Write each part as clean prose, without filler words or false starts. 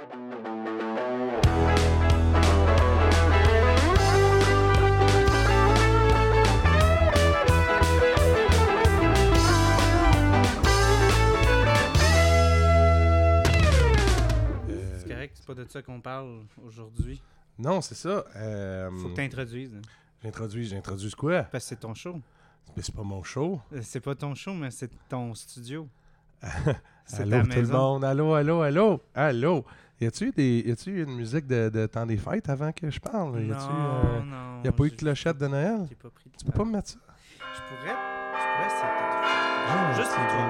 C'est correct, c'est pas de ça qu'on parle aujourd'hui. Non, c'est ça. Faut que t'introduises. Hein. J'introduis quoi? Parce que c'est ton show. Mais c'est pas mon show. C'est pas ton show, mais c'est ton studio. C'est allô, ta maison. Allô tout le monde, allô. Y a-tu une musique de temps des fêtes avant que je parle? Non. Y a pas eu de clochette de Noël? Tu peux pas me mettre ça? Je pourrais, c'est juste pour toi.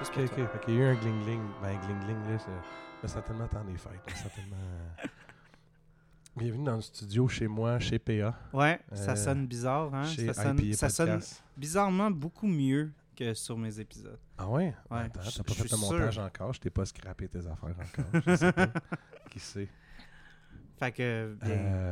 Ok, il y a eu un gling-gling. Ben, gling-gling, là, c'est certainement temps des fêtes. Bienvenue dans le studio chez moi, chez PA. Ouais, ça sonne bizarre, hein? Ça sonne bizarrement beaucoup mieux que sur mes épisodes. Ah ouais? Ouais. Attends, t'as pas fait de montage encore, je t'ai pas scrappé tes affaires encore. Je sais pas. Qui sait? Fait que...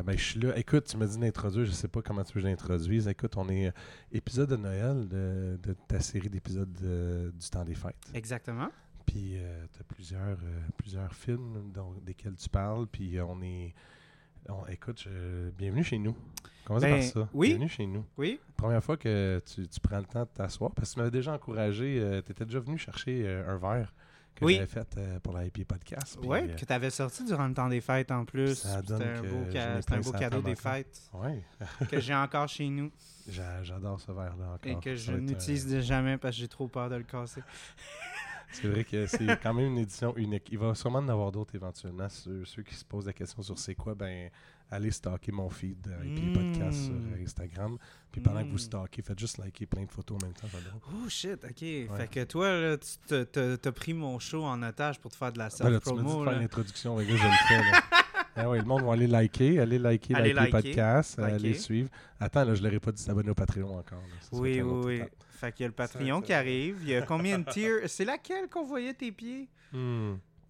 ben, je suis là. Écoute, tu m'as dit d'introduire, je sais pas comment tu veux que j'introduise. Écoute, on est épisode de Noël de ta série d'épisodes du temps des fêtes. Exactement. Puis t'as plusieurs films desquels tu parles, puis on est... écoute, bienvenue chez nous. Commence par ça. Oui. Bienvenue chez nous. Oui. Première fois que tu prends le temps de t'asseoir, parce que tu m'avais déjà encouragé, tu étais déjà venu chercher un verre que j'avais fait pour la IP Podcast. Oui, que tu avais sorti durant le temps des fêtes en plus. Ça donne c'était un beau cadeau des fêtes. Oui. Que j'ai encore chez nous. J'adore ce verre-là encore. Et que je n'utilise jamais parce que j'ai trop peur de le casser. C'est vrai que c'est quand même une édition unique. Il va sûrement en avoir d'autres éventuellement. Ceux qui se posent la question sur c'est quoi, ben allez stocker mon feed IP Podcast sur Instagram. Puis pendant que vous stockez, faites juste liker plein de photos en même temps. Oh shit, ok. Ouais. Fait que toi, là, t'as pris mon show en otage pour te faire de la self-promo. Tu m'as dit de faire l'introduction, mais là, je le fais. Là. Ah oui, le monde va aller liker les podcasts, aller suivre. Attends, là, je ne l'aurais pas dit s'abonner au Patreon encore. Oui. Fait qu'il y a le Patreon qui arrive. Il y a combien de tiers? C'est laquelle qu'on voyait tes pieds?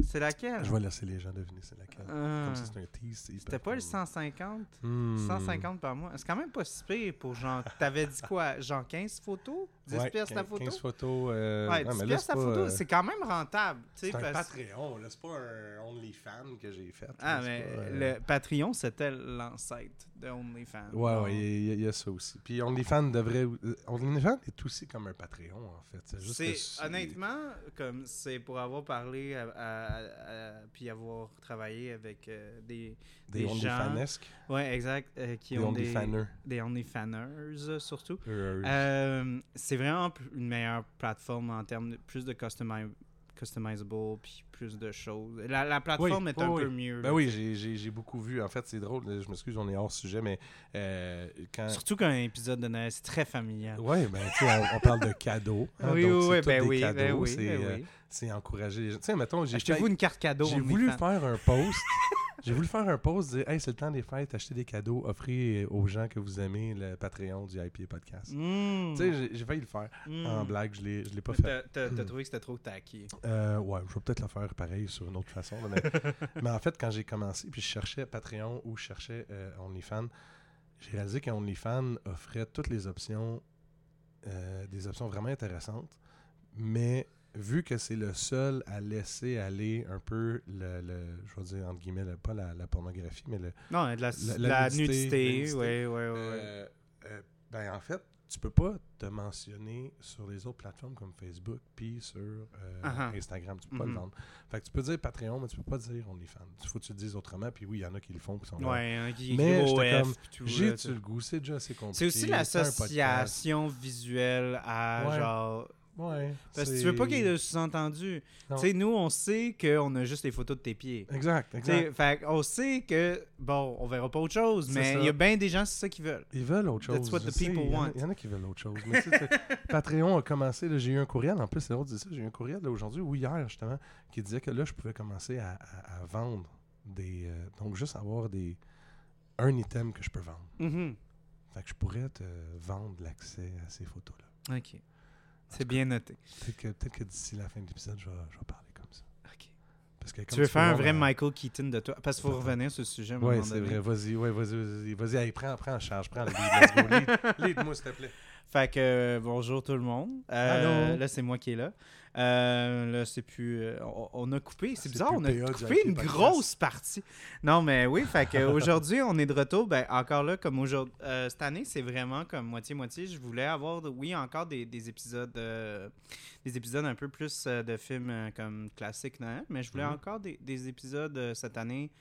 C'est laquelle? Je vais laisser les gens deviner c'est laquelle. Comme si c'était un tease. C'était pas le 150? 150 par mois. C'est quand même pas si pire pour genre... T'avais dit quoi? Genre 15 photos? 10 pièces la photo? 15 photos. Ouais, non, 10 pièces la photo. C'est quand même rentable. C'est un Patreon. Là, c'est pas un OnlyFans que j'ai fait. Ah, mais le Patreon, c'était l'ancêtre de OnlyFans. Ouais, il y a ça aussi. Puis OnlyFans devrait... OnlyFans est aussi comme un Patreon, en fait. Honnêtement, comme c'est pour avoir parlé puis avoir travaillé avec des gens ouais exact qui ont des OnlyFanners surtout c'est vraiment une meilleure plateforme en termes de plus de customizable puis plus de choses la plateforme est un peu mieux ben oui j'ai beaucoup vu en fait c'est drôle je m'excuse on est hors sujet mais surtout quand un épisode de Noël c'est très familial ouais ben tu sais on parle de cadeaux hein, oui donc, oui ben oui, cadeaux, ben oui c'est encourager les gens tu sais mettons achetez-vous une carte cadeau j'ai voulu faire un post dire hey c'est le temps des fêtes achetez des cadeaux offrez aux gens que vous aimez le Patreon du IPA Podcast tu sais j'ai failli le faire en blague je l'ai pas fait t'as trouvé que c'était trop tacky ouais je vais peut-être le faire pareil sur une autre façon là, mais en fait quand j'ai commencé puis je cherchais Patreon ou je cherchais OnlyFans j'ai réalisé qu'OnlyFans offrait toutes les options des options vraiment intéressantes mais vu que c'est le seul à laisser aller un peu je vais dire entre guillemets pas la pornographie mais la nudité ben en fait tu peux pas te mentionner sur les autres plateformes comme Facebook puis sur Instagram. Tu peux pas le vendre. Fait que tu peux dire Patreon, mais tu peux pas dire OnlyFans. Il faut que tu le dises autrement. Puis oui, il y en a qui le font. Qui sont mais j'étais comme, j'ai-tu le goût? C'est déjà assez compliqué. C'est aussi l'association visuelle à genre... Ouais, parce que tu veux pas qu'il y ait de sous-entendus. Tu sais, nous, on sait qu'on a juste les photos de tes pieds. Exact. Fait qu'on sait que, bon, on verra pas autre chose, mais il y a bien des gens, c'est ça qu'ils veulent. Ils veulent autre chose. That's what the people want. Il y en a qui veulent autre chose. Mais Patreon a commencé, là, j'ai eu un courriel, en plus, c'est l'autre, j'ai eu un courriel là, aujourd'hui ou hier, justement, qui disait que là, je pouvais commencer à vendre des... donc, juste avoir un item que je peux vendre. Fait que je pourrais te vendre l'accès à ces photos-là. OK. C'est bien noté. Peut-être que d'ici la fin de l'épisode, je vais parler comme ça. OK. Parce que tu veux faire un vrai Michael Keaton de toi? Parce qu'il faut revenir sur ce sujet. Oui, c'est vrai. Vas-y. Allez, prends en charge. Lead-moi, s'il te plaît. Fait que bonjour tout le monde. Là, c'est moi qui est là. Là, c'est plus. On a coupé. C'est bizarre, on a coupé une grosse partie. Non, mais oui, fait que aujourd'hui, on est de retour. Ben, encore là, comme aujourd'hui. Cette année, c'est vraiment comme moitié-moitié. Je voulais avoir, oui, encore des épisodes. Des épisodes un peu plus de films comme classiques, non? Mais je voulais encore des épisodes cette année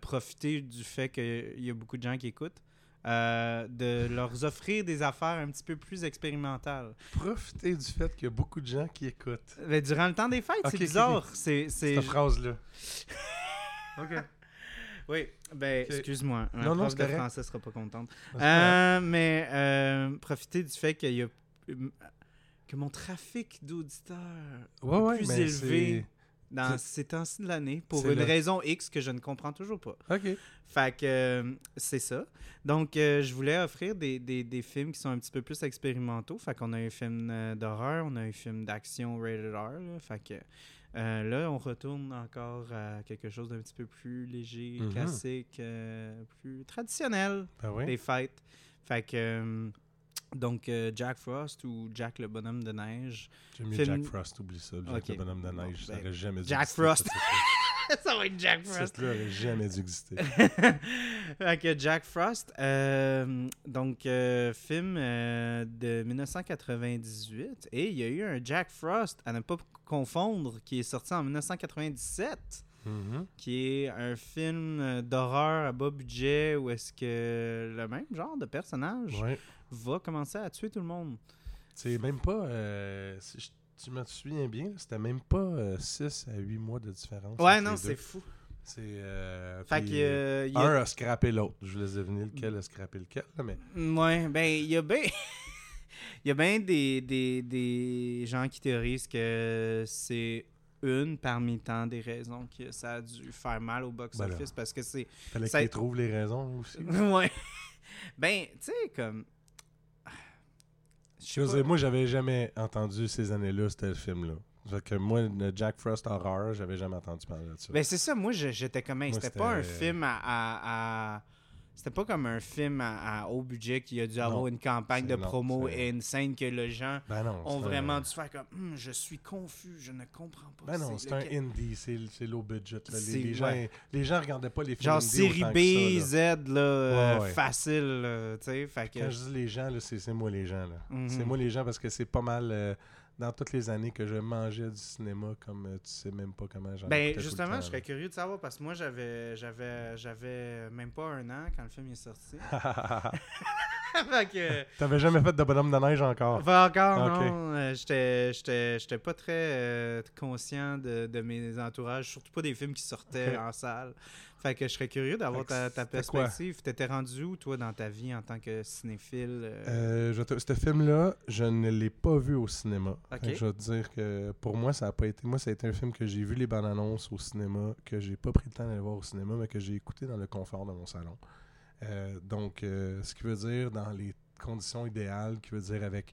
profiter du fait qu'il y a beaucoup de gens qui écoutent. De leur offrir des affaires un petit peu plus expérimentales. Profiter du fait qu'il y a beaucoup de gens qui écoutent. Mais durant le temps des fêtes, c'est bizarre. Okay. C'est cette phrase-là. OK. Oui, ben, okay. Excuse-moi. Non, c'est correct. La française sera pas contente. Mais profiter du fait qu'il y a... que mon trafic d'auditeurs est plus élevé... dans ces temps-ci de l'année, pour une raison X que je ne comprends toujours pas. OK. Fait que c'est ça. Donc, je voulais offrir des films qui sont un petit peu plus expérimentaux. Fait qu'on a un film d'horreur, on a un film d'action rated R. Là. Fait que là, on retourne encore à quelque chose d'un petit peu plus léger, classique, plus traditionnel des fêtes. Fait que... donc, Jack Frost ou Jack le bonhomme de neige. J'aime mieux Jack Frost, oublie ça. Jack le bonhomme de neige, ça n'aurait jamais dû Jack exister. Frost. Ça va être Jack Frost. Ça n'aurait jamais dû exister. Ok, Jack Frost. Donc, film de 1998. Et il y a eu un Jack Frost, à ne pas confondre, qui est sorti en 1997. Qui est un film d'horreur à bas budget où est-ce que le même genre de personnage va commencer à tuer tout le monde. C'est même pas... si tu me souviens bien, c'était même pas 6 à 8 mois de différence. Ouais, non, c'est fou. C'est, fait que, un a scrappé l'autre. Je vous laisse deviner lequel a scrappé lequel. Là, mais... Ouais, ben, il y a bien... Il y a bien des gens qui théorisent que c'est... une parmi tant des raisons que ça a dû faire mal au box-office parce que c'est... Fallait qu'ils trouvent les raisons aussi. Ouais. Ben, tu sais, comme... Moi, j'avais jamais entendu ces années-là, c'était le film-là. Fait que moi, le Jack Frost Horror, j'avais jamais entendu parler de ça. Ben, c'est ça. Moi, j'étais comme... C'était pas un film à... C'était pas comme un film à haut budget qui a dû avoir une campagne de promo et une scène que les gens ont vraiment dû faire comme « je suis confus, je ne comprends pas ». Ben non, c'est un indie, c'est low budget. Là. Les gens regardaient pas les films genre série B, Z, là, facile. T'sais, fait que... Quand je dis les gens, là, c'est moi les gens. Là. C'est moi les gens parce que c'est pas mal... dans toutes les années que je mangeais du cinéma comme tu sais même pas comment j'en écoutais tout le temps. Justement, je serais curieux de savoir parce que moi j'avais même pas 1 an quand le film est sorti. Fait que... T'avais jamais fait de bonhomme de neige encore? Pas encore, okay. Non. J'étais pas très conscient de mes entourages, surtout pas des films qui sortaient en salle. Fait que je serais curieux d'avoir ta perspective. T'étais rendu où, toi, dans ta vie en tant que cinéphile? Ce film-là, je ne l'ai pas vu au cinéma. Okay. Je vais te dire que pour moi, ça n'a pas été... Moi, ça a été un film que j'ai vu les bandes annonces au cinéma, que j'ai pas pris le temps d'aller voir au cinéma, mais que j'ai écouté dans le confort de mon salon. Donc, ce qui veut dire dans les conditions idéales, qui veut dire avec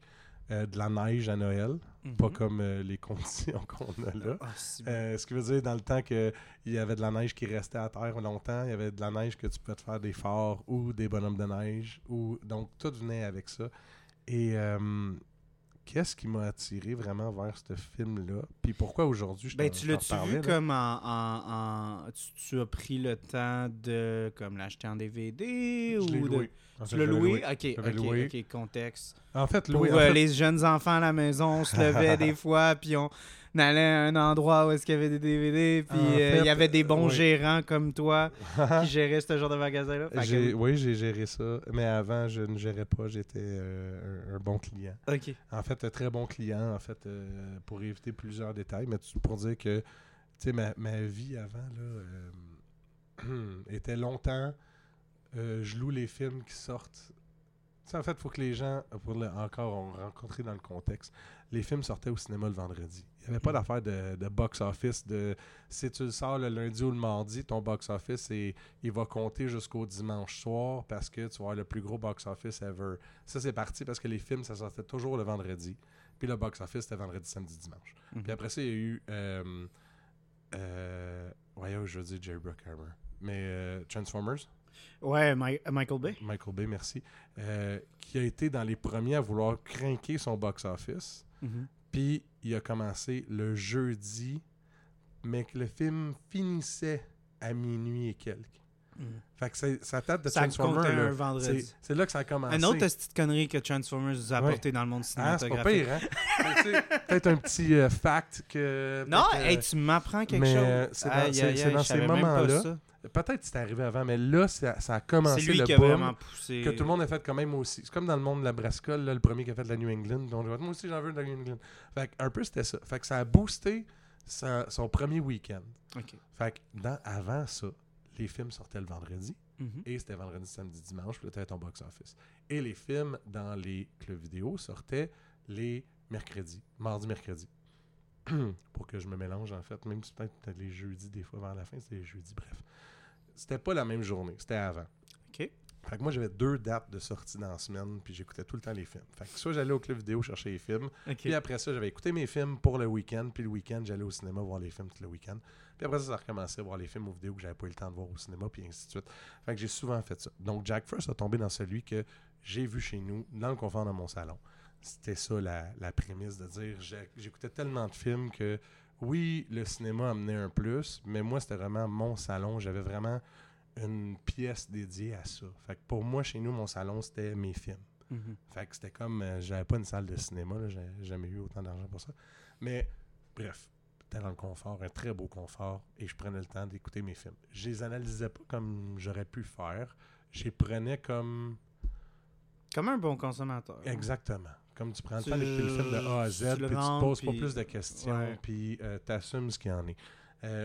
de la neige à Noël, pas comme les conditions qu'on a là. Ce qui veut dire dans le temps qu'il y avait de la neige qui restait à terre longtemps, il y avait de la neige que tu pouvais te faire des forts ou des bonhommes de neige. Donc, tout venait avec ça. Et qu'est-ce qui m'a attiré vraiment vers ce film-là? Puis pourquoi aujourd'hui je t'en parlais? Ben, tu l'as-tu vu comme en tu as pris le temps de comme l'acheter en DVD? Loué. Tu l'as loué? OK, contexte. En fait, loué. Les jeunes enfants à la maison se levaient des fois, puis on allait à un endroit où est-ce qu'il y avait des DVD, puis il y avait des bons gérants comme toi qui géraient ce genre de magasin-là. Oui, j'ai géré ça, mais avant, je ne gérais pas, j'étais un bon client. OK. En fait, un très bon client, en fait, pour éviter plusieurs détails, mais pour dire que, tu sais, ma vie avant, là, était longtemps, je loue les films qui sortent. T'sais, en fait, il faut que les gens, on rencontrait dans le contexte, les films sortaient au cinéma le vendredi. Il n'y avait pas d'affaire de box-office. Si tu le sors le lundi ou le mardi, ton box-office, il va compter jusqu'au dimanche soir parce que tu vas avoir le plus gros box-office ever. Ça, c'est parti parce que les films, ça sortait toujours le vendredi. Puis le box-office, c'était vendredi, samedi, dimanche. Puis après ça, il y a eu... je veux dire Jerry Bruckheimer. Mais Transformers. Ouais, Michael Bay. Michael Bay, merci. Qui a été dans les premiers à vouloir craquer son box-office. Mm-hmm. Puis, il a commencé le jeudi, mais que le film finissait à minuit et quelques. Mm. Fait que ça date de ça Transformers. Là, un vendredi. C'est là que ça a commencé. Un autre petite connerie que Transformers nous a apporté dans le monde cinématographique. Ah, c'est pas pire, hein? Peut-être un petit fact que... Non, tu m'apprends quelque chose. C'est dans ces moments-là. Peut-être que c'est arrivé avant, mais là, ça a commencé le boom. C'est lui qui a vraiment poussé. Que tout le monde a fait quand même aussi. C'est comme dans le monde de la Brascole, là, le premier qui a fait de la New England. Donc, moi aussi, j'en veux de la New England. Fait un peu, c'était ça. Fait que ça a boosté son premier week-end. Okay. Fait que avant ça, les films sortaient le vendredi. Mm-hmm. Et c'était vendredi, samedi, dimanche. Puis là, ton box-office. Et les films dans les clubs vidéo sortaient les mercredis. Mardi, mercredi. Pour que je me mélange, en fait. Même si peut-être les jeudis, des fois, vers la fin, c'était les jeudis. Bref. C'était pas la même journée, c'était avant. OK. Fait que moi, j'avais 2 dates de sortie dans la semaine, puis j'écoutais tout le temps les films. Fait que soit j'allais au club vidéo chercher les films, puis après ça, j'avais écouté mes films pour le week-end, puis le week-end, j'allais au cinéma voir les films tout le week-end. Puis après ça, ça recommençait à voir les films aux vidéos que j'avais pas eu le temps de voir au cinéma, puis ainsi de suite. Fait que j'ai souvent fait ça. Donc, Jack Frost a tombé dans celui que j'ai vu chez nous, dans le confort de mon salon. C'était ça la prémisse de dire, j'écoutais tellement de films que... Oui, le cinéma amenait un plus, mais moi, c'était vraiment mon salon. J'avais vraiment une pièce dédiée à ça. Fait que pour moi, chez nous, mon salon, c'était mes films. Mm-hmm. Fait que c'était comme... j'avais pas une salle de cinéma. Là, j'avais jamais eu autant d'argent pour ça. Mais bref, j'étais dans le confort, un très beau confort, et je prenais le temps d'écouter mes films. Je les analysais pas comme j'aurais pu faire. Je les prenais comme... Comme un bon consommateur. Exactement. Comme tu prends le temps d'écouter le film de A à Z, puis tu te poses pas plus de questions, puis tu assumes ce qu'il y en est.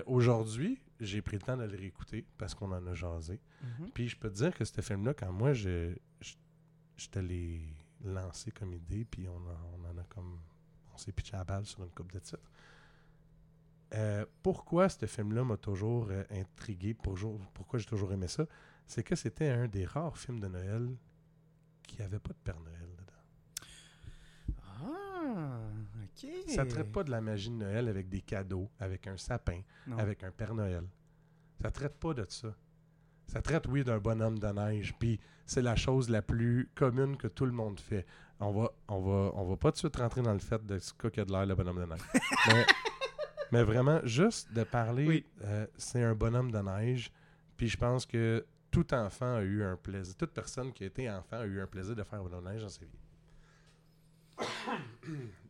Aujourd'hui, j'ai pris le temps de le réécouter parce qu'on en a jasé. Mm-hmm. Puis je peux te dire que ce film-là, quand moi, je te l'ai lancé comme idée, puis on s'est pitché à la balle sur une couple de titres. Pourquoi ce film-là m'a toujours intrigué, pourquoi j'ai toujours aimé ça, c'est que c'était un des rares films de Noël qui n'avait pas de Père Noël dedans. Ah, OK. Ça ne traite pas de la magie de Noël avec des cadeaux, avec un sapin, avec un Père Noël. Ça ne traite pas de ça. Ça traite, oui, d'un bonhomme de neige, puis c'est la chose la plus commune que tout le monde fait. On va pas tout de suite rentrer dans le fait de ce qu'il y a de l'air, le bonhomme de neige. mais vraiment, juste de parler, c'est un bonhomme de neige, puis je pense que tout enfant a eu un plaisir, toute personne qui a été enfant a eu un plaisir de faire un bonhomme de neige dans sa vie.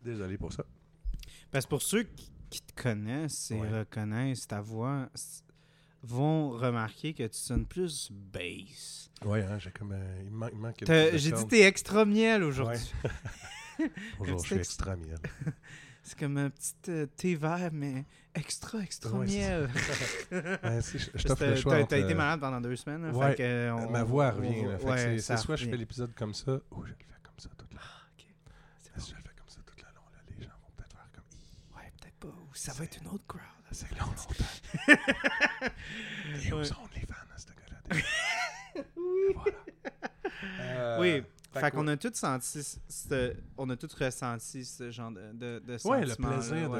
Désolé pour ça. Parce que pour ceux qui te connaissent et reconnaissent ta voix, vont remarquer que tu sonnes plus bass. Oui, hein, j'ai comme... il manque j'ai dit t'es extra miel aujourd'hui. Ouais. Bonjour, je suis extra miel. C'est comme un petit thé vert, mais extra miel. Ben, si, je t'offre le choix. T'as été malade pendant 2 semaines. Là, fait que ma voix revient. Là, fait que c'est soit je fais l'épisode comme ça, ou je le fais comme ça toute la... Si je le fais comme ça tout le long, là, les gens vont peut-être faire comme... Ouais, peut-être pas. Ou ça va être une autre crowd. Là, c'est long, longtemps. Et où sont les fans, à ce gars-là? Oui. Voilà. Oui. Fait qu'on a tous senti... On a tous ressenti ce genre de sentiment. Oui, le plaisir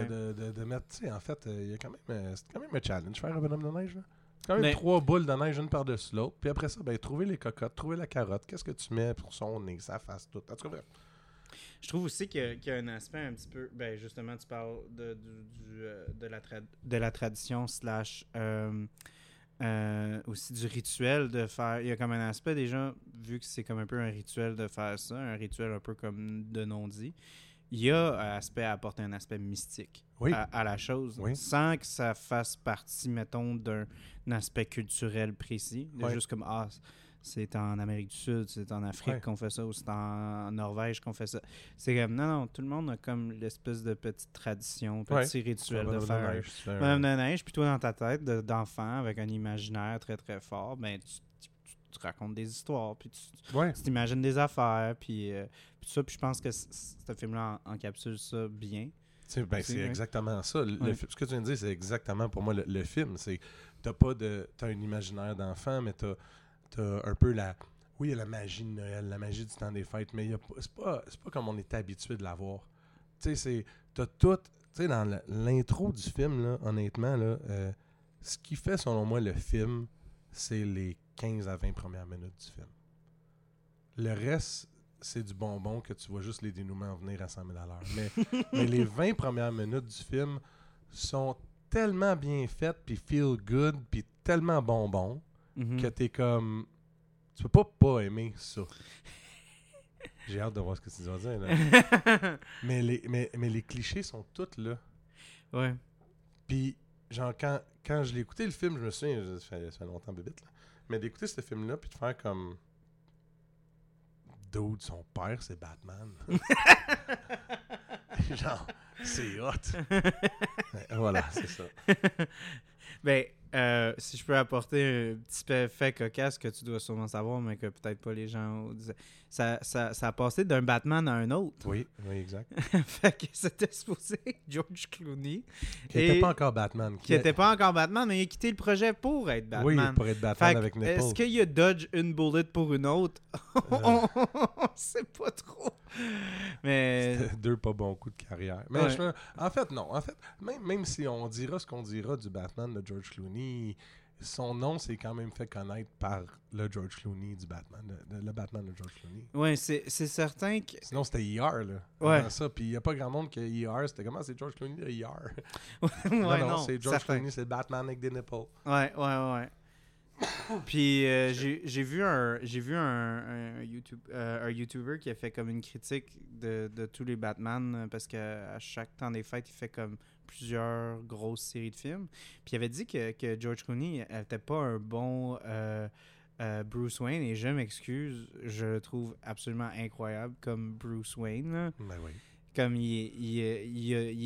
de mettre... Tu sais, en fait, il y a quand même... C'est quand même un challenge, faire un bonhomme de neige, là. Quand même 3 boules de neige une par-dessus l'autre. Puis après ça, ben trouver les cocottes, trouver la carotte. Qu'est-ce que tu mets pour son nez, sa face, tout. En tout cas, bref. Je trouve aussi qu'il y a un aspect un petit peu... Ben justement, tu parles de la tradition / aussi du rituel de faire... Il y a comme un aspect déjà, vu que c'est comme un peu un rituel de faire ça, un rituel un peu comme de non-dit, il y a un aspect à apporter un aspect mystique à la chose, sans que ça fasse partie, mettons, d'un aspect culturel précis, juste comme... c'est en Amérique du Sud, c'est en Afrique qu'on fait ça, ou c'est en Norvège qu'on fait ça. C'est comme, non, tout le monde a comme l'espèce de petite tradition, petit rituel de faire Madame de Neige. Puis toi, dans ta tête d'enfant, avec un imaginaire très, très fort, ben tu te racontes des histoires, puis tu t'imagines des affaires, puis ça. Puis je pense que ce film-là encapsule ça bien. C'est exactement ça. Ce que tu viens de dire, c'est exactement, pour moi, le film. C'est, t'as un imaginaire d'enfant, mais t'as un peu il y a la magie de Noël, la magie du temps des fêtes, mais c'est pas comme on était habitué de l'avoir. Tu sais, t'as tout... Tu sais, dans l'intro du film, là, honnêtement, là, ce qui fait, selon moi, le film, c'est les 15 à 20 premières minutes du film. Le reste, c'est du bonbon que tu vois juste les dénouements venir à 100 000 à l'heure. Mais les 20 premières minutes du film sont tellement bien faites, puis feel good, puis tellement bonbon, que t'es comme... Tu peux pas aimer ça. J'ai hâte de voir ce que tu vas dire. Là. mais les clichés sont tous là. Ouais. Puis, genre, quand je l'ai écouté, le film, je me souviens, ça fait longtemps, bébite, là. Mais d'écouter ce film-là, puis de faire comme... Dude, son père, c'est Batman. Genre, c'est hot. Voilà, c'est ça. Ben, si je peux apporter un petit fait cocasse que tu dois sûrement savoir, mais que peut-être pas les gens disaient. Ça a passé d'un Batman à un autre. Oui, exact. Fait que c'était supposé George Clooney. Qui n'était pas encore Batman. Qui n'était pas encore Batman, mais il a quitté le projet pour être Batman. Oui, pour être Batman fait avec Nipple. Est-ce qu'il a dodge une bullet pour une autre? On sait pas trop. Mais... C'était deux pas bons coups de carrière. Mais ouais. En fait, même si on dira ce qu'on dira du Batman de George Clooney, son nom s'est quand même fait connaître par le George Clooney du Batman, le Batman de George Clooney. Oui, c'est certain que... Sinon, c'était ER, là. Ouais. Ça, puis il n'y a pas grand monde que ER, c'était comment? C'est George Clooney de ER. Ouais, non, c'est George certain. Clooney, c'est Batman avec des nipples. Ouais. Puis j'ai vu un YouTuber qui a fait comme une critique de tous les Batman parce qu'à chaque temps des fêtes, il fait comme plusieurs grosses séries de films. Puis il avait dit que George Clooney n'était pas un bon Bruce Wayne, et je m'excuse, je le trouve absolument incroyable comme Bruce Wayne. Là. Ben oui. Comme il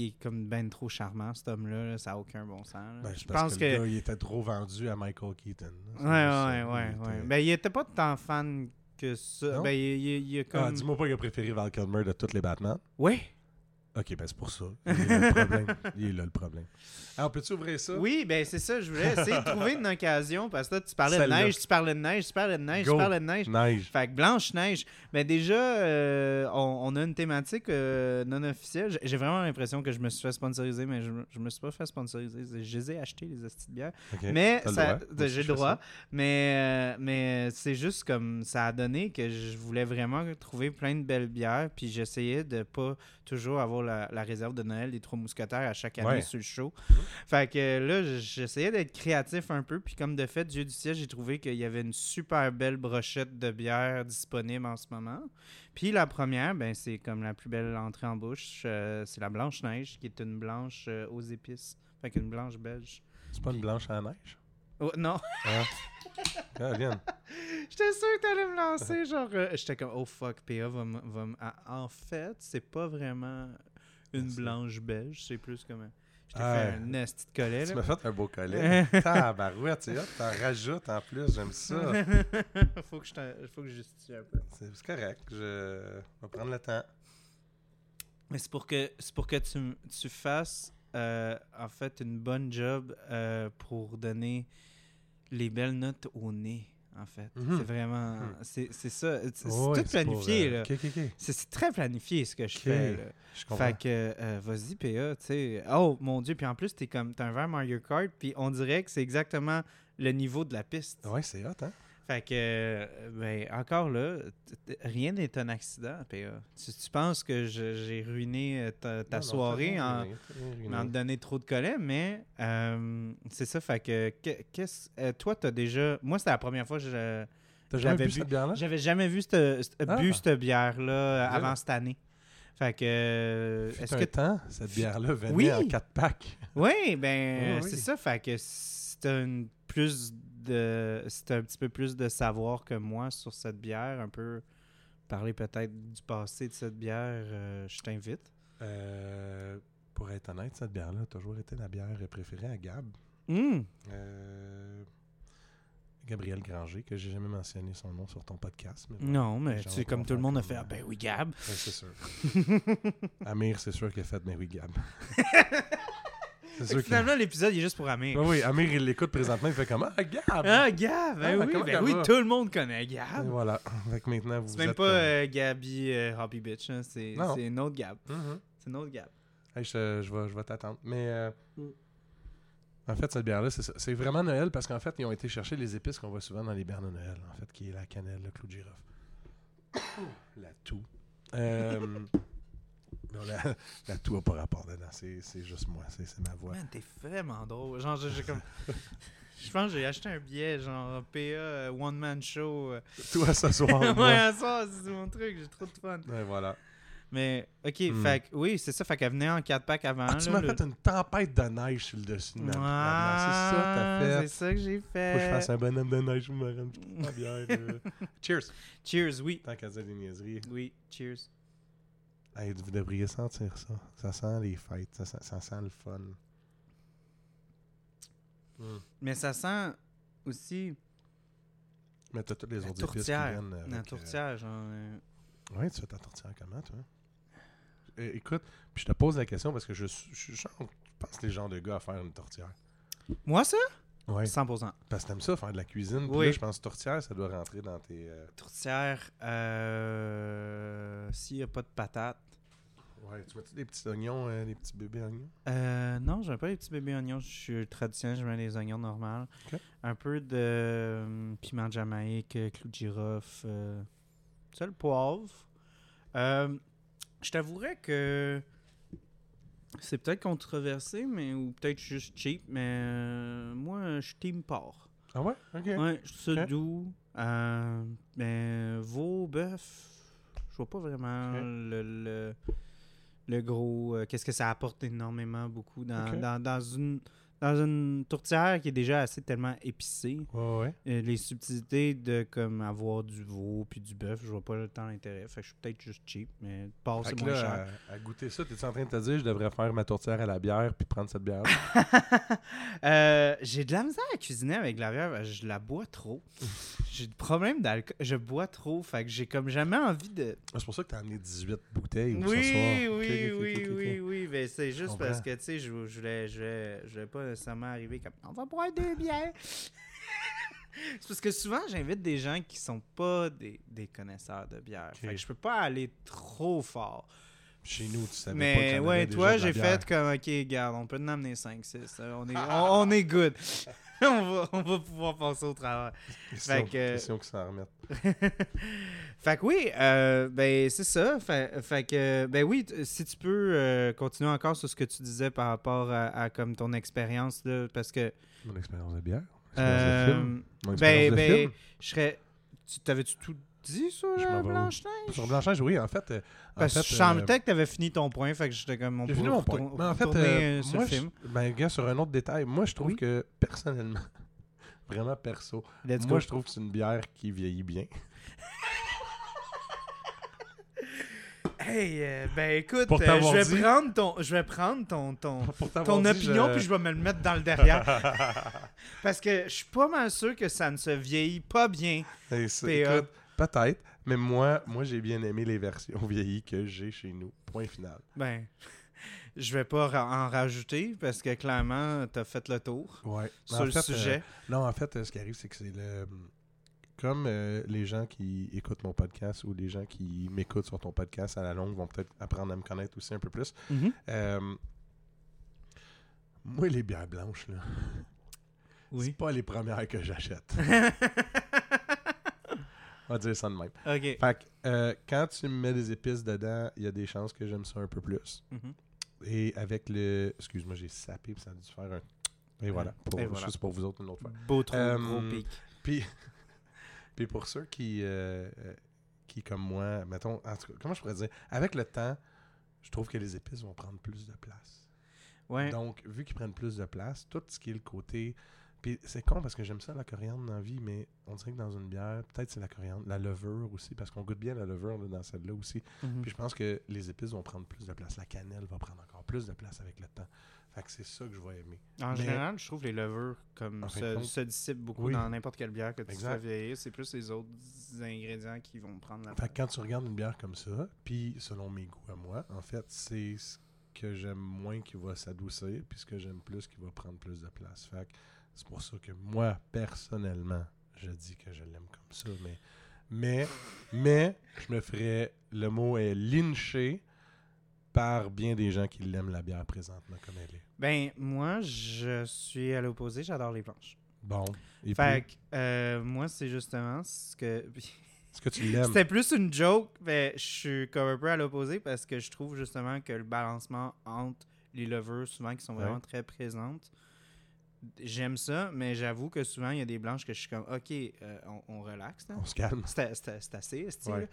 est comme ben trop charmant, cet homme-là, là, ça n'a aucun bon sens. Ben, je pense que le gars, il était trop vendu à Michael Keaton. Ouais. Ben, il était pas tant fan que ça. Non? Ben, il a comme... Ah, dis-moi pas qu'il a préféré Val Kilmer de tous les Batman. Oui. Ok, ben c'est pour ça. Il est là le problème. Alors, peux-tu ouvrir ça? Oui, ben c'est ça. Je voulais essayer de trouver une occasion parce que là, tu parlais de neige. Fait que Blanche-Neige. Ben déjà, on a une thématique non officielle. J'ai vraiment l'impression que je me suis fait sponsoriser, mais je me suis pas fait sponsoriser. Je les ai achetés, les hosties de bière. Okay, mais j'ai le droit. Mais c'est juste comme ça a donné que je voulais vraiment trouver plein de belles bières, puis j'essayais de pas toujours avoir la réserve de Noël des 3 mousquetaires à chaque année sur le show. Mmh. Fait que là, j'essayais d'être créatif un peu, puis comme de fait, Dieu du ciel, j'ai trouvé qu'il y avait une super belle brochette de bière disponible en ce moment. Puis la première, ben c'est comme la plus belle entrée en bouche, c'est la Blanche-Neige, qui est une blanche aux épices. Fait qu'une blanche belge. C'est pas une blanche à la neige? Oh, non. Ah, bien. J'étais sûr que t'allais me lancer, genre... J'étais comme, oh fuck, PA va me... Ah, en fait, c'est pas vraiment une blanche belge, c'est plus comme... Je t'ai fait un nasty de collet. Tu m'as fait un beau collet. Tabarouette, tu sais, t'en rajoutes en plus, j'aime ça. Faut que je justifie un peu. C'est correct, je vais prendre le temps. Mais c'est pour que tu fasses, en fait, une bonne job pour donner les belles notes au nez. En fait, c'est vraiment... C'est ça. C'est tout planifié. Pour, là. Okay. C'est très planifié, ce que je fais. Là. Je comprends. Fait que, vas-y, PA, tu sais. Oh, mon Dieu. Puis en plus, t'as un verre Mario Kart, puis on dirait que c'est exactement le niveau de la piste. Ouais, c'est hot, hein? Fait que, encore là, rien n'est un accident, PA. Tu penses que j'ai ruiné ta soirée en te donnant trop de collets, mais c'est ça. Fait que, toi, t'as déjà... Moi, c'était la première fois que j'avais jamais bu cette bière-là avant cette année. Fait que... est-ce que cette bière-là venait en 4 packs? Oui, ben, c'est ça. Fait que c'était un petit peu plus de savoir que moi sur cette bière, un peu parler peut-être du passé de cette bière, je t'invite. Pour être honnête, cette bière-là a toujours été la bière préférée à Gab. Gabriel Granger, que j'ai jamais mentionné son nom sur ton podcast. Mais voilà, non, mais tu sais, comme tout le monde a fait « Ah ben oui, Gab! » C'est sûr. Amir, c'est sûr qu'il a fait « Ben oui, Gab! » Finalement, l'épisode, il est juste pour Amir. Oui, Amir, il l'écoute présentement, il fait comme « Ah, Gab! » Ah, Gab! Ben oui, tout le monde connaît Gab. Et voilà. Fait que maintenant, vous êtes... C'est même pas Gabi Hobby Bitch, hein. C'est une autre Gab. Mm-hmm. C'est une autre Gab. Hey, je vais t'attendre. Mais En fait, cette bière-là, c'est ça. C'est vraiment Noël parce qu'en fait, ils ont été chercher les épices qu'on voit souvent dans les bières de Noël, en fait, qui est la cannelle, le clou de girofle. La toux. Non, la toux n'a pas rapport dedans. C'est juste moi. C'est ma voix. Man, t'es vraiment drôle. Genre, j'ai comme... Je pense que j'ai acheté un billet, genre PA, One Man Show. Toi, ce soir. Moi, à ce soir, c'est mon truc. J'ai trop de fun. Ouais, voilà. Mais, OK, fait oui, c'est ça. Fait qu'elle venait en 4-pack avant. Ah, tu m'as fait une tempête de neige sur le dessus. Ah, c'est ça que t'as fait. C'est ça que j'ai fait. Faut que je fasse un bonhomme de neige. Je me rends une petite bière. Cheers. Cheers, oui. Tant qu'elle faisait des niaiseries. Oui, cheers. Hey, vous devriez sentir ça. Ça sent les fêtes. Ça sent le fun. Mais ça sent aussi... Mais t'as toutes les autres épices qui viennent avec... La tourtière, genre... Ouais, tu fais ta tourtière comment, toi? Écoute, puis je te pose la question parce que je pense que les genres de gars à faire une tourtière. Moi, ça? Oui. 100%. Parce que t'aimes ça, faire de la cuisine. Oui. Puis là, je pense que tourtière, ça doit rentrer dans tes... Tourtière, s'il n'y a pas de patates. Ouais, tu mets-tu des petits oignons, des petits bébés oignons? Non, je n'aime pas les petits bébés oignons. Je suis traditionnel, je mets les oignons normaux. Okay. Un peu de piment de Jamaïque, clou de girofle, ça, le poivre. Je t'avouerais que c'est peut-être controversé, mais ou peut-être juste cheap, mais moi, je suis team porc. Ah ouais? OK. Ouais, je suis doux. Mais veau, bœuf, je vois pas vraiment le gros, qu'est-ce que ça apporte énormément, beaucoup, dans une tourtière qui est déjà assez tellement épicée. Ouais. Les subtilités de comme avoir du veau puis du bœuf, je vois pas tant l'intérêt. Fait que je suis peut-être juste cheap, mais porc, c'est moins cher. À goûter ça, t'es-tu en train de te dire je devrais faire ma tourtière à la bière puis prendre cette bière? J'ai de la misère à cuisiner avec la bière. Je la bois trop. J'ai des problèmes d'alcool. Je bois trop. Fait que j'ai comme jamais envie de... Ah, c'est pour ça que t'as amené 18 bouteilles ce soir. Oui. Mais c'est juste parce que, tu sais, je voulais pas nécessairement arriver comme on va boire 2 bières. C'est parce que souvent j'invite des gens qui sont pas des connaisseurs de bière. Fait que je peux pas aller trop fort. Chez nous, tu savais pas qu'il y en avait déjà. Toi, j'ai fait comme OK, regarde, on peut en amener 5-6. On est good. on va pouvoir passer au travers. Question qu'ils s'en remettent. Fait que oui, ben c'est ça. Fait que ben oui, si tu peux continuer encore sur ce que tu disais par rapport à comme ton expérience là, parce que mon expérience de bière, mon expérience de film. Je serais... T'avais-tu tout dit sur Blanche-Neige? Sur Blanche-Neige, oui, en fait. Parce que je sentais que tu avais fini ton point, fait que j'étais comme... J'ai fini mon point. Mais en fait, sur le film. Ben, gars, sur un autre détail, moi, je trouve que, personnellement, vraiment perso, moi, je trouve que c'est une bière qui vieillit bien. Hey, ben écoute, je vais prendre ton opinion puis je vais me le mettre dans le derrière. Parce que je suis pas mal sûr que ça ne se vieillit pas bien. Écoute, peut-être, mais moi j'ai bien aimé les versions vieillies que j'ai chez nous. Point final. Ben, je vais pas en rajouter parce que clairement, t'as fait le tour sur le sujet. Non, en fait, ce qui arrive, c'est que c'est le... Comme les gens qui écoutent mon podcast ou les gens qui m'écoutent sur ton podcast à la longue vont peut-être apprendre à me connaître aussi un peu plus. Mm-hmm. Moi, les bières blanches, là, c'est pas les premières que j'achète. On va dire ça de même. Okay. Fait que quand tu mets des épices dedans, il y a des chances que j'aime ça un peu plus. Mm-hmm. Et avec le... Excuse-moi, j'ai sapé puis ça a dû faire un... Et voilà. Juste pour vous autres une autre fois. Beau trou, gros pic. Puis pour ceux qui comme moi, mettons, en tout cas, comment je pourrais dire, avec le temps, je trouve que les épices vont prendre plus de place. Ouais. Donc, vu qu'ils prennent plus de place, tout ce qui est le côté... Puis c'est con parce que j'aime ça, la coriandre dans la vie, mais on dirait que dans une bière, peut-être c'est la coriandre, la levure aussi, parce qu'on goûte bien la levure là, dans celle-là aussi. Mm-hmm. Puis je pense que les épices vont prendre plus de place. La cannelle va prendre encore plus de place avec le temps. Fait que c'est ça que je vais aimer. En général, je trouve les levures comme se dissipent beaucoup dans n'importe quelle bière que tu fais vieillir. C'est plus les autres ingrédients qui vont prendre la place. Fait que quand tu regardes une bière comme ça, puis selon mes goûts à moi, en fait, c'est ce que j'aime moins qui va s'adoucir, puis ce que j'aime plus qui va prendre plus de place. Fait que c'est pour ça que moi, personnellement, je dis que je l'aime comme ça. Mais je me ferais, le mot est lynché par bien des gens qui l'aiment, la bière, présentement, comme elle est. Ben, moi, je suis à l'opposé, j'adore les planches. Bon. Et fait puis... que, moi, c'est justement ce que... Est-ce que tu l'aimes? C'était plus une joke, mais je suis comme un peu à l'opposé parce que je trouve justement que le balancement entre les lovers, souvent, qui sont vraiment ouais. très présentes, j'aime ça, mais j'avoue que souvent, il y a des blanches que je suis comme, OK, on relaxe. Là. On se calme. C'est assez, c'est ouais.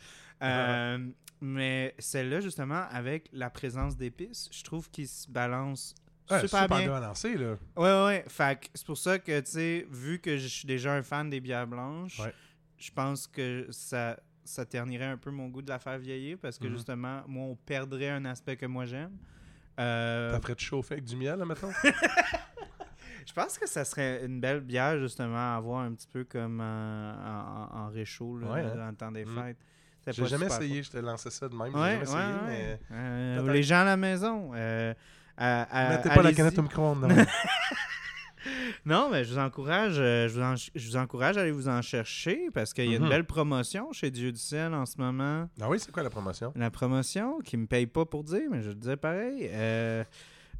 Mais celle-là, justement, avec la présence d'épices, je trouve qu'il se balance... Ouais, super bien balancé, là. Ouais. Fait que c'est pour ça que, tu sais, vu que je suis déjà un fan des bières blanches, ouais. je pense que ça ternirait un peu mon goût de la faire vieillir parce que, justement, moi, on perdrait un aspect que moi, j'aime. T'as prêt de chauffer avec du miel, là, mettons? Je pense que ça serait une belle bière, justement, à avoir un petit peu comme en réchaud, là, ouais, hein? dans le temps des fêtes. J'ai jamais essayé, je te lançais ça de même. J'ai jamais essayé, mais... les gens à la maison... mettez pas la canette au micro-ondes. Non, mais je vous encourage à aller vous en chercher parce qu'il y a une belle promotion chez Dieu du ciel en ce moment. Ah oui, c'est quoi la promotion? La promotion, qui me paye pas pour dire, mais je le disais pareil.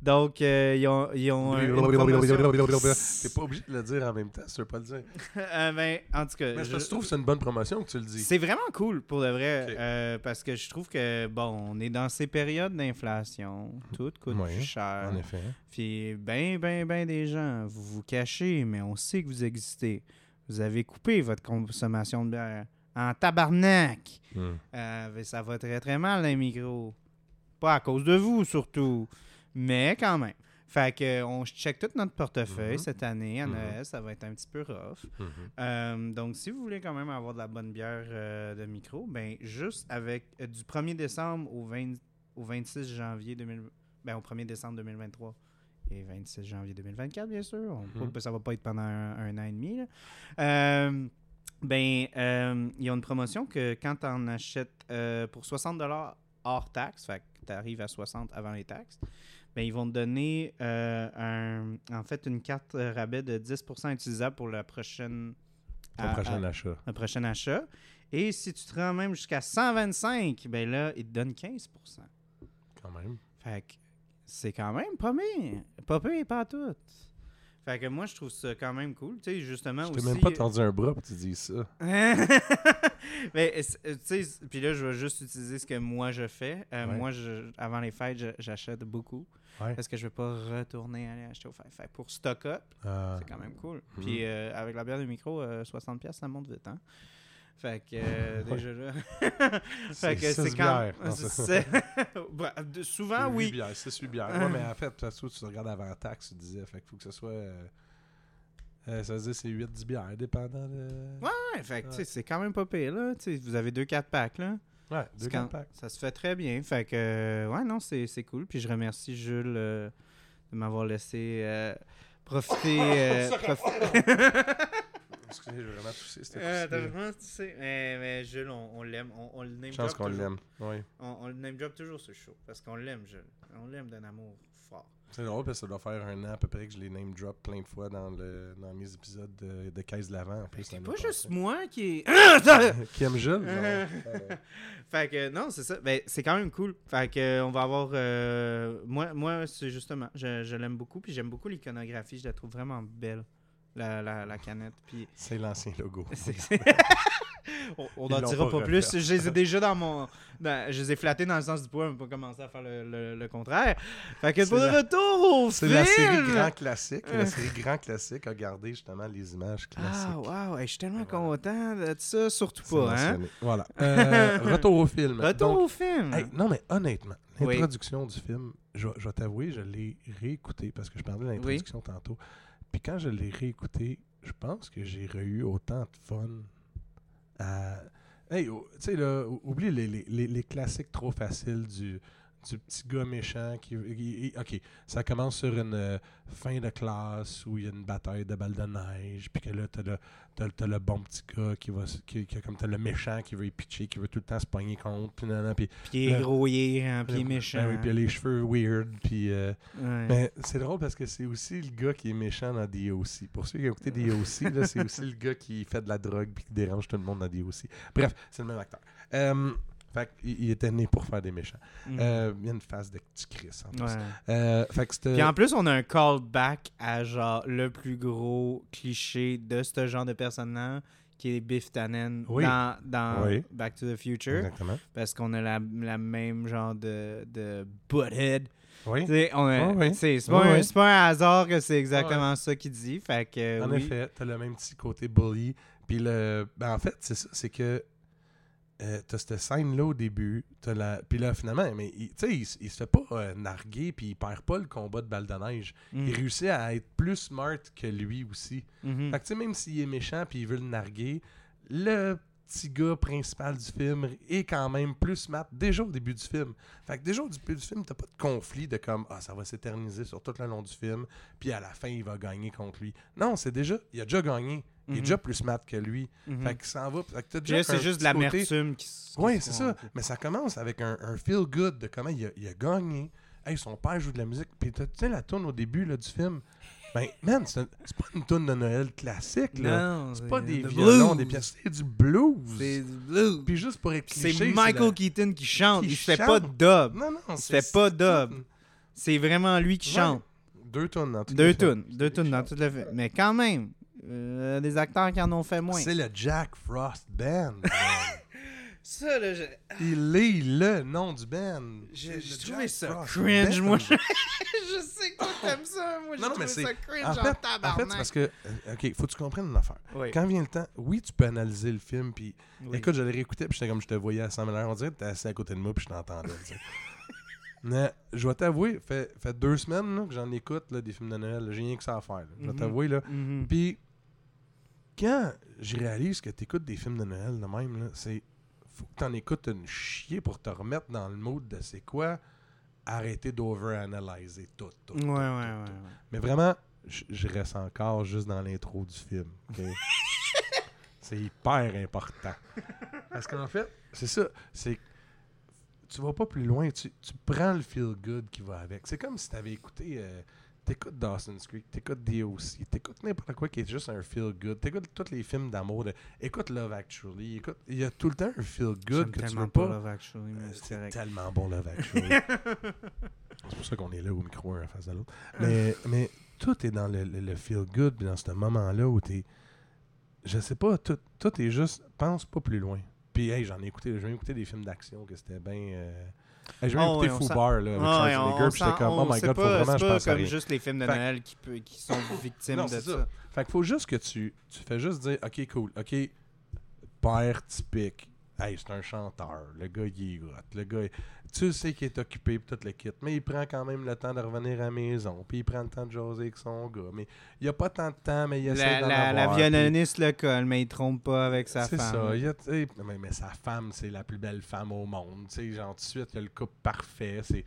Donc, ils ont t'es pas obligé de le dire en même temps, si tu veux pas le dire. Ben, en tout cas... Mais je trouve que c'est une bonne promotion que tu le dis. C'est vraiment cool, pour de vrai, okay. Parce que je trouve que, bon, on est dans ces périodes d'inflation. Tout coûte plus cher. En effet. Puis, ben des gens, vous vous cachez, mais on sait que vous existez. Vous avez coupé votre consommation de bière en tabarnak. Mais ça va très, très mal, les micros. Pas à cause de vous, surtout. Mais quand même. Fait qu'on check tout notre portefeuille cette année. À Noël, ça va être un petit peu rough. Donc, si vous voulez quand même avoir de la bonne bière de micro, ben juste avec du 1er décembre au 26 janvier 2020, ben au 1er décembre 2023 et 26 janvier 2024, bien sûr. Ça va pas être pendant un an et demi. Là. Ils ont une promotion que quand tu en achètes pour $60 hors taxe, fait que tu arrives à 60 avant les taxes, ben, ils vont te donner une carte rabais de 10% utilisable pour le prochain achat. Et si tu te rends même jusqu'à 125, ben là, ils te donnent 15%. Quand même. Fait que c'est quand même pas pire. Pas pire et pas tout. Fait que moi, je trouve ça quand même cool. Tu sais, justement, je t'ai même pas tendu un bras pour te dire ça. Mais, tu sais, puis là, je vais juste utiliser ce que moi, je fais. Moi, avant les fêtes, j'achète beaucoup. Ouais. Parce que je vais pas retourner aller acheter aux fêtes. Fait pour stock up, c'est quand même cool. Puis avec la bière de micro, 60$, ça monte vite, hein? Fait que déjà là. Fait que c'est quand. Souvent, oui. C'est subière. Ouais, mais en fait, tu regardes avant la taxe, tu disais. Fait qu'il faut que ce soit. Ça veut dire que c'est 8-10 bières, dépendant de. Ouais, fait que c'est quand même pas pire, là. T'sais, vous avez 2-4 packs, là. Ouais, 2-4 packs. Ça se fait très bien. Fait que, c'est cool. Puis je remercie Jules de m'avoir laissé profiter. Excusez, j'ai vraiment toussé. T'as vraiment toussé. Mais Jules, on l'aime. On le name drop. Je pense qu'on l'aime. Oui. On le name drop toujours ce show. Parce qu'on l'aime, Jules. On l'aime d'un amour fort. C'est drôle parce que ça doit faire un an à peu près que je les name drop plein de fois dans mes épisodes de Caisse de l'Avent. En plus, c'est pas juste moi qui aime Jules. Fait que non, c'est ça. Ben, c'est quand même cool. Fait que on va avoir. Moi, c'est justement. Je l'aime beaucoup. Puis j'aime beaucoup l'iconographie. Je la trouve vraiment belle. La canette. Puis... C'est l'ancien logo. On n'en dira pas plus. Je les ai déjà dans mon... je les ai flattés dans le sens du poids, mais pas commencer à faire le contraire. Fait que pour le retour au film! C'est la série Grand Classique. La série Grand Classique a gardé justement les images classiques. Ah, wow! Je suis tellement content de ça. Surtout pas, hein? Voilà. Retour au film. Donc, au film! Hey, non, mais honnêtement, l'introduction du film, je vais t'avouer, je l'ai réécouté parce que je parlais de l'introduction tantôt. Puis quand je l'ai réécouté, je pense que j'ai eu autant de fun à... Hey, tu sais, là, oublie les classiques trop faciles du petit gars méchant qui... OK, ça commence sur une fin de classe où il y a une bataille de balles de neige, puis que là, t'as le bon petit gars qui comme t'as le méchant qui veut y pitcher, qui veut tout le temps se pogner contre, puis non, puis... Puis il est gros, puis il est méchant. Ben oui, puis il a les cheveux weird, puis... Ben, c'est drôle parce que c'est aussi le gars qui est méchant dans D.O.C. Pour ceux qui ont écouté D.O.C., là, c'est aussi le gars qui fait de la drogue puis qui dérange tout le monde dans D.O.C. Bref, c'est le même acteur. Fait qu'il était né pour faire des méchants. Mm-hmm. Il y a une phase de petit Chris en plus. Ouais. Fait que c'était... Puis en plus, on a un callback à genre le plus gros cliché de ce genre de personnage qui est Biff Tannen dans Back to the Future. Exactement. Parce qu'on a la même genre de butthead. Oui. C'est pas un hasard que c'est exactement ça qu'il dit. Fait que, en effet, t'as le même petit côté bully. Puis en fait, c'est ça, c'est que t'as cette scène-là au début. Puis là, finalement, mais il se fait pas narguer, puis il perd pas le combat de balle de neige. Mm. Il réussit à être plus smart que lui aussi. Mm-hmm. Fait que même s'il est méchant puis il veut le narguer, le petit gars principal du film est quand même plus smart déjà au début du film. Fait que déjà au début du film, t'as pas de conflit de comme « Ah, ça va s'éterniser sur tout le long du film, puis à la fin, il va gagner contre lui. » Non, il a déjà gagné. Il est déjà plus smart que lui. Mm-hmm. Fait qu'il s'en va. Fait que t'as déjà c'est juste de l'amertume qui se... Oui, c'est ça. Mais ça commence avec un feel-good de comment il a gagné. Hey, son père joue de la musique. Puis tu sais, la tourne au début du film... Ben, man, c'est pas une toune de Noël classique, là. Non, c'est pas des violons, blues. Des pièces. C'est du blues. C'est du blues. Puis juste pour être cliché, c'est Michael Keaton qui chante. Il se fait pas de dub. Non, il se fait pas de dub. C'est vraiment lui qui chante. Deux tounes dans tout le film. Deux tounes dans tout le film. Mais quand même, des acteurs qui en ont fait moins. C'est le Jack Frost Band. Ça, là, il est le nom du band. J'ai trouvé ça cringe, moi. Je sais que toi, t'aimes ça. Moi, j'ai trouvé ça cringe en tabarnak. En fait, c'est parce que... OK, faut que tu comprennes une affaire. Oui. Quand vient le temps, tu peux analyser le film. Puis, écoute, je l'ai réécouté, puis j'étais comme je te voyais à 100 000 heures. On dirait que t'es assis à côté de moi, puis je t'entendais. Mais je vais t'avouer, fait 2 semaines là, que j'en écoute des films de Noël. J'ai rien que ça à faire. Je vais t'avouer, là. Mm-hmm. Puis, quand je réalise que t'écoutes des films de Noël, de même, là, c'est... Faut que t'en écoutes une chier pour te remettre dans le mode de c'est quoi, arrêter d'overanalyser tout. Mais vraiment, je reste encore juste dans l'intro du film. Okay? C'est hyper important. Parce qu'en fait, c'est ça. C'est tu vas pas plus loin. Tu prends le feel-good qui va avec. C'est comme si t'avais écouté... T'écoutes Dawson's Creek, t'écoutes D.O.C., t'écoutes n'importe quoi qui est juste un feel-good, t'écoutes tous les films d'amour, écoute Love Actually, il y a tout le temps un feel-good que tu veux pas. Love Actually, c'est tellement bon Love Actually. C'est pour ça qu'on est là au micro, un face à l'autre. Mais tout est dans le feel-good, dans ce moment-là où t'es... Je sais pas, tout est juste... Pense pas plus loin. Puis hey, j'ai écouté des films d'action que c'était bien... J'ai même écouté Foubar là, avec Charles Schwarzenegger, j'étais comme oh my god, faut vraiment je pense à rien. C'est pas comme juste les films de Noël qui sont victimes de ça. Fait que faut juste que tu fais juste dire ok cool, ok père typique, hey c'est un chanteur, le gars il est hot, le gars tu sais qu'il est occupé pis tout le kit, mais il prend quand même le temps de revenir à la maison, puis il prend le temps de jaser avec son gars, mais il y a pas tant de temps mais il essaie d'en avoir. La violoniste le colle mais il trompe pas avec sa femme. C'est ça, mais sa femme c'est la plus belle femme au monde, tu sais genre tout de suite il y a le couple parfait, c'est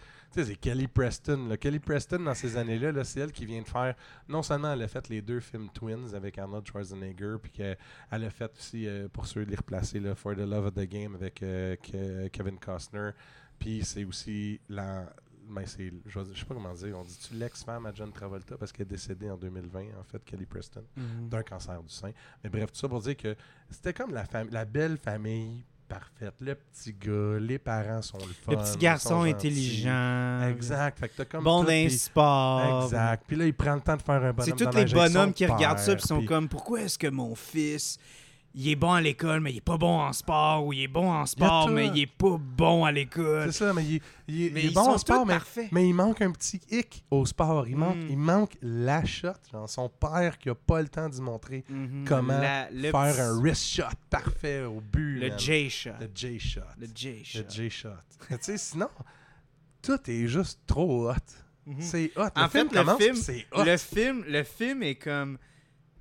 Kelly Preston, là. Kelly Preston dans ces années-là, là, c'est elle qui vient de faire non seulement elle a fait les 2 films Twins avec Arnold Schwarzenegger puis qu'elle a fait aussi pour ceux de les replacer là, For the Love of the Game avec Kevin Costner. Puis c'est aussi je sais pas comment dire, on dit-tu l'ex-femme à John Travolta parce qu'elle est décédée en 2020, en fait, Kelly Preston, d'un cancer du sein. Mais bref, tout ça pour dire que c'était comme la belle famille parfaite. Le petit gars, les parents sont le fun. Le petit garçon intelligent. Exact. Fait que t'as comme bon dans le sport. Exact. Puis là, il prend le temps de faire un bonhomme. C'est tous les bonhommes qui regardent ça et sont comme « Pourquoi est-ce que mon fils... » Il est bon à l'école, mais il est pas bon en sport. Ou il est bon en sport, mais il est pas bon à l'école. C'est ça, mais il est bon en sport, mais il manque un petit hic au sport. Il manque la shot. Genre son père qui a pas le temps d'y montrer comment faire un wrist shot parfait au but. Le J-shot. Le J-shot. Le J-shot. Le J-shot. Tu sais, sinon, tout est juste trop hot. C'est hot. Le film est comme...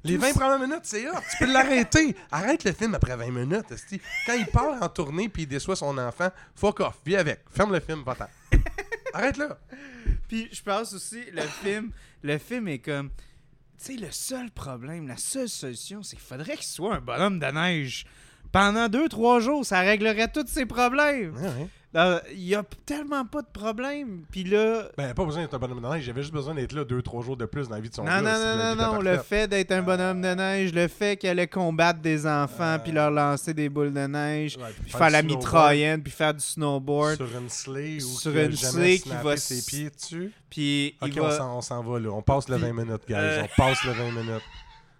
Les 20 premières minutes, c'est hot. Tu peux l'arrêter. Arrête le film après 20 minutes. Quand il part en tournée puis il déçoit son enfant, fuck off, viens avec. Ferme le film, va-t'en. Arrête là. Puis je pense aussi, le film est comme... Tu sais, le seul problème, la seule solution, c'est qu'il faudrait qu'il soit un bonhomme de neige. Pendant 2-3 jours, ça réglerait tous ses problèmes. Ouais. Il n'y a tellement pas de problème. Puis là. Ben, pas besoin d'être un bonhomme de neige. J'avais juste besoin d'être là 2-3 jours de plus dans la vie de son gars. Non. Le fait d'être un bonhomme de neige, le fait qu'elle allait combattre des enfants, puis leur lancer des boules de neige, puis faire la mitraillette, puis faire du snowboard. Sur une sleigh ou sur une sleigh qui va ses pieds dessus. Puis. Ok, on s'en va là. On passe le 20 minutes, guys. On passe le 20 minutes.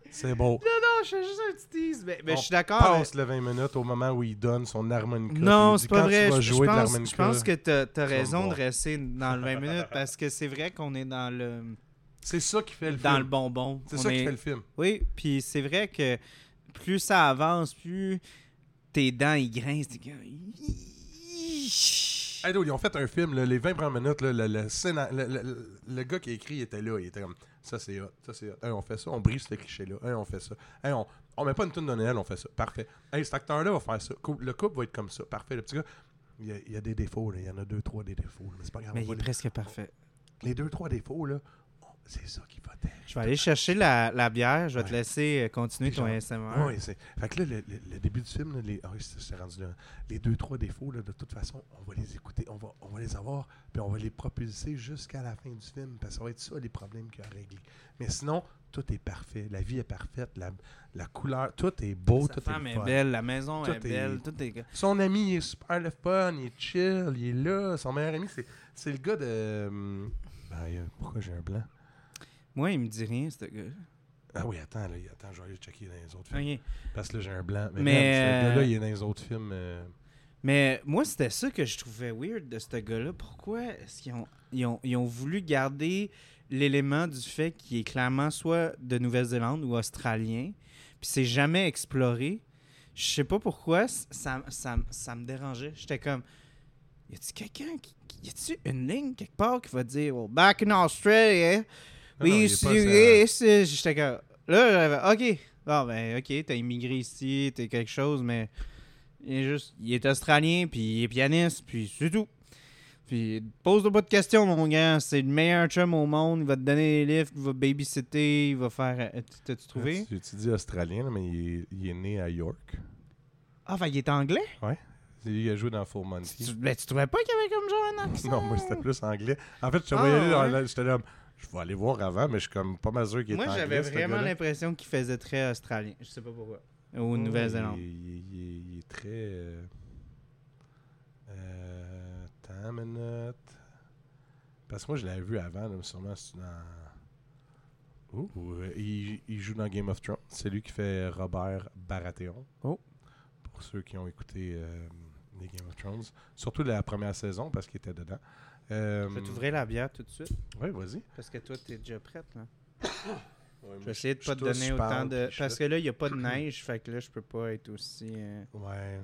C'est beau. Non, je fais juste un petit tease. Mais je suis d'accord. On passe le 20 minutes au moment où il donne son harmonica. Non, c'est pas vrai. Je pense que t'as raison de rester dans le 20 minutes parce que c'est vrai qu'on est dans le... C'est ça qui fait le film. Dans le bonbon. C'est ça qui fait le film. Oui, puis c'est vrai que plus ça avance, plus tes dents, ils grincent. Hey, ils ont fait un film, là, les 20 premières minutes, là, le gars qui a écrit, il était là, il était comme « ça c'est hot, ça c'est hot, hey, on fait ça, on brise ce cliché-là, hey, on fait ça, hey, on met pas une toune de Noël, on fait ça, parfait, hey, cet acteur-là va faire ça, le couple va être comme ça, parfait, le petit gars, il y a des défauts, là. Il y en a 2-3 des défauts, là. Mais c'est pas grave. Mais il est presque parfait. Les 2-3 défauts, là, c'est ça qui va t'aider. Je vais aller chercher la bière, je vais te laisser continuer ton ASMR. Oui, c'est... Fait que là, le début du film, là, les 2-3 défauts, là, de toute façon, on va les écouter, on va les avoir, puis on va les propulser jusqu'à la fin du film, parce que ça va être ça les problèmes qu'il y a à régler. Mais sinon, tout est parfait, la vie est parfaite, la couleur, tout est beau, tout est fun. La femme est belle, la maison est belle, tout est... Son ami, il est super le fun, il est chill, il est là, son meilleur ami, c'est le gars de... Ben, pourquoi j'ai un blanc? Moi, il me dit rien, ce gars. Ah oui, attends, je vais aller checker dans les autres films. Okay. Parce que là, j'ai un blanc. Mais ce gars-là, il est dans les autres films. Mais moi, c'était ça que je trouvais weird de ce gars-là. Pourquoi est-ce qu'ils ont voulu garder l'élément du fait qu'il est clairement soit de Nouvelle-Zélande ou australien, puis c'est jamais exploré? Je sais pas pourquoi, ça me dérangeait. J'étais comme... Y a-t-il une ligne quelque part qui va dire well, « Back in Australia » Oui, j'étais comme... Là, j'avais... OK. Bon, ben, OK, t'as immigré ici, t'es quelque chose, mais... Il est australien, puis il est pianiste, puis c'est tout. Puis pose-toi pas de questions, mon gars. C'est le meilleur chum au monde. Il va te donner des livres, il va babysitter, il va faire... T'as-tu trouvé? Tu dis australien, mais il est né à York. Ah, fait il est anglais? Ouais. Il a joué dans Full Monty. Ben, tu trouvais pas qu'il y avait comme genre un accent? Non, moi, c'était plus anglais. En fait, je te voyais, j'étais là... Je vais aller voir avant, mais je suis comme pas mal sûr qu'il est anglais. Moi, j'avais vraiment l'impression qu'il faisait très australien. Je sais pas pourquoi. Ou Nouvelle-Zélande. Il est très... Attends une minute. Parce que moi, je l'avais vu avant, là, sûrement c'est dans... Il joue dans Game of Thrones. C'est lui qui fait Robert Baratheon. Oh. Pour ceux qui ont écouté les Game of Thrones. Surtout la première saison, parce qu'il était dedans. Je vais t'ouvrir la bière tout de suite. Oui, vas-y. Parce que toi, t'es déjà prête, là. Ouais, je vais essayer de pas te donner autant de... Parce que là, il n'y a pas de neige, fait que là, je peux pas être aussi... Ouais.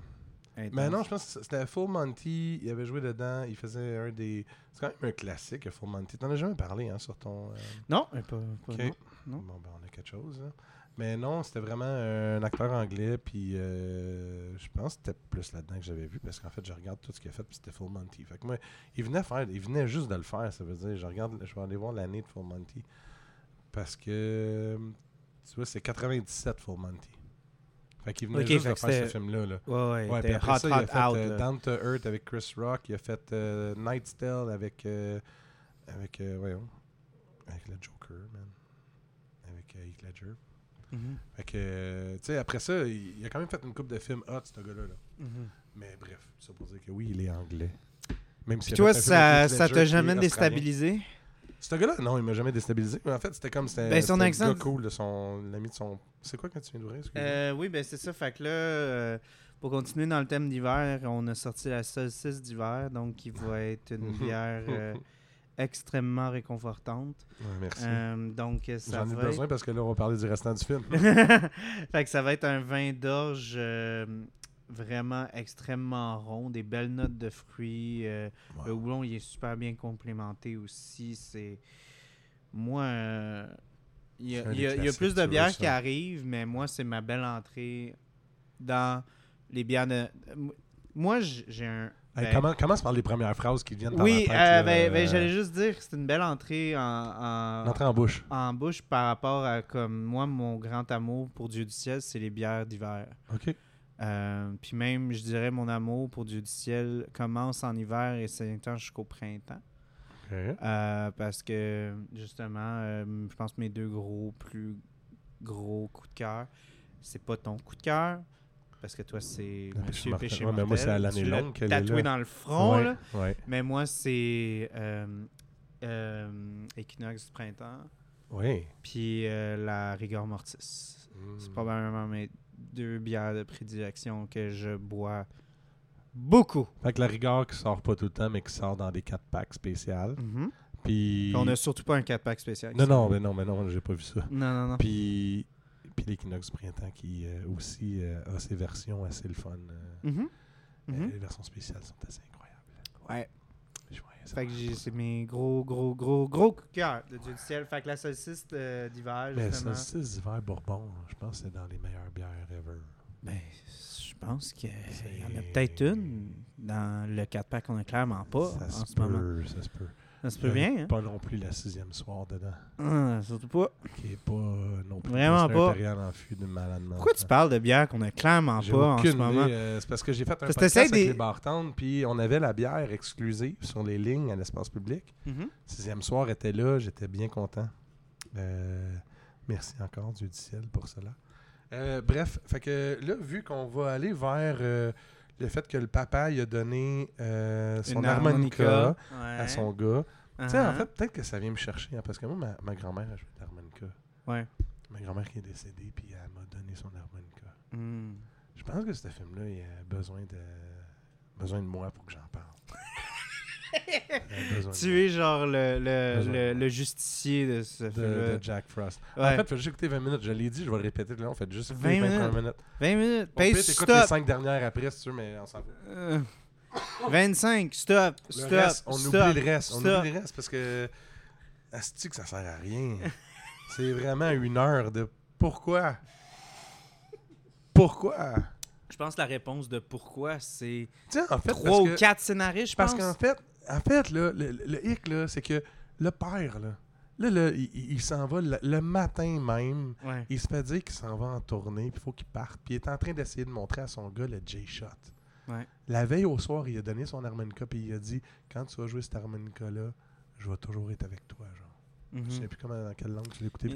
Mais non, je pense que c'était Full Monty. Il avait joué dedans. Il faisait un des... C'est quand même un classique, Full Monty. T'en as jamais parlé, hein, sur ton... Non, pas okay. Non. Bon, ben, on a quelque chose, hein. Mais non, c'était vraiment un acteur anglais, puis je pense que c'était plus là-dedans que j'avais vu, parce qu'en fait, je regarde tout ce qu'il a fait, puis c'était Full Monty. Fait que moi, il venait juste de le faire, ça veut dire, je vais aller voir l'année de Full Monty, parce que, tu vois, c'est 97 Full Monty. Fait qu'il venait juste de faire ce film-là. Là. Ouais, puis après ça, il a fait Down to Earth avec Chris Rock, il a fait Night's Tale avec le Joker, man, avec Heath Ledger. Mm-hmm. Fait que, tu sais, après ça, il a quand même fait une couple de films hot, ce gars-là. Là. Mm-hmm. Mais bref, ça pour dire que oui, il est anglais. Même si toi, ça t'a jamais déstabilisé? Ce gars-là, non, il m'a jamais déstabilisé. Mais en fait, c'était comme c'était accent... un gars cool, l'ami de son... C'est quoi quand tu viens d'ouvrir? Oui, ben c'est ça. Fait que là, pour continuer dans le thème d'hiver, on a sorti la saucisse d'hiver, donc qui va être une bière... extrêmement réconfortante. Ouais, merci. Donc, ça J'en ai besoin parce que là, on va parler du restant du film. Fait que ça va être un vin d'orge vraiment extrêmement rond, des belles notes de fruits. Wow. Le houblon, il est super bien complémenté aussi. C'est... Moi, il y a plus de bières qui arrivent, mais moi, c'est ma belle entrée dans les bières de... Moi, j'ai un... Hey, commence par les premières phrases qui viennent par la tête. Oui, j'allais juste dire que c'est une belle entrée en bouche. En bouche par rapport à, comme moi, mon grand amour pour Dieu du ciel, c'est les bières d'hiver. OK. Puis même, je dirais, mon amour pour Dieu du ciel commence en hiver et s'éteint jusqu'au printemps. Okay. Parce que, justement, je pense que mes deux plus gros coups de cœur, c'est pas ton coup de cœur, parce que toi, c'est Monsieur Péché Mortel. Moi, c'est à l'année longue. Tatoué dans le front. Ouais, là. Ouais. Mais moi, c'est Équinoxe du printemps. Oui. Puis la Rigor Mortis. Mm. C'est probablement mes deux bières de prédilection que je bois beaucoup. Fait que la Rigor qui sort pas tout le temps, mais qui sort dans des 4-packs spéciales. Mm-hmm. Puis on n'a surtout pas un 4-pack spécial. Non, j'ai pas vu ça. Non. Puis l'Équinoxe du printemps qui aussi a ses versions assez le fun. Mm-hmm. Les versions spéciales sont assez incroyables. Ouais. Fait que c'est mes gros coups de cœur de Dieu du ciel. Fait que la saucisse d'hiver, justement. La saucisse d'hiver Bourbon, je pense que c'est dans les meilleures bières ever. Ben, je pense qu'il y en a peut-être une dans le 4-pack qu'on a clairement pas en ce moment. Ça se peut. Ça se peut bien, hein? Pas non plus la 6e soir dedans. Surtout pas. Qui est pas non plus. Vraiment pas. Impérial en fût de malade. Pourquoi tu parles de bière qu'on a clairement pas en ce moment? C'est parce que j'ai fait un podcast avec les bartendes, puis on avait la bière exclusive sur les lignes à l'espace public. Mm-hmm. 6e soir était là, j'étais bien content. Merci encore, Dieu du ciel, pour cela. Bref, fait que là, vu qu'on va aller vers... le fait que le papa il a donné son harmonica à son gars. Uh-huh. Tu sais, en fait, peut-être que ça vient me chercher. Hein, parce que moi, ma grand-mère a joué de l'harmonica. Ouais. Ma grand-mère qui est décédée, puis elle m'a donné son harmonica. Mm. Je pense que ce film-là, il a besoin de moi pour que j'en parle. Tu es genre le justicier de ce film-là. De Jack Frost. Ouais. En fait, il faut juste écouter 20 minutes. Je l'ai dit, je vais le répéter. Là, on fait juste 20 minutes. 20 minutes. On peut t'écoutes les 5 dernières après, si tu veux, mais on s'en va. 25, stop. Reste, on oublie le reste parce que... Asti que ça sert à rien. C'est vraiment une heure de pourquoi. Pourquoi? Je pense que la réponse de pourquoi, c'est 3 ou 4 scénarios, je pense. Parce qu'en fait... là, le hic, là, c'est que le père, là il s'en va le matin même. Ouais. Il se fait dire qu'il s'en va en tournée, puis il faut qu'il parte. Puis il est en train d'essayer de montrer à son gars le J-Shot. Ouais. La veille au soir, il a donné son harmonica, puis il a dit « Quand tu vas jouer cette harmonica-là, je vais toujours être avec toi. » genre. Mm-hmm. Je ne sais plus dans quelle langue tu l'écoutais.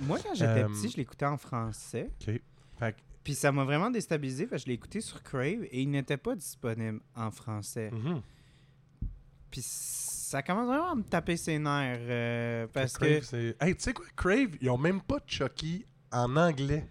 Moi, quand j'étais petit, je l'écoutais en français. OK. Fait que, puis ça m'a vraiment déstabilisé, parce que je l'ai écouté sur Crave, et il n'était pas disponible en français. Mm-hmm. Puis ça commence vraiment à me taper ses nerfs. Parce Crave, que... c'est... Hey, tu sais quoi? Crave, ils ont même pas Chucky en anglais.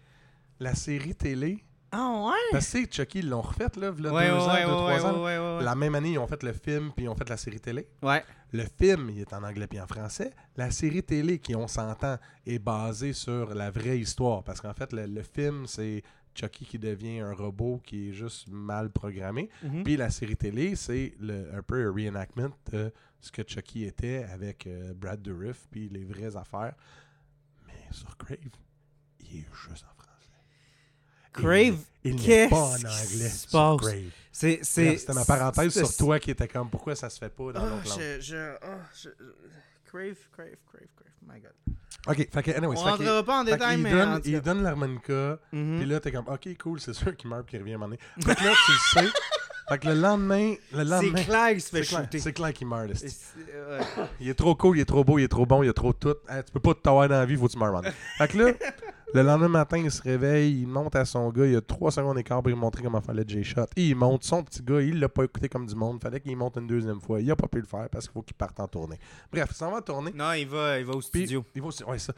La série télé. Ah ouais? Parce que Chucky, ils l'ont refaite, là, deux, trois ans. La même année, ils ont fait le film, puis ils ont fait la série télé. Ouais. Le film, il est en anglais puis en français. La série télé, qui, on s'entend, est basée sur la vraie histoire. Parce qu'en fait, le film, c'est... Chucky qui devient un robot qui est juste mal programmé. Mm-hmm. Puis la série télé, c'est un peu un reenactment de ce que Chucky était avec Brad Dourif puis les vraies affaires. Mais sur Crave, il est juste en français. Crave, il n'est pas en anglais sur Crave. C'était ma parenthèse sur toi qui était comme pourquoi ça se fait pas dans l'autre langue. Crave, my God. OK, fait que, anyway, on rentrera pas en détail, mais... Il donne l'harmonica, mm-hmm. Puis là, t'es comme, OK, cool, c'est sûr qu'il meurt, puis qu'il revient à un moment donné. Fait que là, tu le sais. Fait que le lendemain... C'est clair qu'il se fait shooter. C'est clair qu'il meurt, là. Il est trop cool, il est trop beau, il est trop bon, il est trop tout. Hey, tu peux pas t'avoir dans la vie, faut que tu meurs. Fait que là, le lendemain matin, il se réveille, il monte à son gars, il a 3 secondes d'écart pour lui montrer comment faire le J-Shot. Et il monte, son petit gars, il l'a pas écouté comme du monde, fallait qu'il monte une deuxième fois, il a pas pu le faire parce qu'il faut qu'il parte en tournée. Bref, il s'en va tourner. Non, il va au studio. Puis, il va au studio. Tout ça,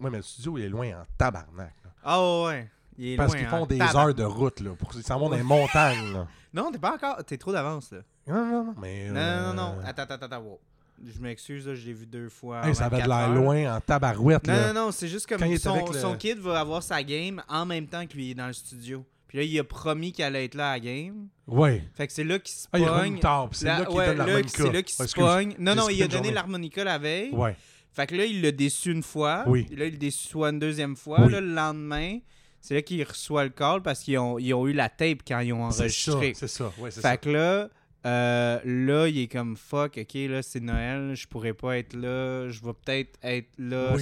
mais le studio, il est loin en tabarnak. Ah ouais. Il est parce loin, qu'ils font des heures de route, là. Ils s'en vont dans les montagnes, là. Non, t'es pas encore. T'es trop d'avance, là. Non. Mais Non. Attends. Wow. Je m'excuse, là, je l'ai vu 2 fois. Hey, ça avait de l'air loin en tabarouette, là. Non, c'est juste comme son kid va avoir sa game en même temps que lui est dans le studio. Puis là, il a promis qu'elle allait être là à la game. Oui. Fait que c'est là qu'il se pogne. Il remet une table. C'est là qu'il donne l'harmonica. C'est là qu'il se pogne. Non, il a donné l'harmonica la veille. Ouais. Fait que là, il l'a déçu une fois. Oui. Là, il le déçoit une deuxième fois. Là, le lendemain... C'est là qu'ils reçoivent le call parce qu'ils ont eu la tape quand ils ont enregistré. C'est ça. Ouais, c'est fait ça. Que là, Là, il est comme fuck, ok, là c'est Noël, je pourrais pas être là, je vais peut-être être là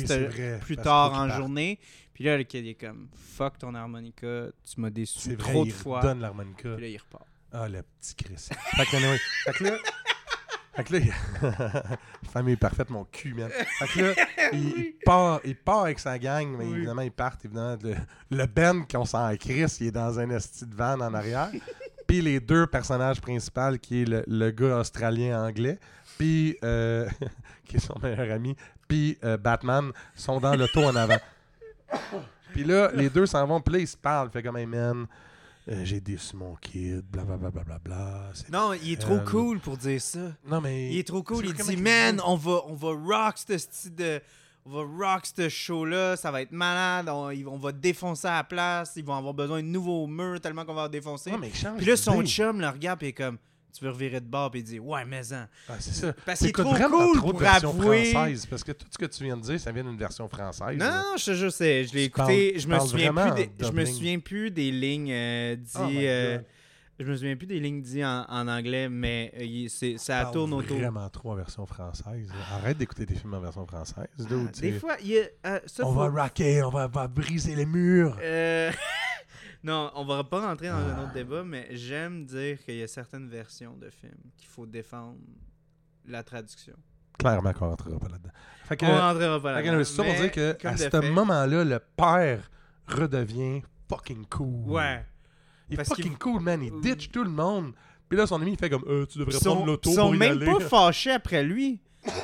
plus tard en journée. Puis là, il est comme fuck ton harmonica, tu m'as déçu trop de fois. C'est vrai, il redonne l'harmonica. Puis là, il repart. Ah, le petit Chris. Fait que là, famille parfaite, mon cul, man. Fait que là, il part avec sa gang, mais évidemment, ils partent. Évidemment, le Ben qu'on sent à Chris, il est dans un esti de van en arrière. Puis les deux personnages principaux, qui est le gars australien-anglais, puis qui est son meilleur ami, puis Batman, sont dans l'auto en avant. Puis là, les deux s'en vont, puis là, ils se parlent. Fait comme, hey man, j'ai déçu mon kid, blablabla. Non, il est trop cool pour dire ça. Non, mais. Il est trop cool. Il dit, man, on va rock ce style de. On va rock ce show-là, ça va être malade, on va défoncer à la place, ils vont avoir besoin de nouveaux murs tellement qu'on va défoncer. Non, mais change, puis là, son chum le regarde et est comme, tu veux revirer de bord, puis il dit, ouais, mais-en. Ah, c'est ça. Parce qu'il est trop cool pour avouer. Parce que tout ce que tu viens de dire, ça vient d'une version française. Non, je te jure, je l'ai écouté, je me souviens plus des lignes dites en anglais, mais ça tourne autour. Il y a vraiment trois versions françaises. Arrête d'écouter des films en version française. Des fois, il y a... va raquer, on va briser les murs. Non, on va pas rentrer dans un autre débat, mais j'aime dire qu'il y a certaines versions de films qu'il faut défendre la traduction. Clairement qu'on rentrera pas là-dedans. On rentrera pas là-dedans. C'est ça pour dire qu'à ce moment-là, le père redevient fucking cool. Ouais. Il est fucking cool, man. Il ditch tout le monde. Puis là, son ami, il fait comme tu devrais prendre l'auto pour y aller. Ils sont même pas fâchés après lui.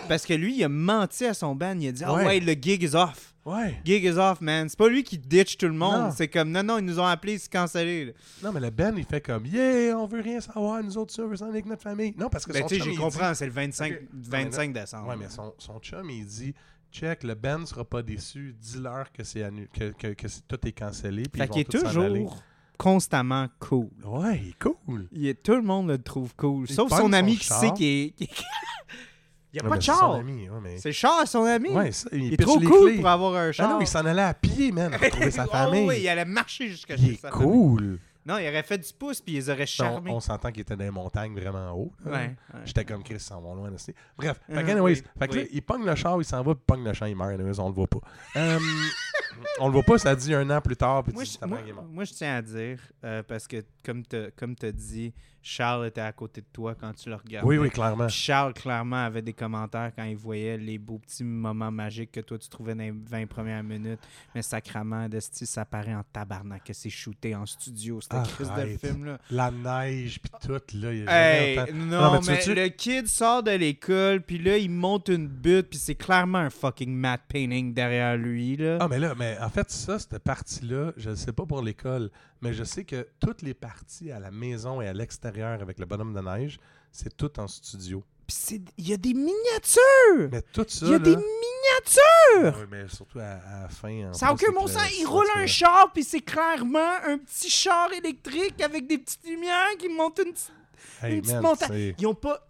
Parce que lui, il a menti à son band. Il a dit ouais, le gig is off. Ouais. Gig is off, man. C'est pas lui qui ditch tout le monde. Non. C'est comme non, ils nous ont appelés, ils se cancellés. Non, mais le band, il fait comme yeah, on veut rien savoir. Nous autres, ça, on veut s'en aller avec notre famille. Non, parce que son chum. Je comprends, c'est le 25 décembre. Ouais, mais son chum, il dit. Check, le band sera pas déçu. Dis-leur que tout est cancellé. Fait qu'il est toujours constamment cool. Ouais, il est cool. Tout le monde le trouve cool. Sauf son ami qui sait qu'il est... Il n'y a pas de char. C'est char, son ami. Ouais, ça, il est trop cool pour avoir un char. Ah non, il s'en allait à pied, man, pour trouver sa famille. Oui, il allait marcher jusqu'à chez sa famille. Il est cool. Non, il aurait fait du pouce puis il les aurait charmés. On s'entend qu'il était dans les montagnes vraiment haut. Ouais. J'étais comme Chris, ils s'en vont loin. Bref, fait que là, il pogne le char, il s'en va, puis pogne le char, il meurt. Anyways, on le voit pas. On le voit pas, ça dit 1 an plus tard. Puis moi, je tiens à dire, parce que comme tu as dit, Charles était à côté de toi quand tu le regardais. Oui, clairement. Puis Charles, clairement, avait des commentaires quand il voyait les beaux petits moments magiques que toi, tu trouvais dans les 20 premières minutes. Mais sacrament, ça paraît en tabarnak que c'est shooté en studio. C'était crise de film-là. La neige, puis tout, là. Non, mais le kid sort de l'école, puis là, il monte une butte, puis c'est clairement un fucking matte painting derrière lui, là. Ah, mais là, en fait, cette partie-là, je ne sais pas pour l'école, mais je sais que toutes les parties à la maison et à l'extérieur avec le bonhomme de neige, c'est tout en studio. Puis il y a des miniatures! Mais tout ça, il y a des miniatures! Oui, mais surtout à la fin. Ça n'a aucun bon sens. Il roule un char, puis c'est clairement un petit char électrique avec des petites lumières qui montent une petite montagne. Ils ont pas...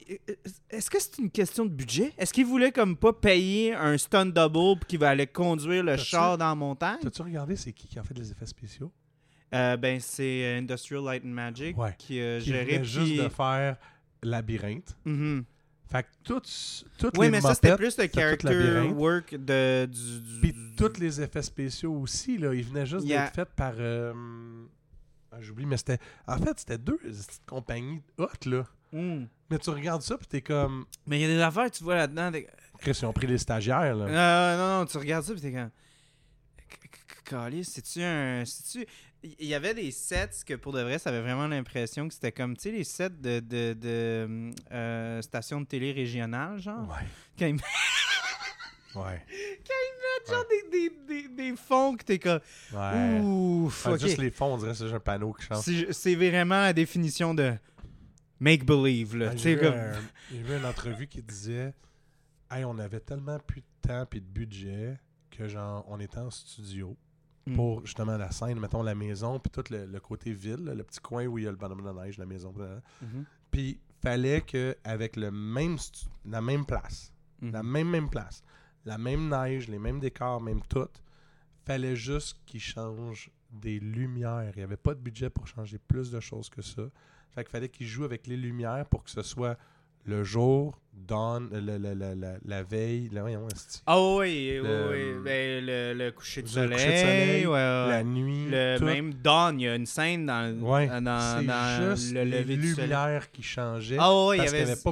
Est-ce que c'est une question de budget? Est-ce qu'ils voulaient comme pas payer un stunt double pour qu'il allait conduire le char dans la montagne? T'as-tu regardé c'est qui a fait des effets spéciaux? C'est Industrial Light and Magic qui a géré... Qui juste de faire Labyrinthe. Mm-hmm. Fait que toutes les mopettes, c'était plus le character work du... Puis tous les effets spéciaux aussi, là, ils venaient juste d'être faits par... J'oublie, mais c'était... En fait, c'était deux petites compagnies hot, là. Mm. Mais tu regardes ça, puis t'es comme... Mais il y a des affaires que tu vois là-dedans. Chris, ils ont pris les stagiaires, là. Non, tu regardes ça, puis t'es comme... Calais, c'est-tu... Il y avait des sets que, pour de vrai, ça avait vraiment l'impression que c'était comme, tu sais, les sets de stations de télé régionales, genre. Ouais. Quand ils... Quand ils mettent genre des fonds que t'es comme... Ouais. Ouf, okay. Juste les fonds, on dirait que c'est juste un panneau qui chante. C'est vraiment la définition de make-believe, là. J'ai vu une entrevue qui disait « Hey, on avait tellement plus de temps et de budget que, genre, on était en studio. » Pour justement la scène, mettons la maison, puis tout le côté ville, le petit coin où il y a le bonhomme de neige, la maison. Mm-hmm. Puis fallait qu'avec la même place, la même neige, les mêmes décors, même tout, Fallait juste qu'ils changent des lumières. Il n'y avait pas de budget pour changer plus de choses que ça. Fait qu'il fallait qu'ils jouent avec les lumières pour que ce soit le jour, dawn, la veille. Oui. Ben, le coucher du soleil, la nuit. Même dawn, il y a une scène dans juste le lever du soleil. Les lumières qui changeaient.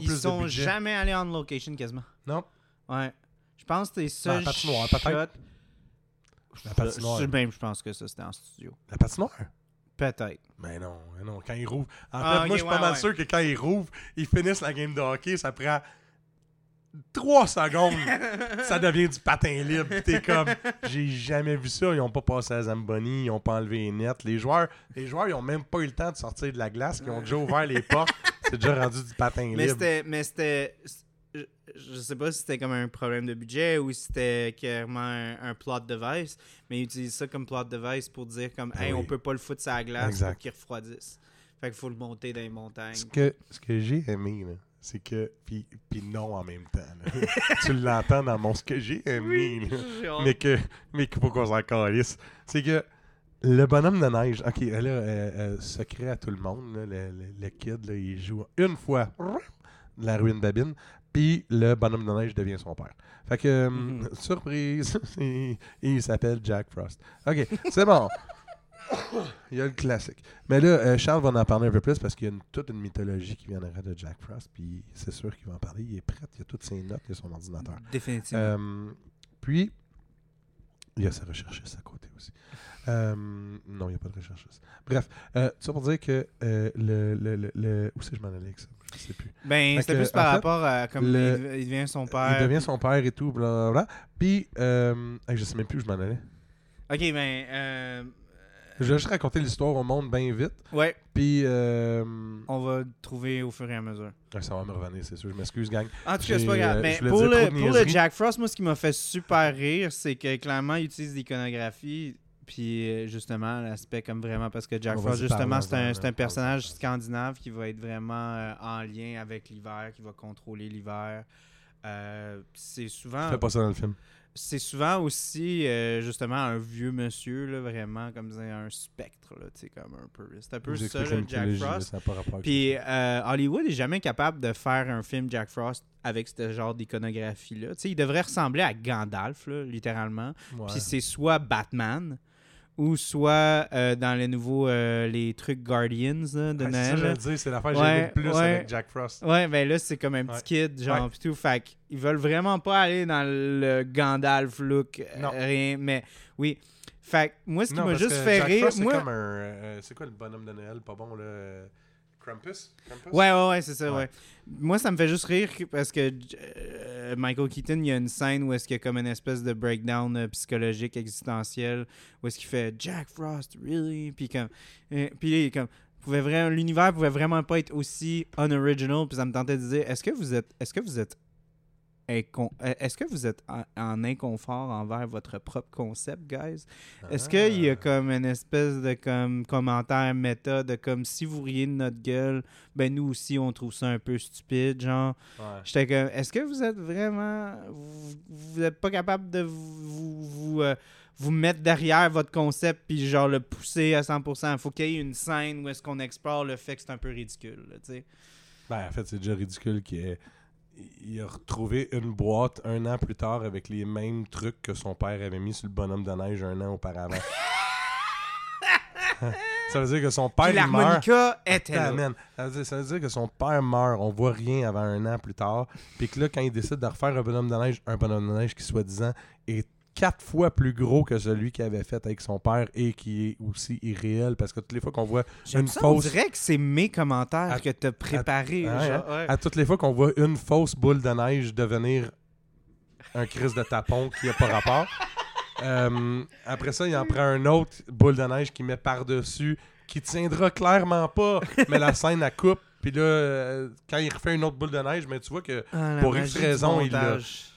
Ils sont jamais allés en location quasiment. Non. Ouais. Je pense que c'est ça. En patinoire, peut-être. La patinoire. Même, je pense que ça, c'était en studio. La patinoire? Peut-être. Mais non, quand ils rouvrent. En fait, moi, je suis pas mal sûr que quand ils rouvrent, ils finissent la game de hockey, ça prend 3 secondes. Ça devient du patin libre. T'es comme, j'ai jamais vu ça. Ils n'ont pas passé à Zamboni, ils n'ont pas enlevé les nets. Les joueurs, ils n'ont même pas eu le temps de sortir de la glace. Ils ont déjà ouvert les portes. C'est déjà rendu du patin libre. Mais c'était... Je sais pas si c'était comme un problème de budget ou si c'était carrément un plot device, mais ils utilisent ça comme plot device pour dire comme « Hey, on peut pas le foutre sur la glace pour qu'il refroidisse. » Fait qu'il faut le monter dans les montagnes. Ce que j'ai aimé, là, c'est que... Puis non en même temps. Là. Tu l'entends dans mon « ce que j'ai aimé », mais que faut qu'on s'en calisse. C'est que le bonhomme de neige, ok, là, secret à tout le monde, là, le kid, là, il joue une fois de la ruine babine. Puis le bonhomme de neige devient son père. Fait que, surprise, il s'appelle Jack Frost. OK, c'est bon. Il y a le classique. Mais là, Charles va en parler un peu plus parce qu'il y a toute une mythologie qui vient derrière de Jack Frost. Puis c'est sûr qu'il va en parler. Il est prêt. Il y a toutes ses notes. Il y a son ordinateur. Définitivement. Puis, il y a sa recherchiste à côté aussi. Non, il n'y a pas de recherchiste. Bref, ça pour dire que où c'est que je m'en allais avec ça? Je sais plus. Ben, fait c'était plus par rapport à comme il devient son père. Il devient son père et tout, blablabla. Puis, je sais même plus où je m'en allais. OK, ben... Je vais juste raconter l'histoire au monde bien vite. Ouais. Puis... On va trouver au fur et à mesure. Ça va me revenir, c'est sûr. Je m'excuse, gang. En tout cas, c'est pas grave. Mais pour le Jack Frost, moi, ce qui m'a fait super rire, c'est que clairement, il utilise l'iconographie... Puis justement, l'aspect comme vraiment... Parce que Jack Frost, justement, c'est un personnage scandinave qui va être vraiment en lien avec l'hiver, qui va contrôler l'hiver. C'est souvent... Tu fais pas ça dans le film. C'est souvent aussi, justement, un vieux monsieur, là, vraiment, comme un spectre, là, tu sais, comme un peu... C'est un peu ça, le Jack Frost. Puis Hollywood est jamais capable de faire un film Jack Frost avec ce genre d'iconographie-là. Tu sais, il devrait ressembler à Gandalf, là, littéralement. Ouais. Puis c'est soit Batman... ou soit dans les nouveaux les trucs Guardians là, de Noël. C'est ça je veux dire, c'est l'affaire que j'ai aimé le plus avec Jack Frost. Ouais, ben là c'est comme un petit kid genre pis tout, fait qu'ils veulent vraiment pas aller dans le Gandalf look rien, mais oui. Fait que moi ce qui m'a juste fait Jack rire, Frost, moi c'est comme un c'est quoi le bonhomme de Noël pas bon là Krampus? Ouais, c'est ça, ouais. Moi, ça me fait juste rire parce que Michael Keaton, il y a une scène où est-ce qu'il y a comme une espèce de breakdown psychologique, existentiel, où est-ce qu'il fait « Jack Frost, really? » Puis là, il est comme... L'univers pouvait vraiment pas être aussi unoriginal, puis ça me tentait de dire « Est-ce que vous êtes en inconfort envers votre propre concept, guys? » Est-ce qu'il y a comme une espèce de comme commentaire méta de comme si vous riez de notre gueule, ben nous aussi on trouve ça un peu stupide, genre. Ouais. J'étais comme, est-ce que vous êtes vraiment, vous êtes pas capable de vous mettre derrière votre concept puis genre le pousser à 100%? Faut qu'il y ait une scène où est-ce qu'on explore le fait que c'est un peu ridicule, tu sais. Ben en fait c'est déjà ridicule qui est. Il a retrouvé une boîte 1 an plus tard avec les mêmes trucs que son père avait mis sur le bonhomme de neige 1 an auparavant. Ça veut dire que son père meurt. Ça veut dire que son père meurt. On voit rien avant 1 an plus tard. Puis que là, quand il décide de refaire un bonhomme de neige qui, soi-disant, est 4 fois plus gros que celui qu'il avait fait avec son père et qui est aussi irréel parce que toutes les fois qu'on voit fausse... On dirait que c'est mes commentaires que t'as préparés. À toutes les fois qu'on voit une fausse boule de neige devenir un crisse de tapon qui n'a pas rapport. Après ça, il en prend un autre boule de neige qu'il met par-dessus qui tiendra clairement pas, mais la scène, elle coupe. Puis là, quand il refait une autre boule de neige, mais tu vois que pour X raison,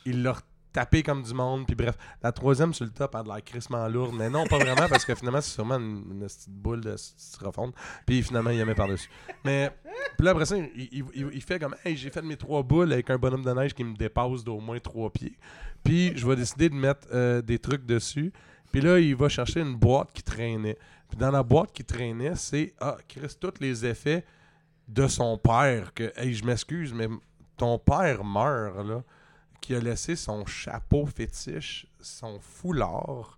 il l'a tapé comme du monde, puis bref. La 3e sur le top a de l'air crissement lourde, mais non, pas vraiment, parce que finalement, c'est sûrement une petite boule de styrofoam, puis finalement, il y a mis par-dessus. Mais puis là, après ça, il fait comme « Hey, j'ai fait mes 3 boules avec un bonhomme de neige qui me dépasse d'au moins 3 pieds, puis je vais décider de mettre des trucs dessus. » Puis là, il va chercher une boîte qui traînait. Puis dans la boîte qui traînait, c'est, ah, Christ, tous les effets de son père. Que, hey, je m'excuse, mais ton père meurt, là, qui a laissé son chapeau fétiche, son foulard.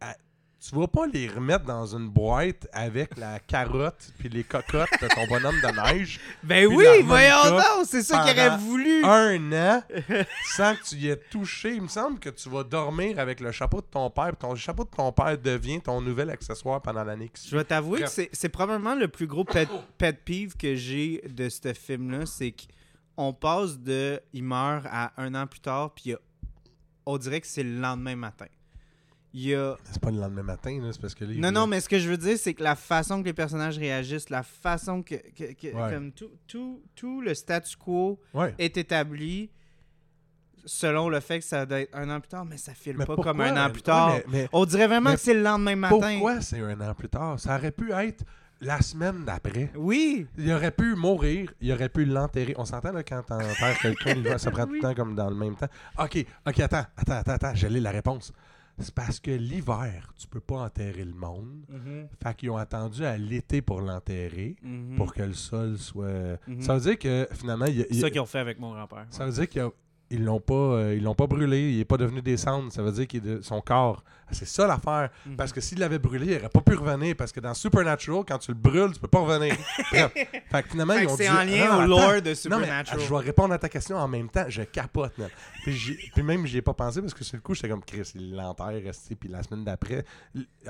À... Tu vas pas les remettre dans une boîte avec la carotte puis les cocottes de ton bonhomme de neige. Ben oui, voyons donc, c'est ça qu'il aurait voulu. Un an, sans que tu y aies touché. Il me semble que tu vas dormir avec le chapeau de ton père. Ton chapeau de ton père devient ton nouvel accessoire pendant l'année. Je vais t'avouer que c'est probablement le plus gros pet peeve que j'ai de ce film-là. C'est qu'on passe de « il meurt » à un an plus tard, puis on dirait que c'est le lendemain matin. C'est pas le lendemain matin, là, c'est parce que là, non, mais ce que je veux dire, c'est que la façon que les personnages réagissent, la façon que ouais. Comme tout le statu quo est établi selon le fait que ça doit être un an plus tard, mais ça file mais pas comme un an plus tard. Ouais, mais, on dirait vraiment que c'est le lendemain matin. Pourquoi c'est un an plus tard? Ça aurait pu être la semaine d'après. Oui! Il aurait pu mourir, il aurait pu l'enterrer. On s'entend, là, quand t'enterres quelqu'un, ça prend tout le temps comme dans le même temps. OK, attends, j'ai la réponse. C'est parce que l'hiver, tu peux pas enterrer le monde. Mm-hmm. Fait qu'ils ont attendu à l'été pour l'enterrer, mm-hmm. pour que le sol soit... Mm-hmm. Ça veut dire que, finalement... C'est ça qu'ils ont fait avec mon grand-père. Ça veut dire qu'ils l'ont pas brûlé, il n'est pas devenu des cendres. Ça veut dire qu'il est de son corps. C'est ça l'affaire. Mm-hmm. Parce que s'il l'avait brûlé, il n'aurait pas pu revenir. Parce que dans Supernatural, quand tu le brûles, tu peux pas revenir. Bref. Fait que finalement, ils ont dit... C'est en lien au lore de Supernatural. Non, mais, je vais répondre à ta question en même temps. Je capote. Puis même, j'y ai pas pensé parce que sur le coup, j'étais comme Chris, il l'enterre, puis la semaine d'après...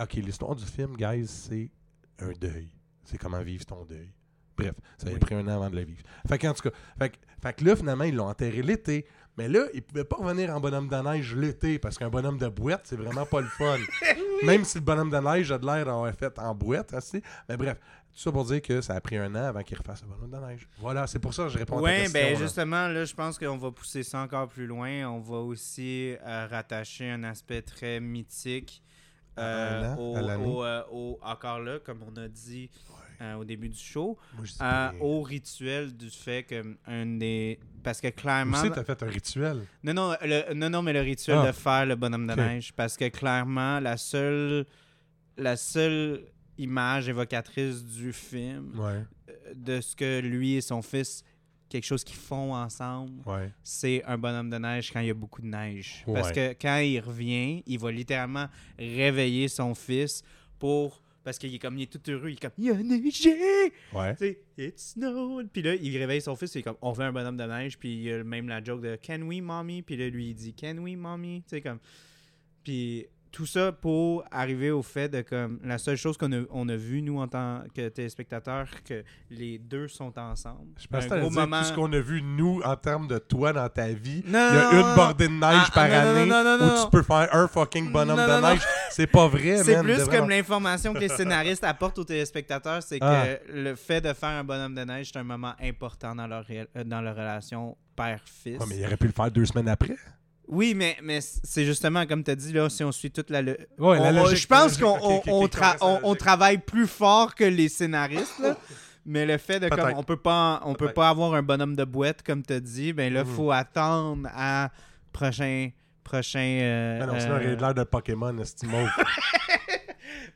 OK, l'histoire du film, guys, c'est un deuil. C'est comment vivre ton deuil. Bref, ça avait pris un an avant de le vivre. Fait qu'en tout cas, fait que là, finalement, ils l'ont enterré l'été. Mais là, il ne pouvait pas revenir en bonhomme de neige l'été parce qu'un bonhomme de boîte, c'est vraiment pas le fun. Oui. Même si le bonhomme de neige a de l'air d'avoir fait en boîte. Assez. Mais bref, tout ça pour dire que ça a pris un an avant qu'il refasse le bonhomme de neige. Voilà, c'est pour ça que je réponds à ta question. Oui, bien justement, là, je pense qu'on va pousser ça encore plus loin. On va aussi rattacher un aspect très mythique encore là, comme on a dit... Ouais. Au début du show, au rituel du fait que parce que clairement... Aussi, t'as fait un rituel. Non, mais le rituel de faire le bonhomme de neige, parce que clairement, la seule image évocatrice du film, de ce que lui et son fils, quelque chose qu'ils font ensemble, c'est un bonhomme de neige quand il y a beaucoup de neige. Ouais. Parce que quand il revient, il va littéralement réveiller son fils pour... Parce qu'il est comme, il est tout heureux, il est comme, il a neigé! Ouais. Tu sais, it's snowed! Puis là, il réveille son fils, il est comme, on veut un bonhomme de neige, puis il y a même la joke de Can we, mommy? Puis là, lui, il dit Can we, mommy? Tu sais, comme. Puis tout ça pour arriver au fait de, comme, la seule chose qu'on a vue, nous, en tant que téléspectateurs, que les deux sont ensemble. Je pense que t'allais dire tout ce qu'on a vu, nous, en termes de toi dans ta vie. Il y a une bordée de neige par année où tu peux faire un fucking bonhomme de neige. C'est pas vrai, man. C'est plus comme l'information que les scénaristes apportent aux téléspectateurs, c'est que le fait de faire un bonhomme de neige, c'est un moment important dans leur relation père-fils. Ouais, mais il aurait pu le faire 2 semaines après. Oui, mais c'est justement, comme tu as dit, là, si on suit toute la logique. Je pense qu'on travaille plus fort que les scénaristes, là. Mais le fait de comme on peut pas avoir un bonhomme de boîte, comme tu as dit, ben là, faut attendre à prochain. Sinon, il y a de l'air de Pokémon, estimaux.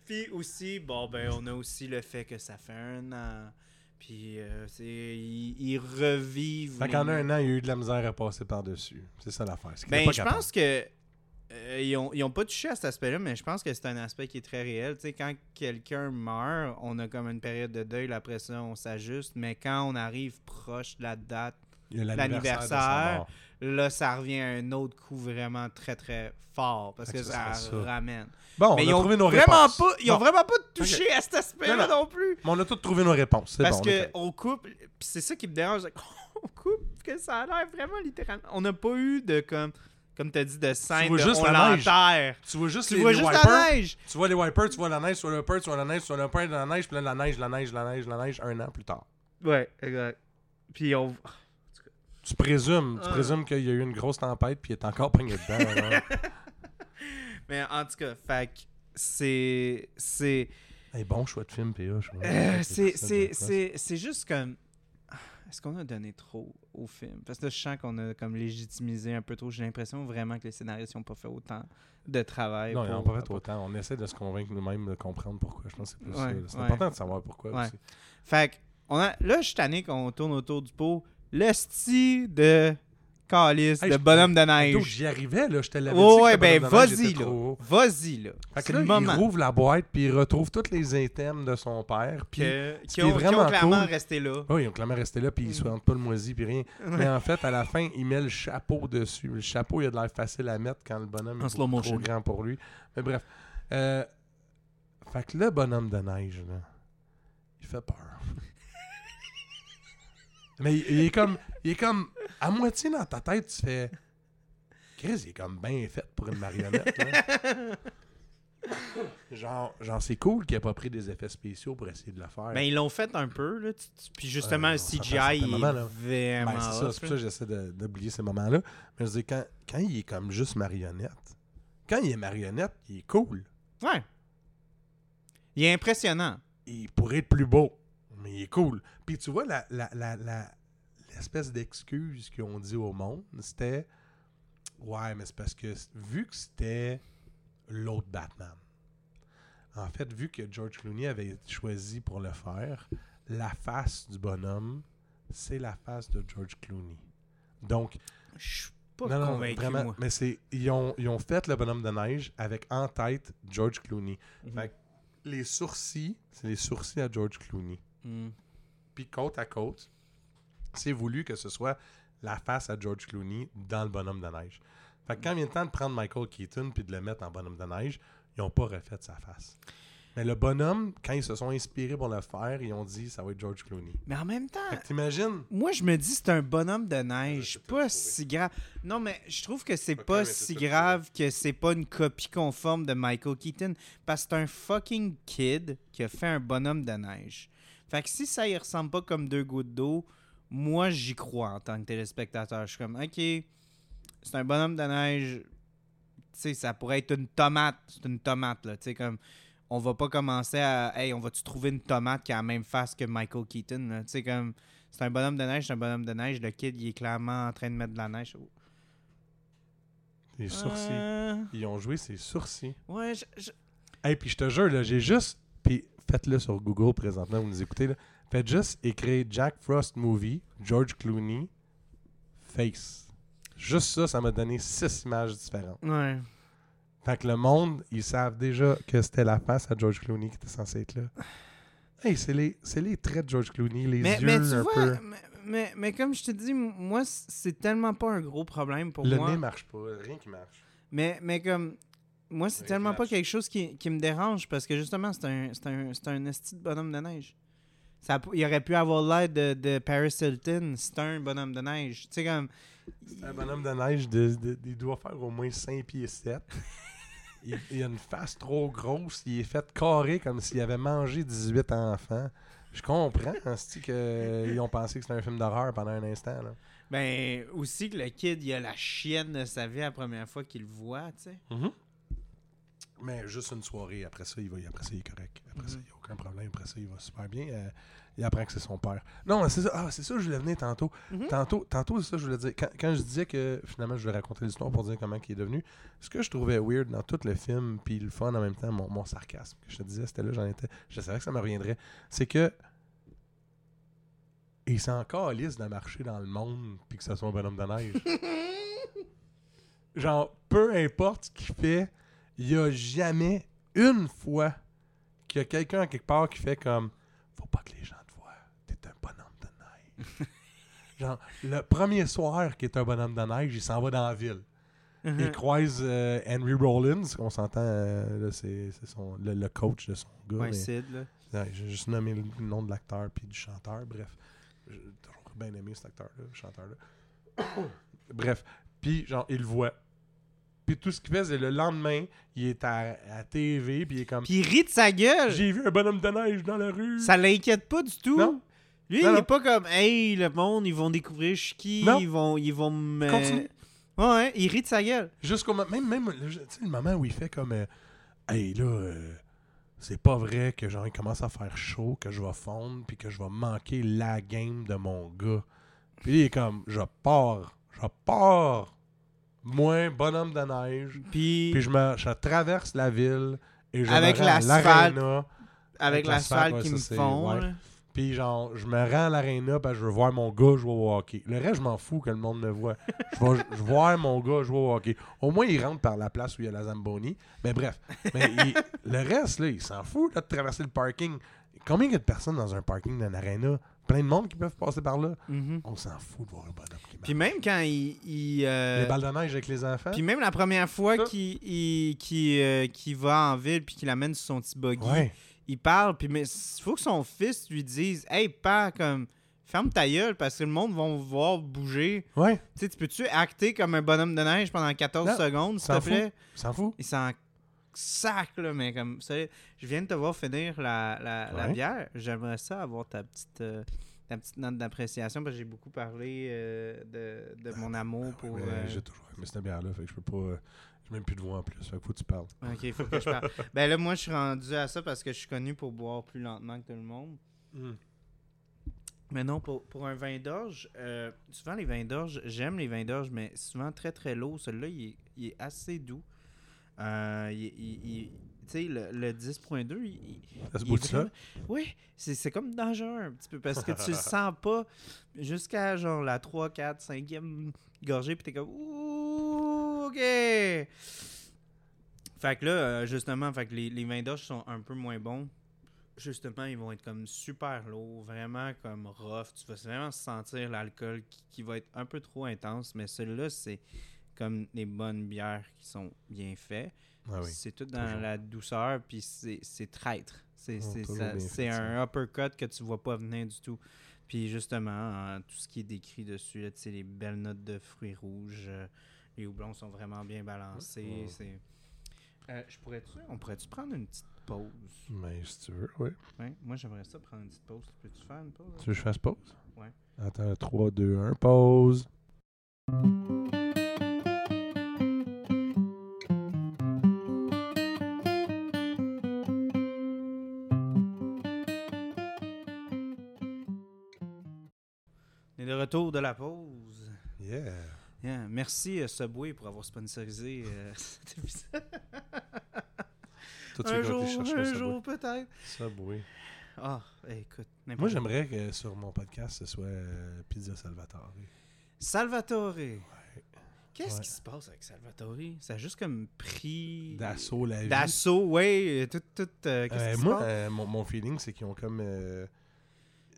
Puis aussi, on a aussi le fait que ça fait un an. Puis ils revivent. Fait qu'en un an, il y a eu de la misère à passer par-dessus. C'est ça l'affaire. Je pense que ils ont pas touché à cet aspect-là, mais je pense que c'est un aspect qui est très réel. Tu sais, quand quelqu'un meurt, on a comme une période de deuil. Après ça, on s'ajuste. Mais quand on arrive proche de la date, l'anniversaire, là, ça revient à un autre coup vraiment très, très fort parce que ça ramène. Bon, mais on a trouvé nos réponses. Ils n'ont vraiment pas touché à cet aspect-là non plus. Mais on a tous trouvé nos réponses. Parce qu'on coupe, puis c'est ça qui me dérange, on coupe que ça a l'air vraiment littéralement. On n'a pas eu de comme tu as dit, de scène de on l'enterre. Tu vois juste la neige. Tu vois les wipers, tu vois la neige, tu vois le peur, tu vois la neige, tu vois le peur, la neige, puis là, la neige, un an plus tard. Ouais, exact. Puis on... Tu présumes qu'il y a eu une grosse tempête puis il est encore pogné dedans. Hein? Mais en tout cas, fait que c'est bon choix de film, PA. C'est juste comme... est-ce qu'on a donné trop au film? Parce que je sens qu'on a comme légitimisé un peu trop. J'ai l'impression vraiment que les scénaristes n'ont pas fait autant de travail. Non, ils n'ont pas fait autant. On essaie de se convaincre nous-mêmes de comprendre pourquoi. Je pense que c'est plus c'est important de savoir pourquoi aussi. Fait que, là, je suis tanné qu'on tourne autour du pot. Le style de calice, de bonhomme de neige. J'y arrivais, là. Je te l'avais dit. Ouais, ben vas-y, là. Fait que là, il rouvre la boîte, puis il retrouve tous les items de son père. Puis qui ont clairement resté là. Oui, ils ont clairement resté là, puis ils ne se rendent pas le moisi, puis rien. Mais en fait, à la fin, il met le chapeau dessus. Le chapeau, il a de l'air facile à mettre quand le bonhomme est trop grand pour lui. Mais bref. Fait que le bonhomme de neige, là, il fait peur. Mais il est comme à moitié dans ta tête, tu fais Chris, il est comme bien fait pour une marionnette. Hein? genre c'est cool qu'il ait pas pris des effets spéciaux pour essayer de le faire. Ben ils l'ont fait un peu là, puis justement le CGI il moment, vraiment ben, c'est pour ça que j'essaie d'oublier ces moments-là. Mais je dis quand il est comme juste marionnette. Quand il est marionnette, il est cool. Ouais. Il est impressionnant. Il pourrait être plus beau. Mais il est cool. Puis tu vois, l'espèce d'excuse qu'ils ont dit au monde, c'était « Ouais, mais c'est parce que vu que c'était l'autre Batman, en fait, vu que George Clooney avait choisi pour le faire, la face du bonhomme, c'est la face de George Clooney. » Donc, je suis pas convaincu, vraiment, moi. Mais ils ont fait le bonhomme de neige avec en tête George Clooney. Mm-hmm. Fait que les sourcils, c'est les sourcils à George Clooney. Mm. Puis côte à côte, c'est voulu que ce soit la face à George Clooney dans le bonhomme de neige. Fait que quand vient le temps de prendre Michael Keaton puis de le mettre en bonhomme de neige, ils n'ont pas refait sa face. Mais le bonhomme, quand ils se sont inspirés pour le faire, ils ont dit ça va être George Clooney. Mais en même temps, t'imagines? Moi je me dis c'est un bonhomme de neige, pas si grave. Non mais je trouve que c'est pas si grave que c'est pas une copie conforme de Michael Keaton parce que c'est un fucking kid qui a fait un bonhomme de neige. Fait que si ça y ressemble pas comme deux gouttes d'eau, moi j'y crois en tant que téléspectateur. Je suis comme, ok, c'est un bonhomme de neige, tu sais, ça pourrait être une tomate, c'est une tomate là, tu sais, comme, on va pas commencer à, hey, on va-tu trouver une tomate qui a la même face que Michael Keaton, là, tu sais, comme, c'est un bonhomme de neige, le kid il est clairement en train de mettre de la neige. Les sourcils, ils ont joué ses sourcils. Ouais, Hey, puis je te jure, là, j'ai juste, puis faites-le sur Google présentement, vous nous écoutez. Là. Faites juste écrire Jack Frost Movie, George Clooney, Face. Juste ça, ça m'a donné 6 images différentes. Ouais. Fait que le monde, ils savent déjà que c'était la face à George Clooney qui était censée être là. Hey, c'est les traits de George Clooney, les yeux mais tu un vois, peu. Mais comme je te dis, moi, c'est tellement pas un gros problème pour moi. Le nez marche pas, rien qui marche. Mais comme... Moi, c'est tellement pas quelque chose qui me dérange parce que justement, c'est un esti de bonhomme de neige. Ça, il aurait pu avoir l'air de Paris Hilton. C'est un bonhomme de neige. Tu sais, comme. C'est un bonhomme de neige, il doit faire au moins 5 pieds 7. Il a une face trop grosse. Il est fait carré comme s'il avait mangé 18 enfants. Je comprends, hein, c'est-tu qu'ils ont pensé que c'était un film d'horreur pendant un instant. Là. Ben, aussi que le kid, il a la chienne de sa vie la première fois qu'il le voit, tu sais. Mm-hmm. Mais juste une soirée, après ça, il est correct. Après ça, il n'y a aucun problème. Après ça, il va super bien. Il apprend que c'est son père. Non, c'est ça. Ah, c'est ça que je voulais venir tantôt. Mm-hmm. Tantôt, c'est ça que je voulais dire. Quand je disais que finalement, je vais raconter l'histoire pour dire comment il est devenu, ce que je trouvais weird dans tout le film, puis le fun en même temps, mon sarcasme que je te disais, c'était là, je savais que ça me reviendrait, c'est que il s'en calisse de marcher dans le monde puis que ça soit un bonhomme de neige. Genre, peu importe ce qu'il fait, il n'y a jamais une fois qu'il y a quelqu'un à quelque part qui fait comme « Faut pas que les gens te voient, t'es un bonhomme de neige. » Genre, le premier soir qu'il est un bonhomme de neige, il s'en va dans la ville. Mm-hmm. Il croise Henry Rollins, qu'on s'entend, là, c'est son, le coach de son gars. Ouais, Sid, là. Ouais, j'ai juste nommé le nom de l'acteur puis du chanteur, bref. J'ai toujours bien aimé cet acteur-là, chanteur-là. Bref, puis genre, il le voit. Puis tout ce qu'il fait, c'est le lendemain, il est à TV, puis il est comme... Puis il rit de sa gueule! J'ai vu un bonhomme de neige dans la rue! Ça l'inquiète pas du tout! Non. Lui, non, il est pas comme, hey, le monde, ils vont découvrir Chucky, ils vont me... Continue! Ouais, il rit de sa gueule! Jusqu'au moment... Même le moment où il fait comme, hey, là, C'est pas vrai que genre il commence à faire chaud, que je vais fondre, puis que je vais manquer la game de mon gars. Puis il est comme, je pars, moi, bonhomme de neige, puis je traverse la ville et je avec me rends à l'aréna. Avec l'asphalte qui me fond. Ouais. Puis genre, je me rends à l'aréna parce que je veux voir mon gars jouer au hockey. Le reste, je m'en fous que le monde me voit. Je veux voir mon gars jouer au hockey. Au moins, il rentre par la place où il y a la Zamboni. Mais bref, le reste, là, il s'en fout là, de traverser le parking. Combien il y a de personnes dans un parking d'une aréna? Plein de monde qui peuvent passer par là. Mm-hmm. On s'en fout de voir le bonhomme qui marche. Puis même quand les balles de neige avec les enfants. Puis même la première fois qu'il va en ville puis qu'il amène sur son petit buggy. Ouais. Il parle, puis il faut que son fils lui dise « Hey, père, comme, ferme ta gueule, parce que le monde va voir bouger. » Ouais. Tu sais, tu peux-tu acter comme un bonhomme de neige pendant 14 secondes, s'il te plaît? Il s'en fout. Il s'en sac, là, mais comme, ça, je viens de te voir finir la bière. J'aimerais ça avoir ta petite note d'appréciation, parce que j'ai beaucoup parlé de mon amour pour... J'ai toujours aimé cette bière-là, fait que je peux pas... J'ai même plus de voix en plus, il faut que tu parles. OK, il faut que je parle. Ben là, moi, je suis rendu à ça parce que je suis connu pour boire plus lentement que tout le monde. Mm. Mais non, pour un vin d'orge, souvent les vins d'orge, j'aime les vins d'orge, mais souvent très, très lourd. Celui-là, il est assez doux. Tu sais, le 10.2, ça se boit de ça? Oui, c'est comme dangereux un petit peu parce que tu le sens pas jusqu'à genre la 3, 4, 5e gorgée, puis t'es comme « Ouh! » OK! Fait que là, justement, fait que les vins d'orge sont un peu moins bons. Justement, ils vont être comme super lourds, vraiment comme rough. Tu vas vraiment sentir l'alcool qui va être un peu trop intense. Mais celui-là, c'est comme des bonnes bières qui sont bien faites. Ah oui, c'est tout dans toujours la douceur, puis c'est traître. C'est un uppercut que tu vois pas venir du tout. Puis justement, tout ce qui est décrit dessus, là, tu sais, les belles notes de fruits rouges... les houblons sont vraiment bien balancés. Mmh. On pourrait-tu prendre une petite pause? Mais si tu veux, oui. Ouais, moi, j'aimerais ça prendre une petite pause. Peux-tu faire une pause? Tu veux que je fasse pause? Oui. Attends, 3, 2, 1, pause! On est de retour de la pause. Yeah! Yeah. Merci Subway pour avoir sponsorisé cet épisode. Un jour peut-être. Subway. Ah, écoute. Moi, j'aimerais que sur mon podcast, ce soit Pizza Salvatore. Salvatore. Ouais. Qu'est-ce qui se passe avec Salvatore? Ça a juste comme pris... d'assaut la vie. D'assaut, oui. Mon feeling, c'est qu'ils ont comme...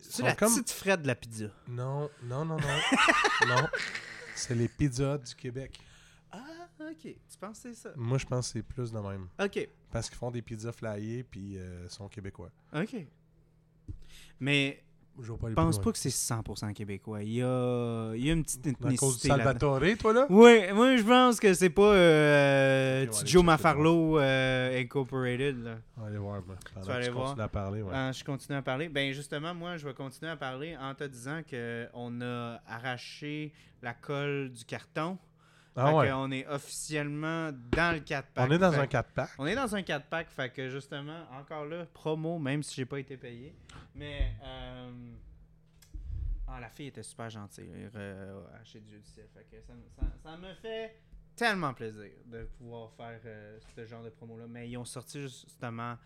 c'est la petite frette de la pizza. Non. Non. C'est les pizzas du Québec. Ah, OK. Tu penses que c'est ça? Moi, je pense que c'est plus de même. OK. Parce qu'ils font des pizzas flyées, puis sont québécois. OK. Mais je pense pas que c'est 100% québécois. Il y a une petite ethnicité. À cause du Salvatore, là-dedans. Toi, là? Oui, moi, je pense que c'est pas Joe Mafarlo Incorporated. Là. On va aller voir. Tu vas aller voir. Je continue à parler. Ouais. Je continue à parler. Ben justement, moi, je vais continuer à parler en te disant qu'on a arraché la colle du carton. Ah ouais. On est officiellement dans le 4-pack. On est dans un 4-pack. On est dans un 4-pack, fait que justement, encore là, promo, même si j'ai pas été payé. Mais la fille était super gentille chez Dieu du ciel. Fait que ça me fait tellement plaisir de pouvoir faire ce genre de promo-là. Mais ils ont sorti justement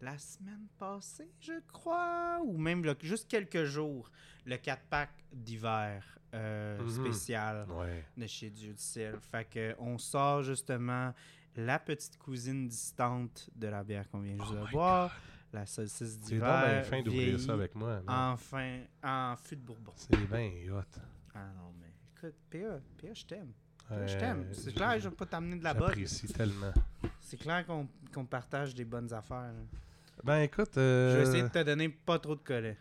la semaine passée, je crois, ou même juste quelques jours, le 4-pack d'hiver spécial de chez Dieu du ciel. Fait qu'on sort justement la petite cousine distante de la bière qu'on vient juste de boire, la saucisse d'hiver. C'est bon, enfin d'ouvrir ça avec moi. Mais... enfin, en fût de Bourbon. C'est bien hot. Ah non, mais écoute, PA, je t'aime. Je t'aime. C'est clair, je vais pas t'amener de la botte. J'apprécie tellement. C'est clair qu'on partage des bonnes affaires. Là. Ben écoute... je vais essayer de te donner pas trop de collets.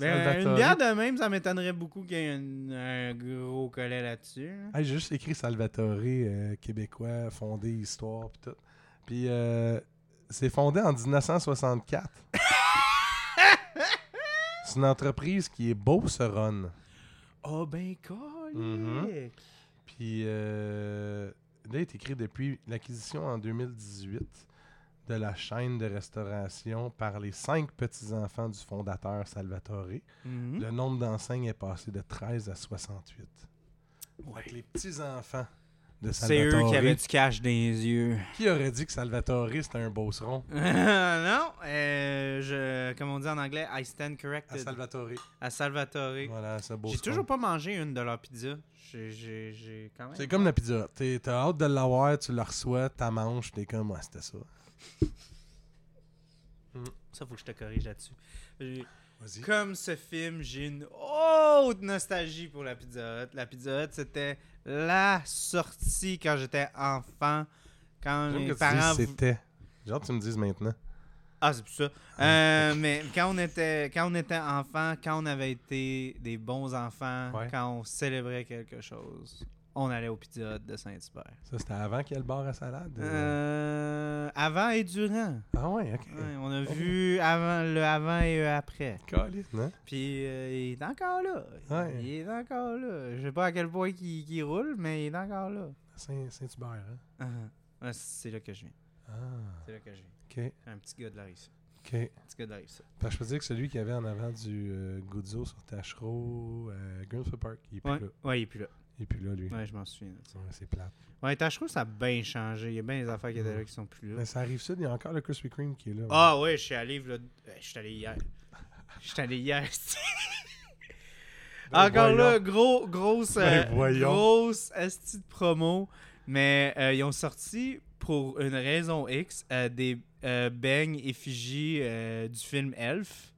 Une bière de même, ça m'étonnerait beaucoup qu'il y ait un gros collet là-dessus. Hey, j'ai juste écrit Salvatore, québécois, fondé, histoire, pis tout. Puis c'est fondé en 1964. C'est une entreprise qui est beauceronne. Oh ben colique! Mm-hmm. Puis là, il est écrit depuis l'acquisition en 2018. de la chaîne de restauration par les 5 petits-enfants du fondateur Salvatore. Mm-hmm. Le nombre d'enseignes est passé de 13 à 68. Ouais. Les petits-enfants de Salvatore. C'est eux qui avaient du cash dans les yeux. Qui aurait dit que Salvatore, c'était un beauceron? Non, comme on dit en anglais, I stand corrected. À Salvatore. Voilà, ce beauceron. J'ai toujours pas mangé une de leurs pizzas. J'ai quand même... C'est comme la pizza. T'as hâte de l'avoir, tu la reçois, t'as manges, t'es comme, ouais, c'était ça. Ça, faut que je te corrige là-dessus. Vas-y. Comme ce film, j'ai une haute nostalgie pour la Pizza Hut. La Pizza Hut, c'était la sortie quand j'étais enfant. Quand mes parents... C'était. Genre, tu me dises maintenant. Ah, c'est pour ça. Mais quand on était enfant, quand on avait été des bons enfants, ouais, quand on célébrait quelque chose, on allait au Pizza Hut de Saint-Hubert. Ça, c'était avant qu'il y ait le bar à salade? Avant et durant. Ah ouais, OK. Ouais, on a vu avant et après. Calice, non? Puis il est encore là. Ouais. Il est encore là. Je sais pas à quel point il roule, mais il est encore là. Saint-Hubert, hein? Uh-huh. Ouais, c'est là que je viens. Ah. C'est là que je viens. Okay. Un petit gars de la rive. OK. Un petit gars de la rive, ça. Je peux dire que celui qui avait en avant du Guzzo sur Tachereau, Grimsby Park, il est plus là. Ouais, il est plus là. Il est plus là, lui. Ouais, je m'en souviens. Ouais, c'est plate. Ouais, Tachereau, ça a bien changé. Il y a bien des affaires qui étaient là qui sont plus là. Mais ça arrive ça, il y a encore le Krispy Kreme qui est là. Ah ouais, je suis allé là. Je suis allé hier. Encore là, grosse esti de promo. Mais ils ont sorti, pour une raison X, des beignes effigies du film Elf.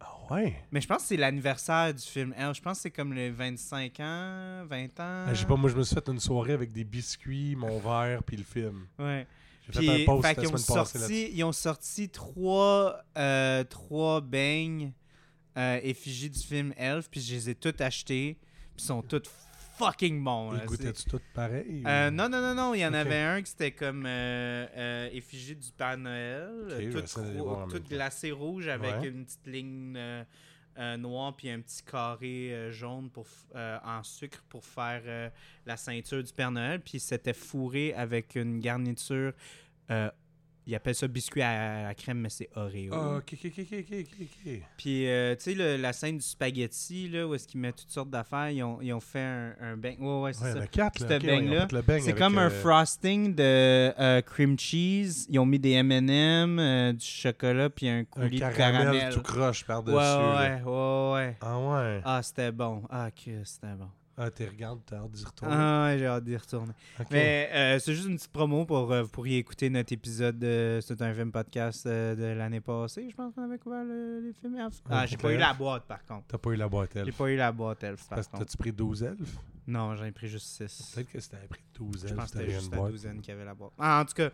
Ah ouais? Mais je pense que c'est l'anniversaire du film Elf. Je pense que c'est comme les 25 ans, 20 ans. Je sais pas, moi je me suis fait une soirée avec des biscuits, mon verre, puis le film. Ouais. J'ai fait un post la semaine passée là-dessus. Ils ont sorti 3 beignes effigies du film Elf, puis je les ai toutes achetées, puis sont toutes fucking bon. Ils goûtaient-tu tout pareil? Non. Il y en avait un qui c'était comme effigie du Père Noël. Okay, tout glacé rouge avec une petite ligne noire puis un petit carré jaune pour en sucre pour faire la ceinture du Père Noël. Puis c'était fourré avec une garniture. Ils appellent ça biscuit à la crème, mais c'est Oreo. Ah, ok. Puis, tu sais, la scène du spaghetti, là, où est-ce qu'ils mettent toutes sortes d'affaires, ils ont fait un bang. Ouais, c'est ça. C'était le bang. C'est comme un frosting de cream cheese. Ils ont mis des M&M, du chocolat, puis un coulis de caramel. Tout croche par-dessus. Ouais. Ah ouais? Ah, c'était bon. C'était bon. Ah, t'as hâte d'y retourner. Ah ouais, j'ai hâte d'y retourner. Okay. Mais c'est juste une petite promo pour vous pourriez écouter notre épisode de C'est un film podcast de l'année passée. Je pense qu'on avait couvert les films Elf. J'ai pas eu la boîte, par contre. T'as pas eu la boîte Elf. J'ai pas eu la boîte Elf, par contre. T'as-tu pris 12 elfes? Non, j'en ai pris juste 6. Peut-être que c'était pris 12 elfes. Je pense que c'était juste la douzaine qui avait la boîte. En tout cas,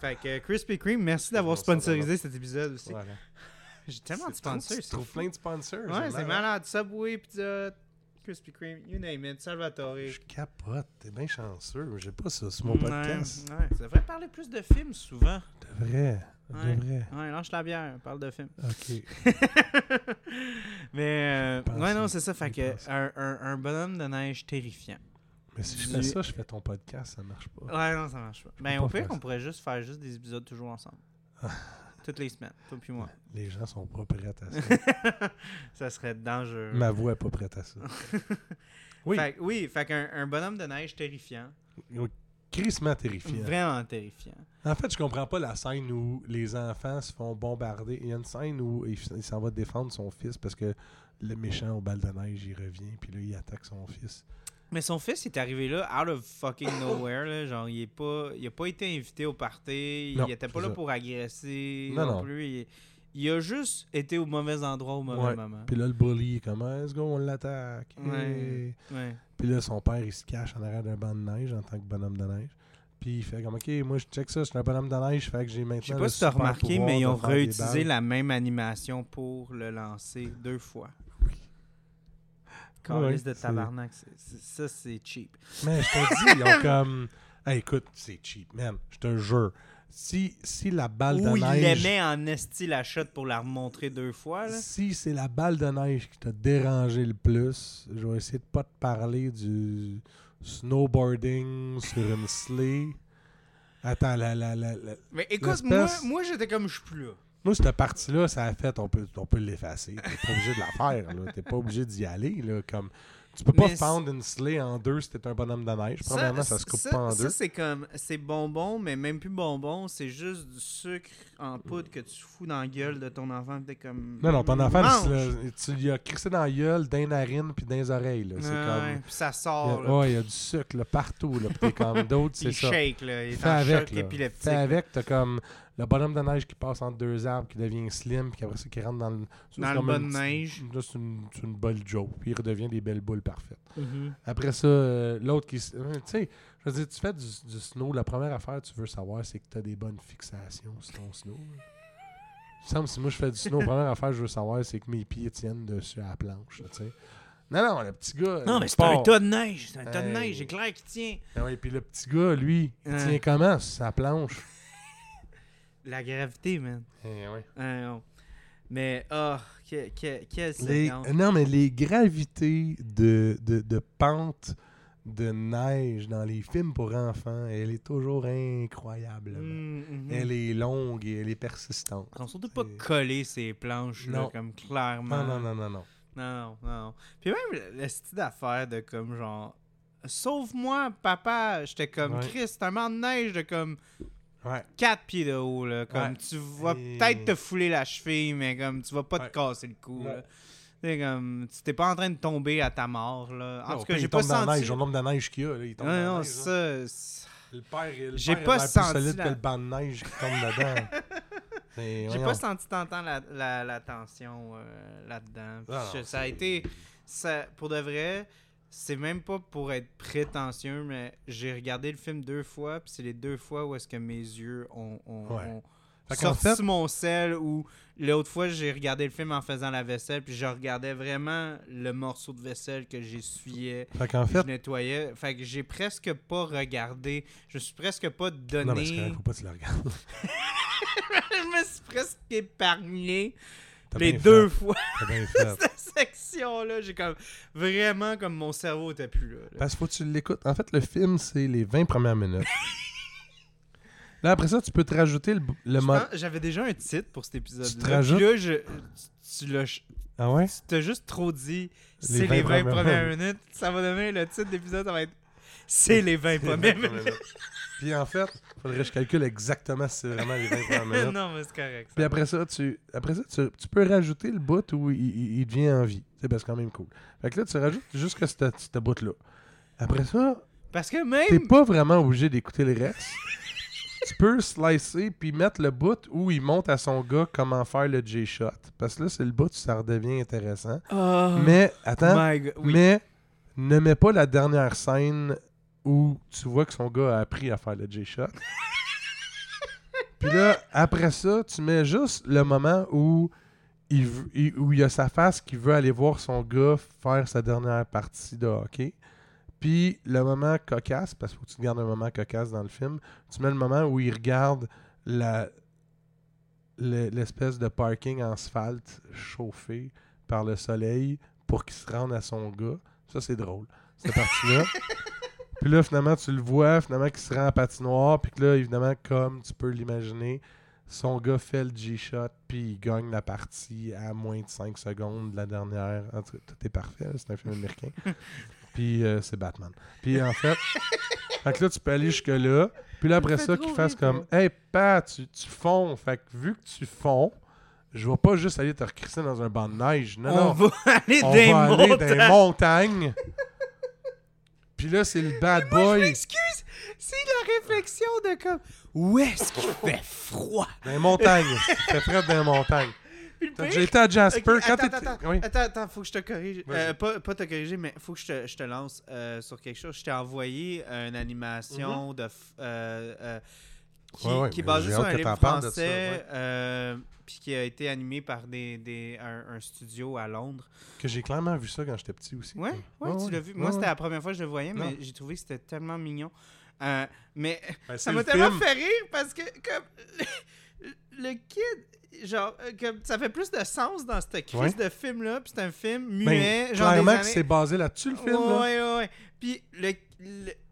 fait que Krispy Kreme, merci d'avoir sponsorisé cet épisode aussi. Voilà. J'ai tellement de sponsors. Tu trouves plein de sponsors. Ouais, c'est malade. Subway, Pizza Hut, Krispy Kreme, you name it, Salvatore. Je capote, t'es bien chanceux, j'ai pas ça sur mon podcast. Ouais. Tu devrais parler plus de films souvent. De vrai. Ouais, lâche la bière, parle de films. OK. Mais, c'est ça, fait que un bonhomme de neige terrifiant. Mais si je fais ça, je fais ton podcast, ça marche pas. Ouais, non, ça marche pas. Ben, au pire, on pourrait juste faire des épisodes toujours ensemble. Toutes les semaines, toi puis moi. Les gens sont pas prêts à ça. Ça serait dangereux. Ma voix est pas prête à ça. Oui. Fait qu'un bonhomme de neige terrifiant. Crissement terrifiant. Vraiment terrifiant. En fait, je comprends pas la scène où les enfants se font bombarder. Il y a une scène où il s'en va défendre son fils parce que le méchant au bal de neige, il revient, puis là, il attaque son fils. Mais son fils est arrivé là, out of fucking nowhere. Là, genre, il a pas été invité au party. Non, il était pas là pour agresser non plus. Il a juste été au mauvais endroit au mauvais moment. Puis là, le bully est comme « Let's go, on l'attaque. » Puis là, son père, il se cache en arrière d'un banc de neige en tant que bonhomme de neige. Puis il fait comme « OK, moi, je check ça, je suis un bonhomme de neige. » Fait que j'ai maintenant... Je sais pas si tu as remarqué, mais ils ont réutilisé la même animation pour le lancer 2 fois. Calice de tabarnak, ça c'est cheap. Mais je te dis, ils ont comme... Hey, écoute, c'est cheap, man. Je te jure. Si la balle de neige... il aimait en esti la shot pour la remontrer 2 fois. Là. Si c'est la balle de neige qui t'a dérangé le plus, je vais essayer de pas te parler du snowboarding sur une sleigh. Attends, mais écoute, moi j'étais comme, je suis plus là. Moi, cette partie-là, ça a fait, on peut l'effacer. T'es pas obligé de la faire, là. T'es pas obligé d'y aller, là, comme... Tu peux pas fendre une scellée en deux si t'es un bonhomme de neige. Premièrement, ça se coupe pas en deux. Ça, c'est comme... C'est bonbon, mais même plus bonbon. C'est juste du sucre en poudre que tu fous dans la gueule de ton enfant. T'es comme... Non, ton enfant, tu lui as crissé dans la gueule, dans les narines, puis dans les oreilles. Là. C'est comme... Puis ça sort. Il y a du sucre là, partout. Là, puis t'es comme d'autres, c'est ça. Il shake, là. Il est en choc épileptique. Fais avec, t'as comme... Le bonhomme de neige qui passe entre deux arbres, qui devient slim, puis après ça, qui rentre dans le... Dans le bas de neige. Là, c'est une bonne joke. Puis il redevient des belles boules parfaites. Mm-hmm. Après ça, l'autre qui... tu sais, je veux dire, tu fais du snow. La première affaire que tu veux savoir, c'est que tu as des bonnes fixations sur ton snow. Il semble si moi, je fais du snow, la première affaire que je veux savoir, c'est que mes pieds tiennent dessus à la planche, tu sais. Non, le petit gars... Non, mais c'est un tas de neige. C'est un tas de neige. C'est clair qu'il tient. Ah oui, puis le petit gars, lui, il tient comment sur sa planche? La gravité, man. Ouais. Non. Mais, quelle séquence. Non, mais les gravités de pente de neige dans les films pour enfants, elle est toujours incroyable. Mm-hmm. Elle est longue et elle est persistante. Ils ne sont surtout pas collés ces planches-là, comme clairement. Non. Puis même la style d'affaire de comme genre... Sauve-moi, papa! J'étais comme, Chris, c'est un man de neige de comme... 4 pieds de haut, là. Comme tu vas peut-être te fouler la cheville, mais comme tu vas pas te casser le cou. Là. C'est comme, tu t'es pas en train de tomber à ta mort, là. En tout cas, j'ai pas senti. J'ai le nombre de neige qu'il y a, là. Il tombe dans la neige, ça. Le père est plus solide que le banc de neige qui tombe dedans. J'ai pas senti t'entendre la tension là-dedans. Ça a été. Pour de vrai. C'est même pas pour être prétentieux, mais j'ai regardé le film 2 fois, puis c'est les 2 fois où est-ce que mes yeux ont sorti mon sel, ou l'autre fois, j'ai regardé le film en faisant la vaisselle, puis je regardais vraiment le morceau de vaisselle que j'essuyais, je nettoyais. Fait que j'ai presque pas regardé, je me suis presque pas donné... Non, mais c'est correct, faut pas que tu le regardes. Je me suis presque épargné. Les 2 fois, cette section-là, j'ai comme vraiment comme mon cerveau était plus là. Parce qu'il faut que tu l'écoutes. En fait, le film, c'est les 20 premières minutes. Là, après ça, tu peux te rajouter le mot. J'avais déjà un titre pour cet épisode-là. Tu te rajoutes? Là, tu l'as... Ah ouais? Tu t'as juste trop dit, c'est les 20 premières minutes. Ça va donner le titre d'épisode, ça va être... C'est les 20 premières minutes. Puis en fait, faudrait que je calcule exactement si c'est vraiment les 20 premières minutes. Non, mais c'est correct. Ça. Puis après ça, tu peux rajouter le bout où il devient en vie. Tu sais, ben c'est quand même cool. Fait que là, tu rajoutes jusqu'à cette bout-là. Après ça, parce que même... t'es pas vraiment obligé d'écouter le reste. Tu peux slicer puis mettre le bout où il monte à son gars comment faire le J-shot. Parce que là, c'est le bout où ça redevient intéressant. Mais, attends, mais ne mets pas la dernière scène... où tu vois que son gars a appris à faire le J-shot. Puis là, après ça, tu mets juste le moment où il a sa face qui veut aller voir son gars faire sa dernière partie de hockey. Puis le moment cocasse, parce qu'il faut que tu gardes un moment cocasse dans le film, tu mets le moment où il regarde l'espèce de parking en asphalte chauffé par le soleil pour qu'il se rende à son gars. Ça, c'est drôle. Cette partie-là... Puis là, finalement, tu le vois, finalement, qu'il se rend en patinoire, puis que là, évidemment, comme tu peux l'imaginer, son gars fait le G-shot, puis il gagne la partie à moins de 5 secondes de la dernière. En tout cas, tout est parfait, c'est un film américain. Puis c'est Batman. Puis en fait, donc là, tu peux aller jusque-là, puis là, après ça, qu'il fasse comme « Hey, Pat, tu fonds! » Fait que vu que tu fonds, je vais pas juste aller te recrisser dans un banc de neige. Non. On va aller dans les montagnes. Puis là, c'est le bad boy. Je m'excuse, c'est la réflexion de comme où est-ce qu'il fait froid? Dans les montagnes. Il fait froid dans les montagnes. J'ai été à Jasper. Okay, attends, faut que je te corrige. Pas te corriger, mais faut que je te lance sur quelque chose. Je t'ai envoyé une animation qui est basée sur un livre français puis qui a été animé par un studio à Londres. Que j'ai clairement vu ça quand j'étais petit aussi. Oui, tu l'as vu. Moi, c'était la première fois que je le voyais, mais j'ai trouvé que c'était tellement mignon. Mais ça m'a tellement fait rire parce que comme le kid, genre, comme, ça fait plus de sens dans cette crise de film-là. Puis c'est un film muet. Ben, genre clairement que c'est basé là-dessus, le film. Oui. Puis le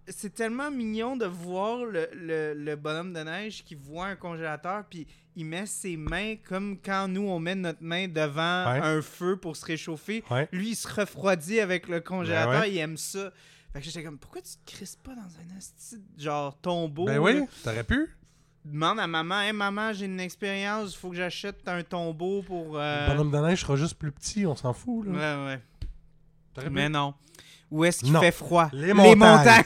c'est tellement mignon de voir le bonhomme de neige qui voit un congélateur puis il met ses mains comme quand nous on met notre main devant un feu pour se réchauffer. Ouais. Lui, il se refroidit avec le congélateur, il aime ça. Fait que j'étais comme, pourquoi tu te crisses pas dans un asti genre tombeau? Ben oui, t'aurais pu. Demande à maman, « Hey maman, j'ai une expérience, il faut que j'achète un tombeau pour... » Le bonhomme de neige sera juste plus petit, on s'en fout, là. Ouais, ouais. T'aurais mais pu. Non. Où est-ce qu'il fait froid? Les montagnes.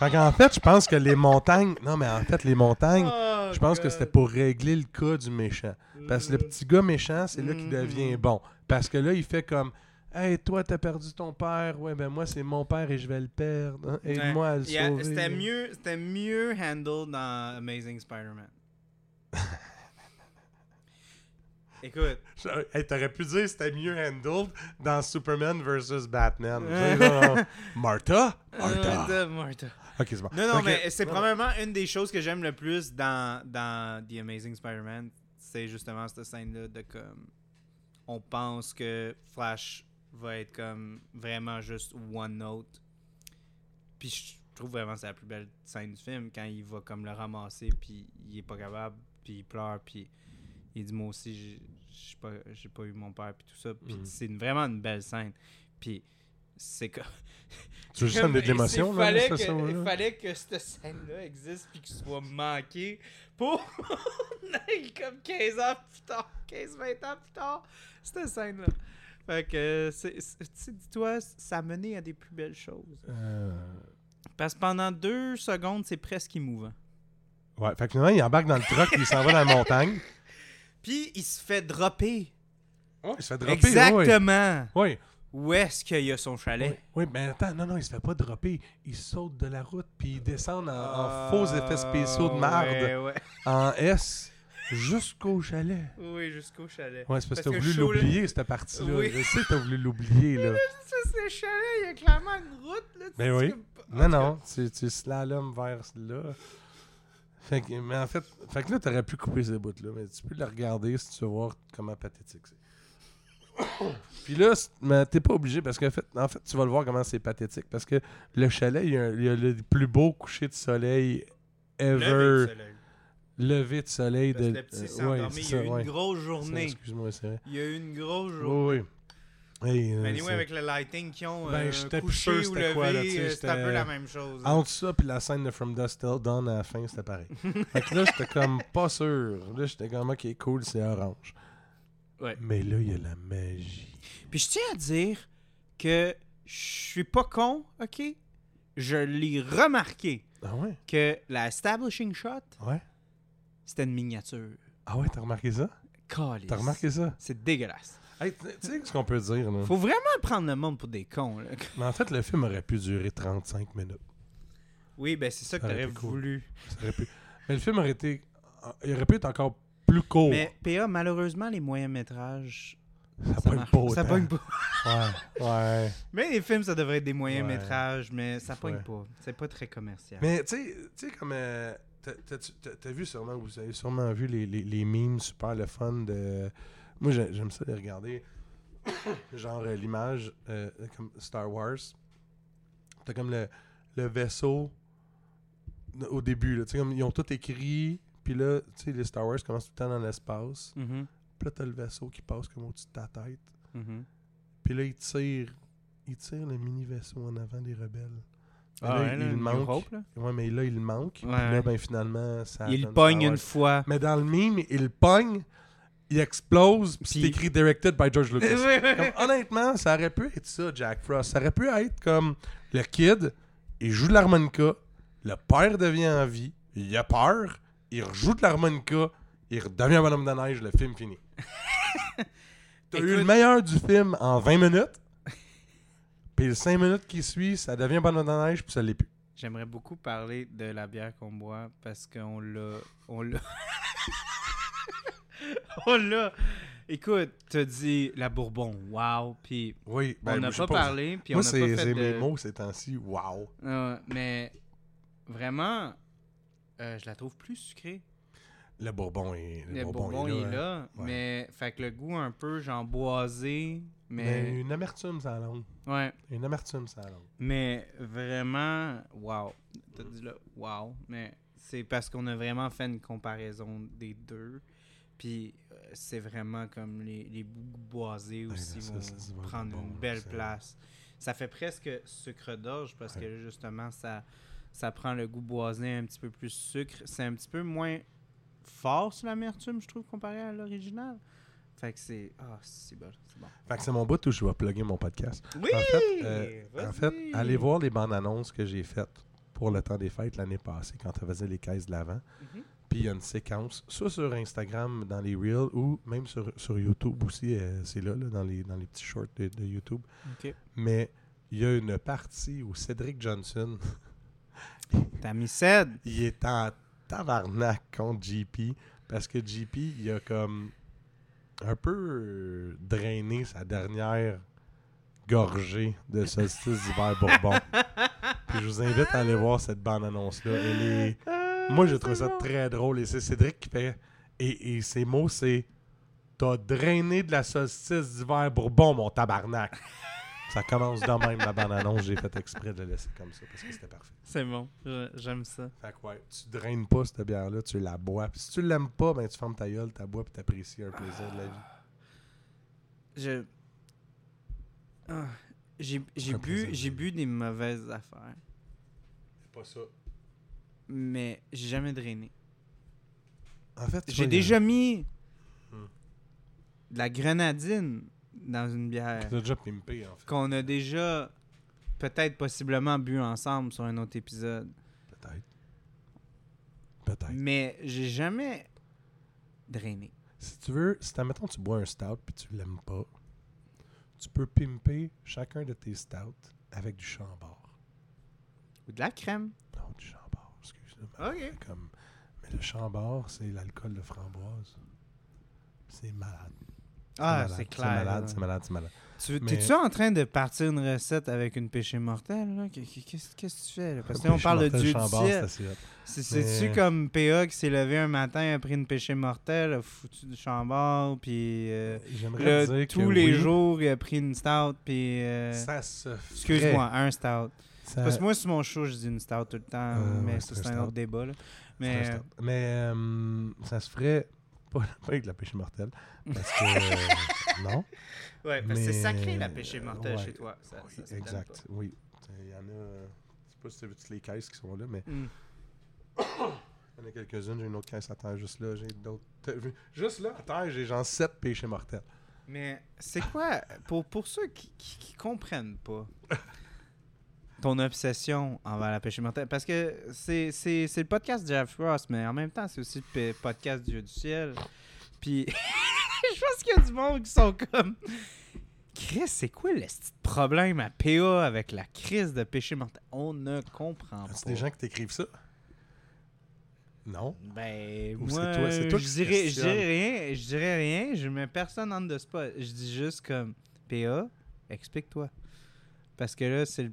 Fait qu'en fait, je pense que les montagnes... Non, mais en fait, les montagnes, je pense que c'était pour régler le cas du méchant. Parce que le petit gars méchant, c'est là qu'il devient bon. Parce que là, il fait comme... Hey, toi, t'as perdu ton père. Ouais, ben moi, c'est mon père et je vais le perdre. Hein? Aide-moi à le sauver. C'était mieux handle dans Amazing Spider-Man. Écoute. Hey, t'aurais pu dire c'était mieux handled dans Superman vs. Batman. Martha. Ok, c'est bon. Non, okay. Mais c'est probablement une des choses que j'aime le plus dans The Amazing Spider-Man. C'est justement cette scène-là de comme... On pense que Flash... va être comme vraiment juste one note. Puis je trouve vraiment que c'est la plus belle scène du film quand il va comme le ramasser puis il est pas capable puis il pleure puis il dit moi aussi j'ai pas eu mon père puis tout ça puis c'est vraiment une belle scène puis c'est comme tu veux juste amener de l'émotion là, il fallait que cette scène là existe puis qu'elle soit manquée pour comme 15 ans plus tard 15-20 ans plus tard cette scène là. Fait que, dis-toi, ça a mené à des plus belles choses. Parce que pendant 2 secondes, c'est presque émouvant. Ouais, fait que finalement, il embarque dans le truck et il s'en va dans la montagne. Puis, il se fait dropper. Ouais, il se fait dropper. Exactement. Oui. Où est-ce qu'il y a son chalet? Oui, mais attends, non, il se fait pas dropper. Il saute de la route puis il descend en faux effets spéciaux de merde. Ouais. En S. Jusqu'au chalet. Oui, jusqu'au chalet. Ouais, c'est parce que t'as voulu l'oublier, cette partie-là. Oui. Je sais que t'as voulu l'oublier, là. C'est le chalet, il y a clairement une route, là. Ben oui. Non, tu slalom vers là. Fait que, mais en fait, là, t'aurais pu couper ces bouts-là, mais tu peux le regarder si tu veux voir comment pathétique c'est. Puis là, mais t'es pas obligé, parce qu'en fait, tu vas le voir comment c'est pathétique, parce que le chalet, il y a le plus beau coucher de soleil ever. Levé de soleil. Parce de... Le petit s'est endormi. Il y a eu une grosse journée. Excuse-moi, c'est vrai. Il y a eu une grosse journée. Oui. Hey, mais anyway, avec le lighting qu'ils ont couché sûr, ou levé, quoi, là, c'était un peu la même chose. Là. Entre ça puis la scène de From Dusk Till Dawn à la fin, c'était pareil. Fait que là, j'étais comme pas sûr. Là, j'étais comme, OK, cool, c'est orange. Ouais. Mais là, il y a la magie. Puis je tiens à dire que je suis pas con, OK? Je l'ai remarqué. Ah ouais? Que la establishing shot... Ouais. C'était une miniature. Ah ouais, t'as remarqué ça? Calice. T'as remarqué ça? C'est dégueulasse. Hey, tu sais ce qu'on peut dire, là? Faut vraiment prendre le monde pour des cons, là. Mais en fait, le film aurait pu durer 35 minutes. Oui, ben c'est ça que t'aurais voulu. Ça aurait pu... Mais le film aurait été... Il aurait pu être encore plus court. Mais PA, malheureusement, les moyens-métrages... Ça pogne pas autant. Ça pogne pas. Ouais. Mais les films, ça devrait être des moyens-métrages, mais ça pogne pas. C'est pas très commercial. Mais tu sais comme... T'as vu sûrement, vous avez sûrement vu les memes super le fun de... Moi, j'aime ça les regarder. Genre l'image, comme Star Wars. T'as comme le vaisseau au début. Là. Comme, ils ont tout écrit. Puis là, tu sais, les Star Wars commencent tout le temps dans l'espace. Mm-hmm. Puis là, t'as le vaisseau qui passe comme au-dessus de ta tête. Mm-hmm. Puis là, il tire le mini-vaisseau en avant des rebelles. Il manque. Hope, là. Ouais, mais là, il manque. Ouais. Puis là, ben, finalement, ça. Il pogne une fois. Mais dans le meme, il pogne, il explose, puis c'est écrit Directed by George Lucas. Comme, honnêtement, ça aurait pu être ça, Jack Frost. Ça aurait pu être comme le kid, il joue de l'harmonica, le père devient en vie, il a peur, il rejoue de l'harmonica, il redevient un bonhomme de neige, le film fini. T'as eu le meilleur du film en 20 minutes. Puis les 5 minutes qui suivent, ça devient bonhomme de neige, puis ça l'est plus. J'aimerais beaucoup parler de la bière qu'on boit, parce qu'on l'a... On l'a... Écoute, t'as dit la Bourbon, wow, puis oui, ben, on n'a pas parlé, puis on n'a pas fait c'est de... mes mots ces temps-ci, wow. Mais vraiment, je la trouve plus sucrée. Le bourbon est là. Le bourbon est là, ouais. Mais fait que le goût un peu genre boisé, mais une amertume ça longue. Ouais. Une amertume ça longue. Mais vraiment, wow. T'as dit là, wow. Mais c'est parce qu'on a vraiment fait une comparaison des deux. Puis c'est vraiment comme les boisés aussi ouais, vont prendre bon, une belle place. Ça fait presque sucre d'orge parce que justement ça prend le goût boisé un petit peu plus sucre. C'est un petit peu moins fort sur l'amertume, je trouve, comparé à l'original. Fait que c'est... Ah, c'est bon, c'est bon. Fait que c'est mon bout où je vais plugger mon podcast. Oui! En fait, allez voir les bandes-annonces que j'ai faites pour le temps des fêtes l'année passée, quand on faisait les caisses de l'avant. Mm-hmm. Puis il y a une séquence, soit sur Instagram, dans les Reels, ou même sur YouTube aussi, c'est là dans les petits shorts de YouTube. Okay. Mais il y a une partie où Cédric Johnson... T'as mis Ced? Il est en tabarnak contre JP parce que JP, il a comme un peu drainé sa dernière gorgée de solstice d'hiver bourbon. Puis je vous invite à aller voir cette bande-annonce-là. Moi, je trouve ça très drôle. Et c'est Cédric qui fait... Et ses mots, c'est « T'as drainé de la solstice d'hiver bourbon, mon tabarnak! » Ça commence de même, la bande-annonce. J'ai fait exprès de la laisser comme ça parce que c'était parfait. C'est bon. J'aime ça. Fait que ouais, tu draines pas cette bière-là, tu la bois. Puis si tu l'aimes pas, ben tu fermes ta gueule, tu la bois, puis t'apprécies un plaisir de la vie. J'ai bu des mauvaises affaires. C'est pas ça. Mais j'ai jamais drainé. En fait, j'ai déjà mis de la grenadine dans une bière qu'on a déjà pimpé, en fait. Qu'on a déjà peut-être possiblement bu ensemble sur un autre épisode. Peut-être. Mais j'ai jamais drainé. Si tu veux, si admettons tu bois un stout puis tu l'aimes pas, tu peux pimper chacun de tes stouts avec du chambord. Ou de la crème. Non, du chambord, excuse-moi. OK. Mais le chambord, c'est l'alcool de framboise. C'est malade. Ah, c'est clair. C'est malade. T'es-tu en train de partir une recette avec une pêche immortelle? Là? Qu'est-ce que tu fais? Là? Parce que on parle de Dieu du ciel. C'est-tu comme PA qui s'est levé un matin après une pêche immortelle, a foutu du chambord, puis tous les jours, il a pris une stout, puis... ça se fait. Excuse-moi, un stout. Ça... Parce que moi, sur mon show, je dis une stout tout le temps, mais ça, c'est un autre débat. Là. Mais ça se ferait... Pas avec la pêche immortelle. Parce que. Non. Oui, parce que c'est sacré la pêche immortelle chez toi. Ça exact. Oui. Il y en a. Je sais pas si tu as vu les caisses qui sont là, mais. Il y en a quelques-unes. J'ai une autre caisse à terre juste là. J'ai d'autres. Juste là, à terre, j'ai genre 7 pêches immortelles. Mais c'est quoi. Pour ceux qui comprennent pas ton obsession envers la pêche immortelle, parce que c'est le podcast de Jack Frost, mais en même temps, c'est aussi le podcast Dieu du ciel. Puis, je pense qu'il y a du monde qui sont comme... Chris, c'est quoi le petit problème à PA avec la crise de pêche immortelle? On ne comprend pas. C'est des gens qui t'écrivent ça? Non? Ben, ou moi, c'est toi qui je dirais rien, je mets personne en de spot. Je dis juste comme, PA, explique-toi. Parce que là, c'est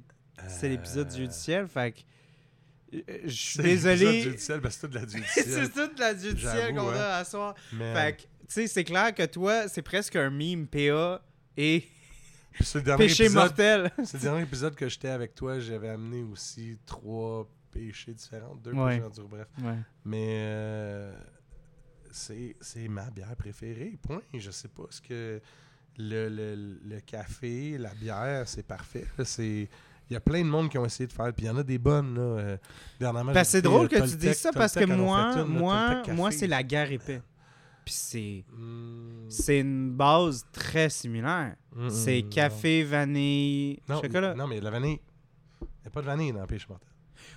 l'épisode du Dieu du ciel, fait que je suis désolé. C'est l'épisode du Dieu du ciel, parce que c'est tout de la Dieu du ciel. C'est tout de la Dieu du ciel qu'on a à soir. Mais... Fait que, tu sais, c'est clair que toi, c'est presque un mime PA et péché mortel. C'est le dernier épisode que j'étais avec toi, j'avais amené aussi 3 péchés différents, 2 péchés endurés, bref. Ouais. Mais c'est ma bière préférée, point. Je sais pas ce que le café, la bière, c'est parfait, c'est... Il y a plein de monde qui ont essayé de faire, puis il y en a des bonnes. Là, dernièrement, ben, c'est drôle que tu dises ça parce que moi, c'est la gare épais. Puis c'est une base très similaire. C'est café, vanille, chocolat. Non, mais la vanille. Il n'y a pas de vanille dans la pêche mortelle.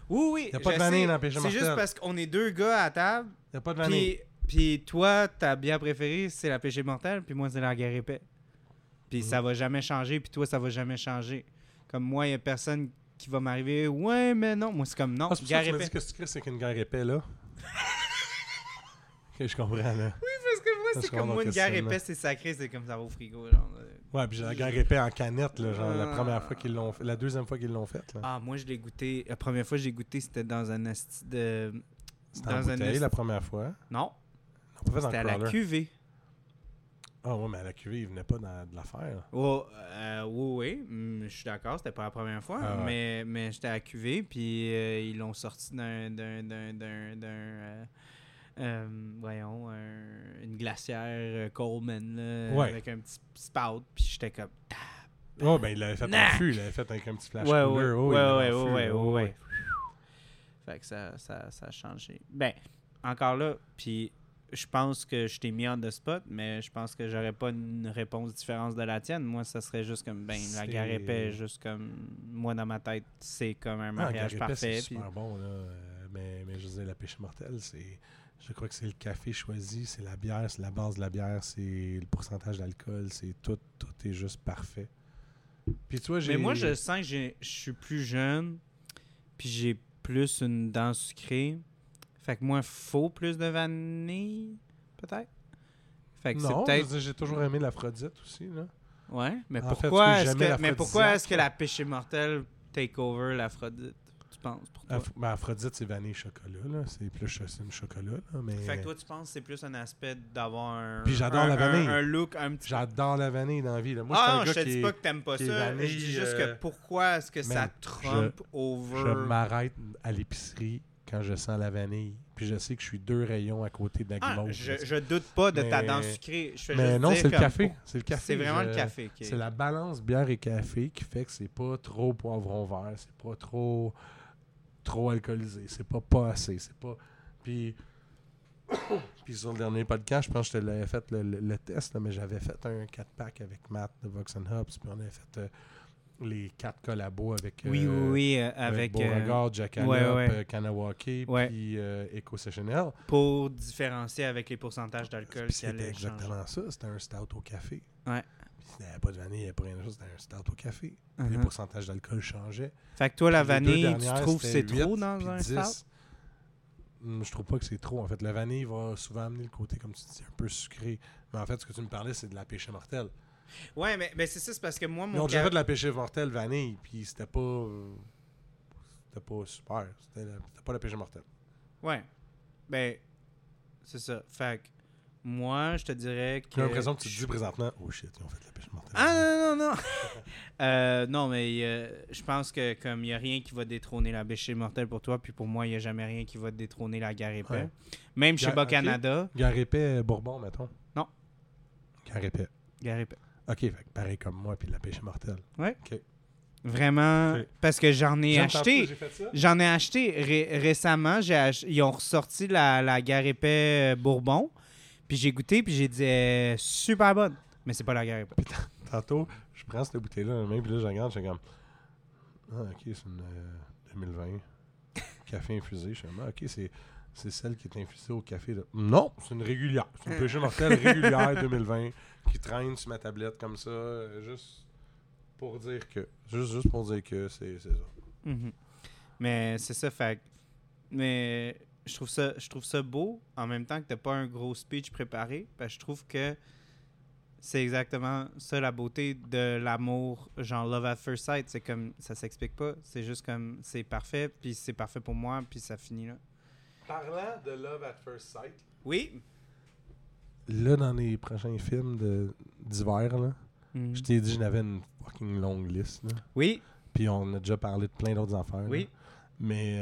Oui. Il n'y a pas de vanille dans la pêche mortelle. C'est juste parce qu'on est 2 gars à table. Il n'y a pas de vanille. Puis toi, ta bière préférée, c'est la pêche mortelle, puis moi, c'est la gare épais. Puis ça va jamais changer, puis toi, ça va jamais changer. Comme moi, il n'y a personne qui va m'arriver « Ouais, mais non! » Moi, c'est comme « Non, c'est gare épais. » C'est pour ça que tu crées, c'est qu'une gare épais, là. Ok, je comprends, là. Oui, parce que moi, c'est comme moi, une gare épais, c'est sacré, c'est comme ça va au frigo, genre. Ouais, puis j'ai la gare épais en canette, là, genre, la première fois qu'ils l'ont fait, la deuxième fois qu'ils l'ont faite. Ah, moi, je l'ai goûté. La première fois que j'ai goûté, c'était dans un asti de... C'était en bouteille, la première fois? Non. C'était à la QV. Ah ouais, mais à la QV, il venait pas de l'affaire. Oh, oui, je suis d'accord, c'était pas la première fois, mais j'étais à la QV, puis ils l'ont sorti une glacière Coleman, là, ouais, avec un petit spout, puis j'étais comme... Oh, ben il l'avait fait un fût, il l'avait fait avec un petit flash cooler. Ouais. Fait que ça a changé. Ben, encore là, puis... Je pense que je t'ai mis on the spot, mais je pense que j'aurais pas une réponse différente de la tienne. Moi, ça serait juste comme, la garépée, juste comme, moi, dans ma tête, c'est comme un mariage parfait. C'est super bon, là. Mais je disais, la pêche mortelle, c'est... Je crois que c'est le café choisi, c'est la bière, c'est la base de la bière, c'est le pourcentage d'alcool, c'est tout. Tout est juste parfait. Puis toi, mais moi, je sens que je suis plus jeune, puis j'ai plus une dent sucrée. Fait que moi, faut plus de vanille, peut-être? Fait que non, c'est peut-être... j'ai toujours aimé l'aphrodite aussi, là. Ouais, mais pourquoi est-ce que la pêche mortelle take over l'aphrodite, tu penses, pour toi? Aphrodite, c'est vanille et chocolat, là. C'est plus une chocolat, là, mais... Fait que toi, tu penses que c'est plus un aspect d'avoir un... Puis j'adore la vanille. Un look un petit... J'adore la vanille dans la vie, là. Moi, je te dis pas que t'aimes pas ça. Vanille, je dis juste que pourquoi est-ce que ça trompe over... Je m'arrête à l'épicerie quand je sens la vanille, puis je sais que je suis 2 rayons à côté de la guimauve. Je doute pas de ta dent sucrée. C'est le café. C'est le café. C'est vraiment le café. Okay. C'est la balance bière et café qui fait que c'est pas trop poivron vert, c'est pas trop alcoolisé, c'est pas assez, c'est pas... Puis sur le dernier podcast, je pense que je te l'avais fait le test, là, mais j'avais fait un 4-pack avec Matt de Vox & Hobbs, puis on avait fait... les 4 collabos avec avec Beauregard, Jack Hanna, Kanawake, puis Eco Sessionnel. Pour différencier avec les pourcentages d'alcool. C'était exactement ça. C'était un stout au café. Ouais. Il n'y avait pas de vanille, il n'y avait pas rien de chose. C'était un stout au café. Uh-huh. Les pourcentages d'alcool changeaient. Fait que toi, la vanille, tu trouves que c'est trop dans un stout? Je trouve pas que c'est trop. En fait, la vanille va souvent amener le côté, comme tu dis, un peu sucré. Mais en fait, ce que tu me parlais, c'est de la pêche mortelle. Ouais, mais c'est ça, c'est parce que moi, mon... J'avais de la pêche mortelle vanille, puis c'était pas super. C'était pas la pêche mortelle. Ouais. Ben, c'est ça. Fait que moi, je te dirais que... J'ai l'impression que tu te dis présentement, oh shit, ils ont fait de la pêche mortelle. Ah non. Non, mais je pense que comme il n'y a rien qui va détrôner la pêche mortelle pour toi, puis pour moi, il n'y a jamais rien qui va détrôner la Garépée. Ouais. Même chez Bas-Canada. Garépée Bourbon, mettons. Non. Garépée. Garépée. OK, fait, pareil comme moi, puis de la pêche mortelle. Oui. OK. Vraiment, okay. Parce que j'en ai acheté récemment. Ils ont ressorti la Garépée Bourbon, puis j'ai goûté, puis j'ai dit « super bonne », mais c'est pas la Garépée. Tantôt, je prends cette bouteille-là, même, puis là, je regarde, je suis comme « ah, OK, c'est une 2020, café infusé, je suis comme « OK, c'est celle qui est infusée au café. » Non, c'est une régulière. C'est une pêche mortelle régulière 2020 qui traîne sur ma tablette comme ça, juste pour dire que c'est ça. Mm-hmm. Mais c'est ça, fait. Mais je trouve ça beau en même temps que t'as pas un gros speech préparé, parce que je trouve que c'est exactement ça la beauté de l'amour, genre love at first sight, c'est comme ça s'explique pas, c'est juste comme c'est parfait pour moi, puis ça finit là. Parlant de Love at First Sight. Oui. Là, dans les prochains films d'hiver, là, je t'ai dit que j'avais une fucking longue liste. Là. Oui. Puis on a déjà parlé de plein d'autres affaires. Oui. Là. Mais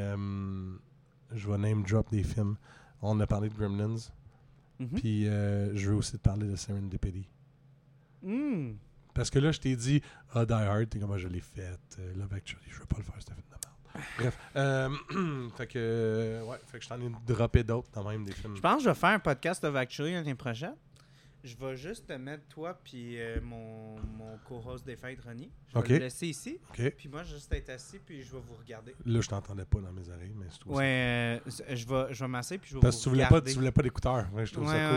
je vais name drop des films. On a parlé de Gremlins. Mm-hmm. Puis je veux aussi te parler de Serendipity. Parce que là, je t'ai dit, Die Hard, t'es comme je l'ai fait. Love Actually, je veux pas le faire, c'est un film de merde. Bref, fait que je t'en ai droppé d'autres quand même, des films. Je pense que je vais faire un podcast Love Actually l'année prochaine. Je vais juste te mettre toi puis mon co-host des fêtes, Ronnie. Je vais le laisser ici. Okay. Puis moi, je vais juste être assis puis je vais vous regarder. Là, je t'entendais pas dans mes oreilles, mais je trouve ça. Ouais, je vais m'asseoir puis je vais vous regarder. Parce que tu voulais pas d'écouteurs. Ouais, je trouve ça cool.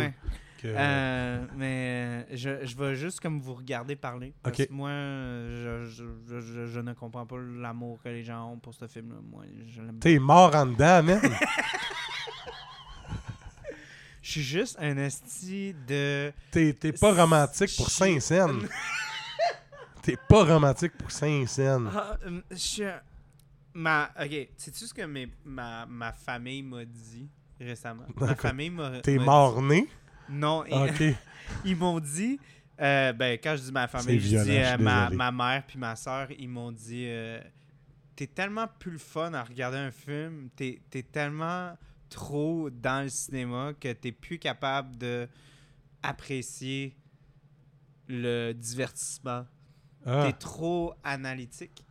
Ouais. Mais je vais juste comme vous regarder parler. Parce que moi, je ne comprends pas l'amour que les gens ont pour ce film-là. Moi, je l'aime. T'es mort en dedans, man! Je suis juste un esti de... T'es pas romantique pour Saint-Saëns. T'es pas romantique pour Saint-Saëns. OK, sais-tu ce que ma famille m'a dit? récemment. D'accord. Ma famille m'a... T'es mort-né? Non. Okay. Ils m'ont dit... quand je dis ma famille, je dis ma mère puis ma soeur, ils m'ont dit t'es tellement plus le fun à regarder un film, t'es tellement trop dans le cinéma que t'es plus capable d'apprécier le divertissement. T'es trop analytique.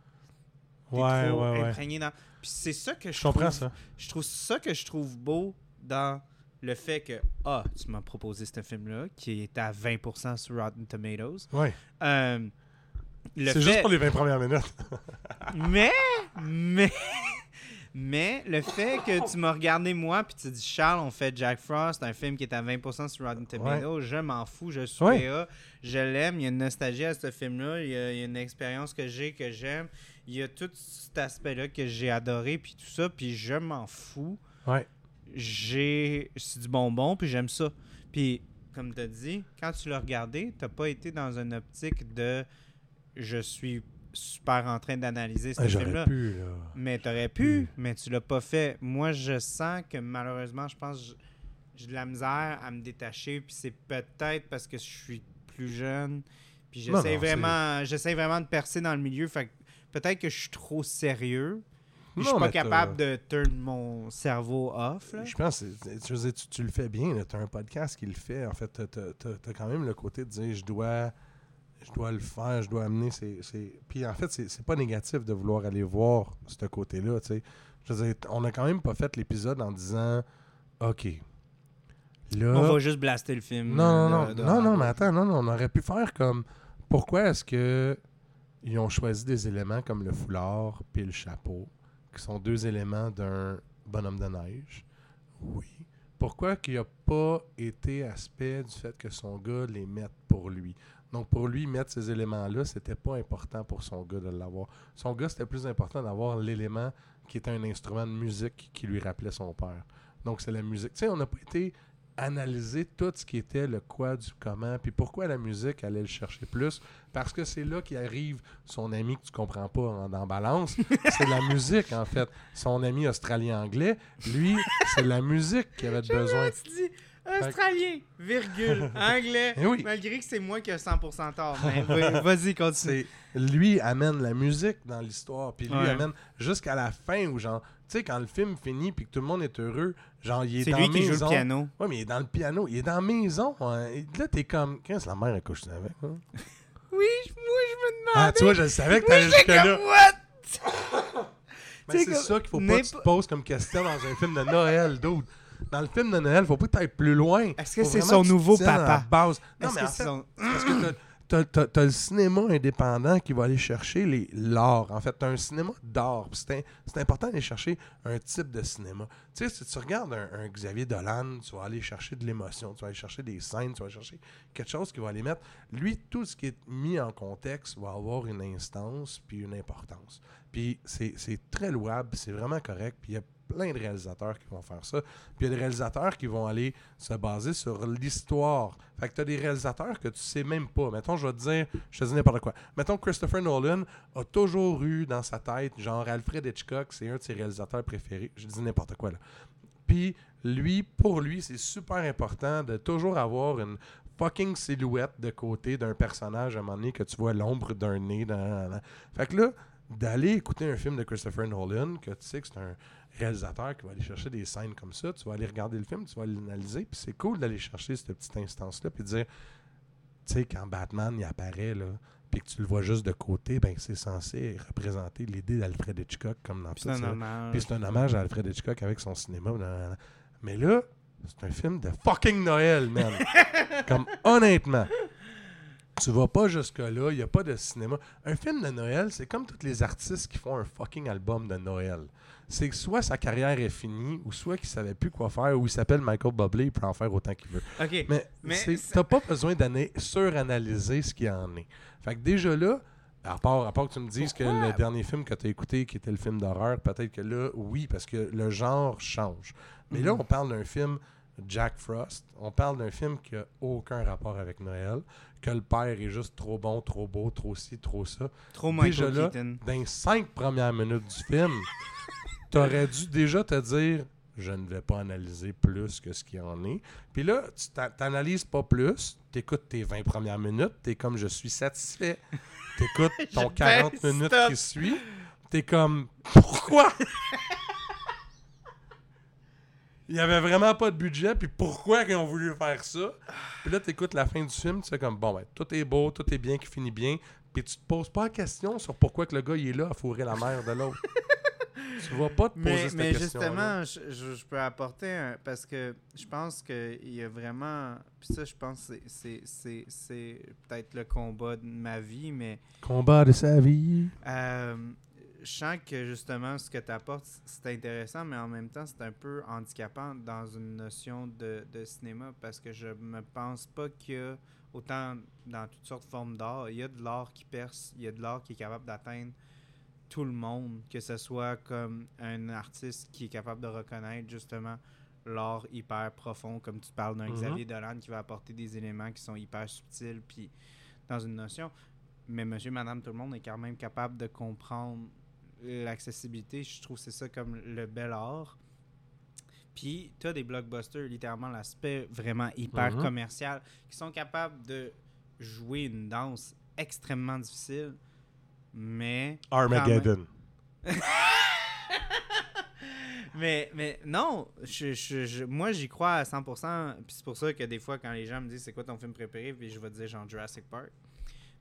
T'es trop imprégné dans... Puis c'est ça que je trouve... Ça. Je trouve ça que je trouve beau dans... Le fait que, tu m'as proposé ce film-là, qui est à 20% sur Rotten Tomatoes. Oui. Juste pour les 20 premières minutes. mais le fait que tu m'as regardé moi, puis tu dis, Charles, on fait Jack Frost, un film qui est à 20% sur Rotten Tomatoes, je m'en fous, je suis PA, je l'aime, il y a une nostalgie à ce film-là, il y a une expérience que j'aime, il y a tout cet aspect-là que j'ai adoré, puis tout ça, puis je m'en fous. Oui. C'est du bonbon, puis j'aime ça. Puis, comme tu as dit, quand tu l'as regardé, tu n'as pas été dans une optique de « je suis super en train d'analyser ce film-là ». Mais tu aurais pu, mais tu l'as pas fait. Moi, je sens que malheureusement, je pense que j'ai de la misère à me détacher, puis c'est peut-être parce que je suis plus jeune, puis j'essaie vraiment de percer dans le milieu. Fait que peut-être que je suis trop sérieux. Je suis pas capable de turn mon cerveau off. Là. Je pense que tu le fais bien. Tu as un podcast qui le fait. En fait, tu as quand même le côté de dire je dois le faire, je dois amener. Puis en fait, c'est pas négatif de vouloir aller voir ce côté-là. T'sais. Je veux dire, on n'a quand même pas fait l'épisode en disant OK. Là, on va juste blaster le film. Non, on aurait pu faire comme pourquoi est-ce que ils ont choisi des éléments comme le foulard puis le chapeau? Qui sont deux éléments d'un bonhomme de neige. Oui. Pourquoi qu'il n'y a pas été aspect du fait que son gars les mette pour lui? Donc, pour lui, mettre ces éléments-là, c'était pas important pour son gars de l'avoir. Son gars, c'était plus important d'avoir l'élément qui était un instrument de musique qui lui rappelait son père. Donc, c'est la musique. Tu sais, on n'a pas été analyser tout ce qui était le quoi, du comment, puis pourquoi la musique allait le chercher plus, parce que c'est là qu'il arrive son ami que tu comprends pas dans Balance, c'est la musique en fait. Son ami australien-anglais, lui, c'est la musique qu'il avait besoin. Tu dis australien, virgule, anglais, malgré que c'est moi qui ai 100% tort, mais vas-y, continue. Lui amène la musique dans l'histoire, puis lui amène jusqu'à la fin où genre, tu sais, quand le film finit puis que tout le monde est heureux, genre, il est c'est dans lui qui maison. Joue le piano. Oui, mais il est dans le piano. Il est dans la maison. Hein. Là, t'es comme... Qu'est-ce que la mère a couché avec? Hein? Oui, moi, je me demandais... Ah, tu vois, je savais que t'allais jusque-là. Mais c'est comme... ça qu'il faut pas que tu te poses comme question dans un film de Noël, dude. Dans le film de Noël, faut pas que t'ailles plus loin. Est-ce que c'est son nouveau papa? Base. Non, mais en fait, parce que t'as le cinéma indépendant qui va aller chercher l'art. En fait, t'as un cinéma d'art. C'est important d'aller chercher un type de cinéma. Tu sais, si tu regardes un Xavier Dolan, tu vas aller chercher de l'émotion, tu vas aller chercher des scènes, tu vas aller chercher quelque chose qui va aller mettre... Lui, tout ce qui est mis en contexte va avoir une instance puis une importance. Puis c'est très louable, c'est vraiment correct. Puis il y a plein de réalisateurs qui vont faire ça. Puis il y a des réalisateurs qui vont aller se baser sur l'histoire. Fait que tu as des réalisateurs que tu sais même pas. Mettons, je te dis n'importe quoi. Mettons, Christopher Nolan a toujours eu dans sa tête, genre Alfred Hitchcock, c'est un de ses réalisateurs préférés. Je dis n'importe quoi, là. Puis lui, pour lui, c'est super important de toujours avoir une fucking silhouette de côté d'un personnage à un moment donné que tu vois l'ombre d'un nez. Fait que là, d'aller écouter un film de Christopher Nolan, que tu sais que c'est un réalisateur qui va aller chercher des scènes comme ça, tu vas aller regarder le film, tu vas l'analyser, puis c'est cool d'aller chercher cette petite instance-là, puis dire, tu sais, quand Batman il apparaît, là, puis que tu le vois juste de côté, ben c'est censé représenter l'idée d'Alfred Hitchcock comme dans tout ça. Puis c'est un hommage à Alfred Hitchcock avec son cinéma. Blablabla. Mais là, c'est un film de fucking Noël, man. Comme honnêtement. Tu vas pas jusque-là, il n'y a pas de cinéma. Un film de Noël, c'est comme tous les artistes qui font un fucking album de Noël. C'est que soit sa carrière est finie, ou soit qu'il ne savait plus quoi faire, ou il s'appelle Michael Bublé, il peut en faire autant qu'il veut. Okay. Mais tu n'as pas besoin d'aller suranalyser ce qu'il y en est. Fait que déjà là, à part que tu me dises que le dernier film que tu as écouté, qui était le film d'horreur, peut-être que là, oui, parce que le genre change. Mais là, on parle d'un film... Jack Frost, on parle d'un film qui n'a aucun rapport avec Noël, que le père est juste trop bon, trop beau, trop ci, trop ça. Trop Michael Keaton. Déjà là, dans les 5 premières minutes du film, t'aurais dû déjà te dire « je ne vais pas analyser plus que ce qu'il en est. Puis là, tu t'analyses pas plus, t'écoutes tes 20 premières minutes, t'es comme « je suis satisfait ». T'écoutes ton 40 minutes stop. Qui suit, t'es comme « pourquoi ?» Il n'y avait vraiment pas de budget, puis pourquoi ils ont voulu faire ça? Puis là, t'écoutes la fin du film, tu fais comme « bon, ben, tout est beau, tout est bien, qui finit bien », puis tu te poses pas la question sur pourquoi que le gars, il est là à fourrer la mère de l'autre. Tu vas pas te poser cette question. Mais justement, je peux apporter un... Parce que je pense qu'il y a vraiment... Puis ça, je pense que c'est peut-être le combat de ma vie, mais... Combat de sa vie. Je sens que, justement, ce que tu apportes, c'est intéressant, mais en même temps, c'est un peu handicapant dans une notion de cinéma, parce que je me pense pas qu'il y a, autant dans toutes sortes de formes d'art, il y a de l'art qui perce, il y a de l'art qui est capable d'atteindre tout le monde, que ce soit comme un artiste qui est capable de reconnaître justement l'art hyper profond, comme tu parles d'un Xavier Dolan qui va apporter des éléments qui sont hyper subtils puis dans une notion, mais monsieur, madame, tout le monde est quand même capable de comprendre l'accessibilité. Je trouve que c'est ça comme le bel art. Puis tu as des blockbusters, littéralement l'aspect vraiment hyper commercial, qui sont capables de jouer une danse extrêmement difficile. Mais Armageddon. mais non, moi j'y crois à 100%. Puis c'est pour ça que des fois quand les gens me disent c'est quoi ton film préféré, puis je vais te dire genre Jurassic Park.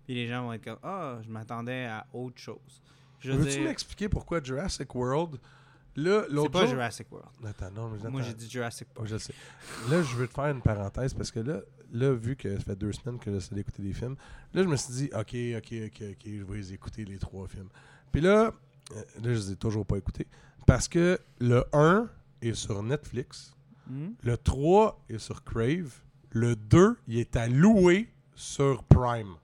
Puis les gens vont être comme je m'attendais à autre chose. Veux-tu m'expliquer pourquoi Jurassic World? Là, l'autre c'est pas jour... Jurassic World. Attends, non, mais moi j'ai dit Jurassic Park. Je sais. Là, je veux te faire une parenthèse parce que là, vu que ça fait 2 semaines que j'essaie d'écouter des films, là, je me suis dit, OK, je vais les écouter, les 3 films. Puis là, je les ai toujours pas écoutés parce que le 1 est sur Netflix, le 3 est sur Crave, le 2, il est à louer sur Prime.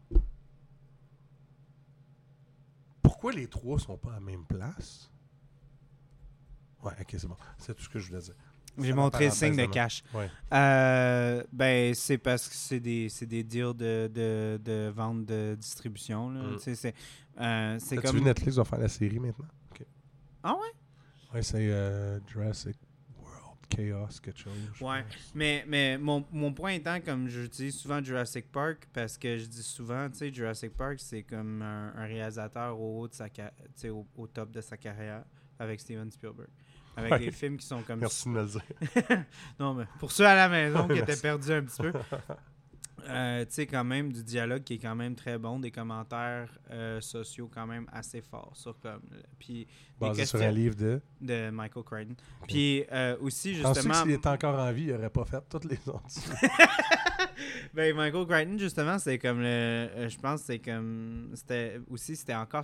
Pourquoi les 3 sont pas à la même place? Ouais, OK, c'est bon. C'est tout ce que je voulais dire. J'ai montré le signe de cash. Ouais. C'est parce que c'est des deals de vente de distribution. Là. C'est comme... vu Netflix va faire la série maintenant? Okay. Ah ouais? Ouais, c'est Jurassic World, Chaos, quelque chose. Ouais, mais mon point étant, comme je dis souvent Jurassic Park, parce que je dis souvent, tu sais, Jurassic Park, c'est comme un réalisateur au haut de sa au top de sa carrière avec Steven Spielberg. Avec des films qui sont comme... Merci de me le dire. Non, mais pour ceux à la maison qui étaient perdus un petit peu, tu sais, quand même, du dialogue qui est quand même très bon, des commentaires sociaux quand même assez forts. Basé sur un livre de Michael Keaton. Puis aussi, justement... Je pense que s'il était encore en vie, il n'aurait pas fait toutes les autres. Michael Keaton, justement, c'est comme je pense que c'est comme... C'était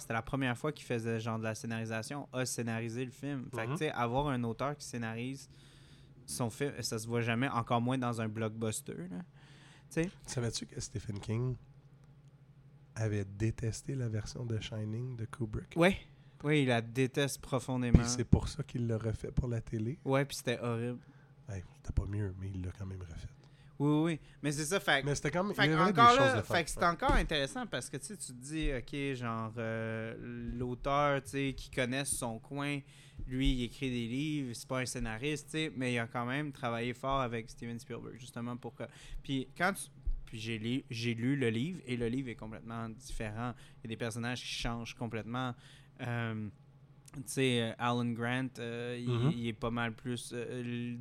la première fois qu'il faisait genre de la scénarisation, a scénarisé le film. Fait que, tu sais, avoir un auteur qui scénarise son film, ça se voit jamais, encore moins dans un blockbuster, là. T'sais. Savais-tu que Stephen King avait détesté la version de Shining de Kubrick? Oui, il la déteste profondément. Puis c'est pour ça qu'il l'a refait pour la télé. Oui, puis c'était horrible. Ouais, c'était pas mieux, mais il l'a quand même refait. Oui, mais c'est ça. Fait, mais c'était quand même... Fait, encore là, fait que c'est encore intéressant parce que tu te dis, OK, genre, l'auteur qui connaît son coin, lui, il écrit des livres, c'est pas un scénariste, mais il a quand même travaillé fort avec Steven Spielberg, justement, pour que... Puis quand tu... Puis j'ai lu le livre, et le livre est complètement différent. Il y a des personnages qui changent complètement. Tu sais, Alan Grant, il est pas mal plus...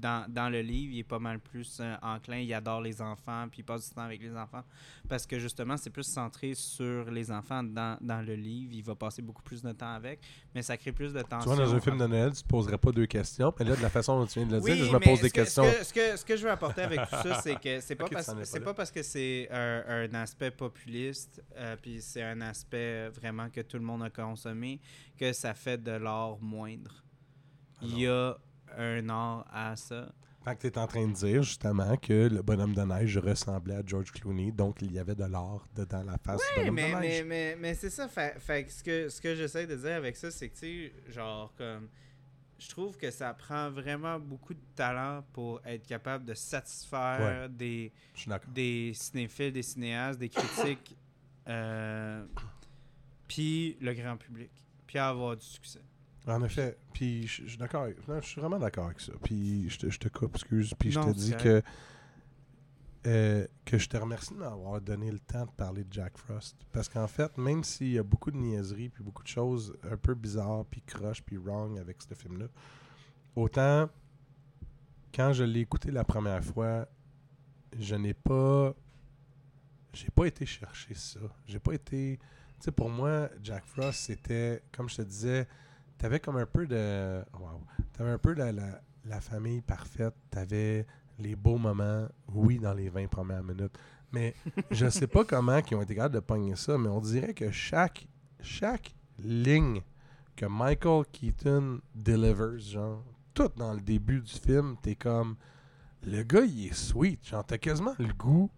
dans le livre, il est pas mal plus enclin. Il adore les enfants, puis il passe du temps avec les enfants. Parce que, justement, c'est plus centré sur les enfants dans le livre. Il va passer beaucoup plus de temps avec, mais ça crée plus de tension. Tu vois, dans un film de Noël, tu te poserais pas 2 questions. Mais là, de la façon dont tu viens de le dire, je me pose des questions. Ce que je veux apporter avec tout ça, c'est que c'est pas parce que c'est un aspect populiste, puis c'est un aspect vraiment que tout le monde a consommé, que ça fait de l'art moindre. Il y a un art à ça. Fait que tu es en train de dire, justement, que le bonhomme de neige ressemblait à George Clooney, donc il y avait de l'art dedans la face du bonhomme de neige. Mais c'est ça. Fait que ce que j'essaie de dire avec ça, c'est que, tu sais, genre, comme... Je trouve que ça prend vraiment beaucoup de talent pour être capable de satisfaire des cinéphiles, des cinéastes, des critiques, puis le grand public. Puis à avoir du succès. En effet. Puis je suis d'accord. Non, je suis vraiment d'accord avec ça. Puis je te coupe, excuse. Puis je te dis que je te remercie de m'avoir donné le temps de parler de Jack Frost. Parce qu'en fait, même s'il y a beaucoup de niaiseries puis beaucoup de choses un peu bizarres puis croches puis wrong avec ce film-là, autant quand je l'ai écouté la première fois, j'ai pas été chercher ça. J'ai pas été... Tu sais, pour moi, Jack Frost, c'était, comme je te disais, t'avais comme un peu de... Wow! T'avais un peu la famille parfaite, t'avais les beaux moments, oui, dans les 20 premières minutes, mais je sais pas comment ils ont été capables de pogner ça, mais on dirait que chaque ligne que Michael Keaton delivers, genre, tout dans le début du film, t'es comme... Le gars, il est sweet, genre, t'as quasiment le goût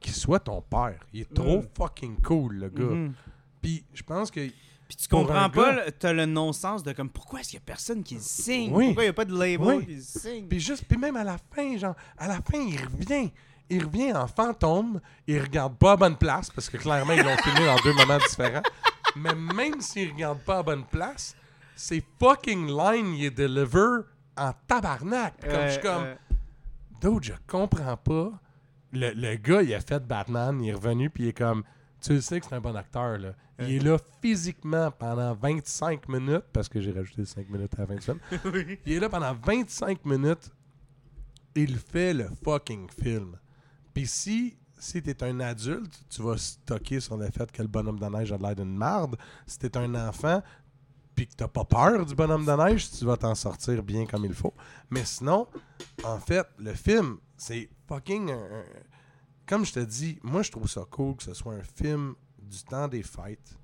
qu'il soit ton père. Il est trop fucking cool, le gars. Mm. Puis je pense que... Puis tu comprends pas, t'as le non-sens de comme, pourquoi est-ce qu'il y a personne qui le signe? Oui. Pourquoi il n'y a pas de label qui le signe? Puis même à la fin, genre, à la fin, il revient. Il revient en fantôme, il regarde pas à bonne place, parce que clairement, ils l'ont filmé dans deux moments différents. Mais même s'il regarde pas à bonne place, ses fucking lines, il est deliver en tabarnak. Comme je suis comme... D'autres, je comprends pas. Le gars, il a fait Batman, il est revenu, puis il est comme... Tu sais que c'est un bon acteur, là. Il est là physiquement pendant 25 minutes, parce que j'ai rajouté 5 minutes à 25. Oui. Il est là pendant 25 minutes. Il fait le fucking film. Puis si t'es un adulte, tu vas stocker sur le fait que le bonhomme de neige a l'air d'une marde. Si t'es un enfant, puis que t'as pas peur du bonhomme de neige, tu vas t'en sortir bien comme il faut. Mais sinon, en fait, le film, c'est fucking... Comme je te dis, moi, je trouve ça cool que ce soit un film du temps des fêtes,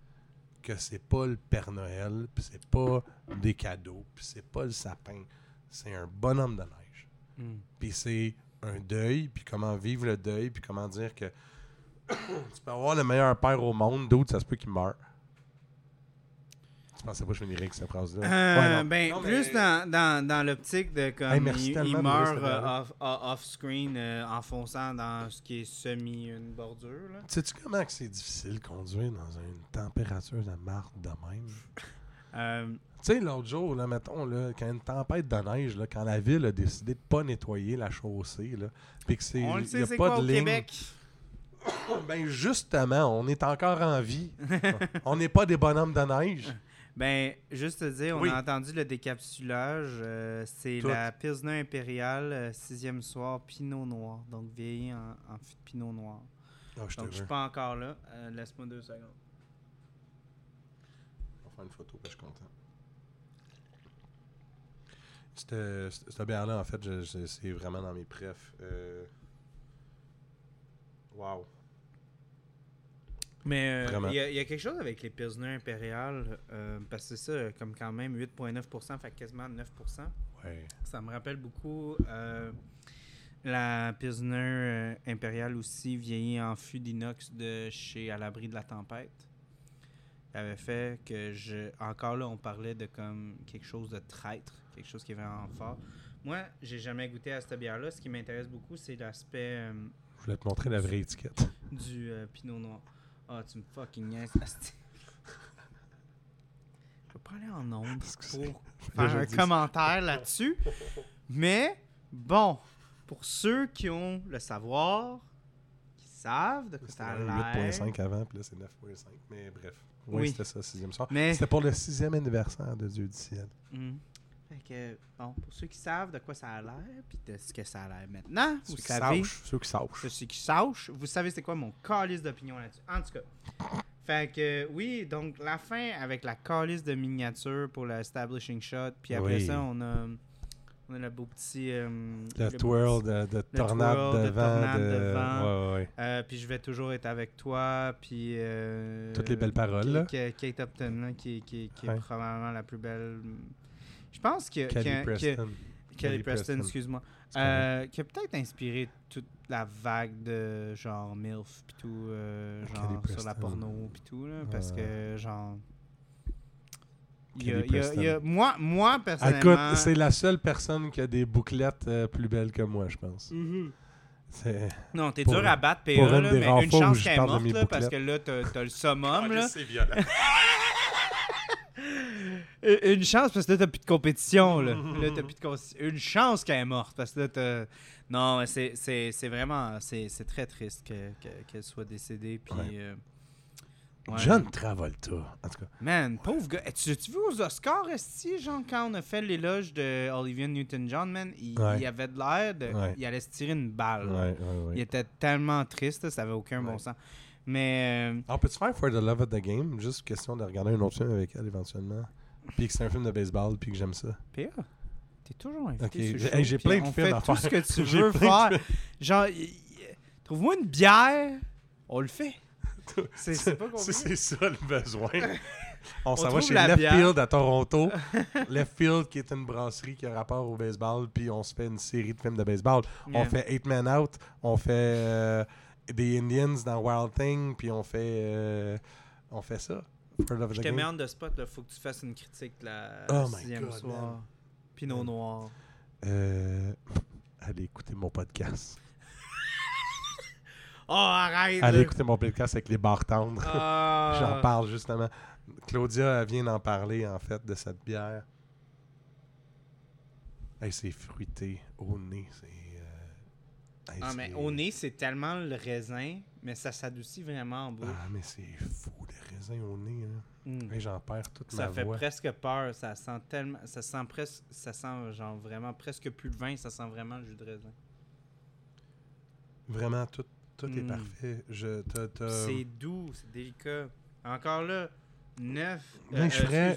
que c'est pas le Père Noël, puis c'est pas des cadeaux, puis c'est pas le sapin. C'est un bonhomme de neige. Mm. Puis c'est un deuil, puis comment vivre le deuil, puis comment dire que tu peux avoir le meilleur père au monde, d'autres, ça se peut qu'il meure. Je pensais pas que je finirais avec cette phrase-là. Juste dans l'optique de comme il meurt off-screen en fonçant dans ce qui est semi-une bordure. Là. Sais-tu comment que c'est difficile de conduire dans une température de marde de même? Tu sais, l'autre jour, là, mettons, là, quand une tempête de neige, là, quand la ville a décidé de pas nettoyer la chaussée, là, pis que c'est, on le sait, y a c'est pas quoi de au ligne. Québec? Ben justement, on est encore en vie. On n'est pas des bonhommes de neige. Ben, juste te dire, on a entendu le décapsulage. C'est tout. La Pilsner impériale, 6e soir, Pinot Noir. Donc, vieilli en fût de Pinot Noir. Oh, donc, je suis pas encore là. Laisse-moi 2 secondes. On va faire une photo, parce que je suis content. Cette bière-là, en fait, c'est vraiment dans mes prefs. Wow. Mais il y a quelque chose avec les Pilsner impériales, parce que c'est ça, comme quand même 8,9%, fait quasiment 9%. Ouais. Ça me rappelle beaucoup la Pilsner impériale aussi, vieillie en fût d'inox de chez À l'abri de la tempête. Elle avait fait que, encore là, on parlait de comme quelque chose de traître, quelque chose qui est vraiment fort. Moi, j'ai jamais goûté à cette bière-là. Ce qui m'intéresse beaucoup, c'est l'aspect... je voulais te montrer la vraie étiquette. Du Pinot Noir. Ah, tu me fucking niaises. Je vais pas aller en ondes pour faire un commentaire là-dessus. Mais, bon, pour ceux qui ont le savoir, qui savent de quoi ça a l'air... 8,5 avant, puis là, c'est 9,5. Mais bref, oui, c'était ça, 6e soir. Mais... C'était pour le 6e anniversaire de Dieu du ciel. Mm. Fait que, bon, pour ceux qui savent de quoi ça a l'air, puis de ce que ça a l'air maintenant, vous savez. Ceux qui sachent, vous savez c'est quoi mon calice d'opinion là-dessus. En tout cas, fait que, oui, donc la fin avec la calice de miniature pour le establishing shot, puis après ça, on a le beau petit... le twirl de tornade de vent. Ouais. Puis je vais toujours être avec toi, puis... toutes les belles paroles. Kate Upton, là, qui est probablement la plus belle... Je pense que Kelly Preston, excuse-moi, qui a peut-être inspiré toute la vague de genre MILF pis tout, genre sur la porno pis tout là, parce que genre il y a moi personnellement. Écoute, c'est la seule personne qui a des bouclettes plus belles que moi, je pense. Mm-hmm. C'est non, t'es dur à battre PA, là, mais une chance qu'elle est morte là, parce que là t'as le summum là. C'est violent. Une chance, parce que là, t'as plus de compétition. Là t'as plus de Une chance qu'elle est morte, parce que là, t'as... Non, c'est vraiment... C'est très triste qu'elle soit décédée, puis... Ouais. Ouais. John Travolta, en tout cas. Man, pauvre gars. Tu vois aux Oscars, genre, quand on a fait l'éloge de Olivia Newton-John, man, il avait de l'air de... Ouais. Il allait se tirer une balle. Ouais. Il était tellement triste, ça avait aucun bon sens. Mais... Alors, peux-tu faire For the Love of the Game? Juste question de regarder un autre film avec elle, éventuellement. Puis que c'est un film de baseball, puis que j'aime ça. Pierre, t'es toujours invité. Okay. J'ai plein de films à faire. On fait tout ce que tu veux faire. Genre, trouve-moi une bière, on le fait. C'est pas compliqué. C'est ça le besoin. On s'en va chez Left Field à Toronto. Left Field qui est une brasserie qui a rapport au baseball, puis on se fait une série de films de baseball. Yeah. On fait Eight Men Out, on fait des Indians dans Wild Thing, puis on fait ça. Je te mets en de spot, il faut que tu fasses une critique la sixième soir. Man. Pinot noir. Allez écouter mon podcast. Oh, arrête! Allez écouter mon podcast avec les bars tendres. J'en parle justement. Claudia vient d'en parler, en fait, de cette bière. Hey, c'est fruité au nez. Mais au nez, c'est tellement le raisin, mais ça s'adoucit vraiment en bouche. Ah, mais c'est fou, le raisin au nez. Là. Mm. Hey, j'en perds toute ma voix. Ça fait presque peur. Ça sent tellement. Ça sent genre vraiment presque plus de vin. Ça sent vraiment le jus de raisin. Vraiment tout. Tout est parfait. C'est doux, c'est délicat. Encore là, 9. Je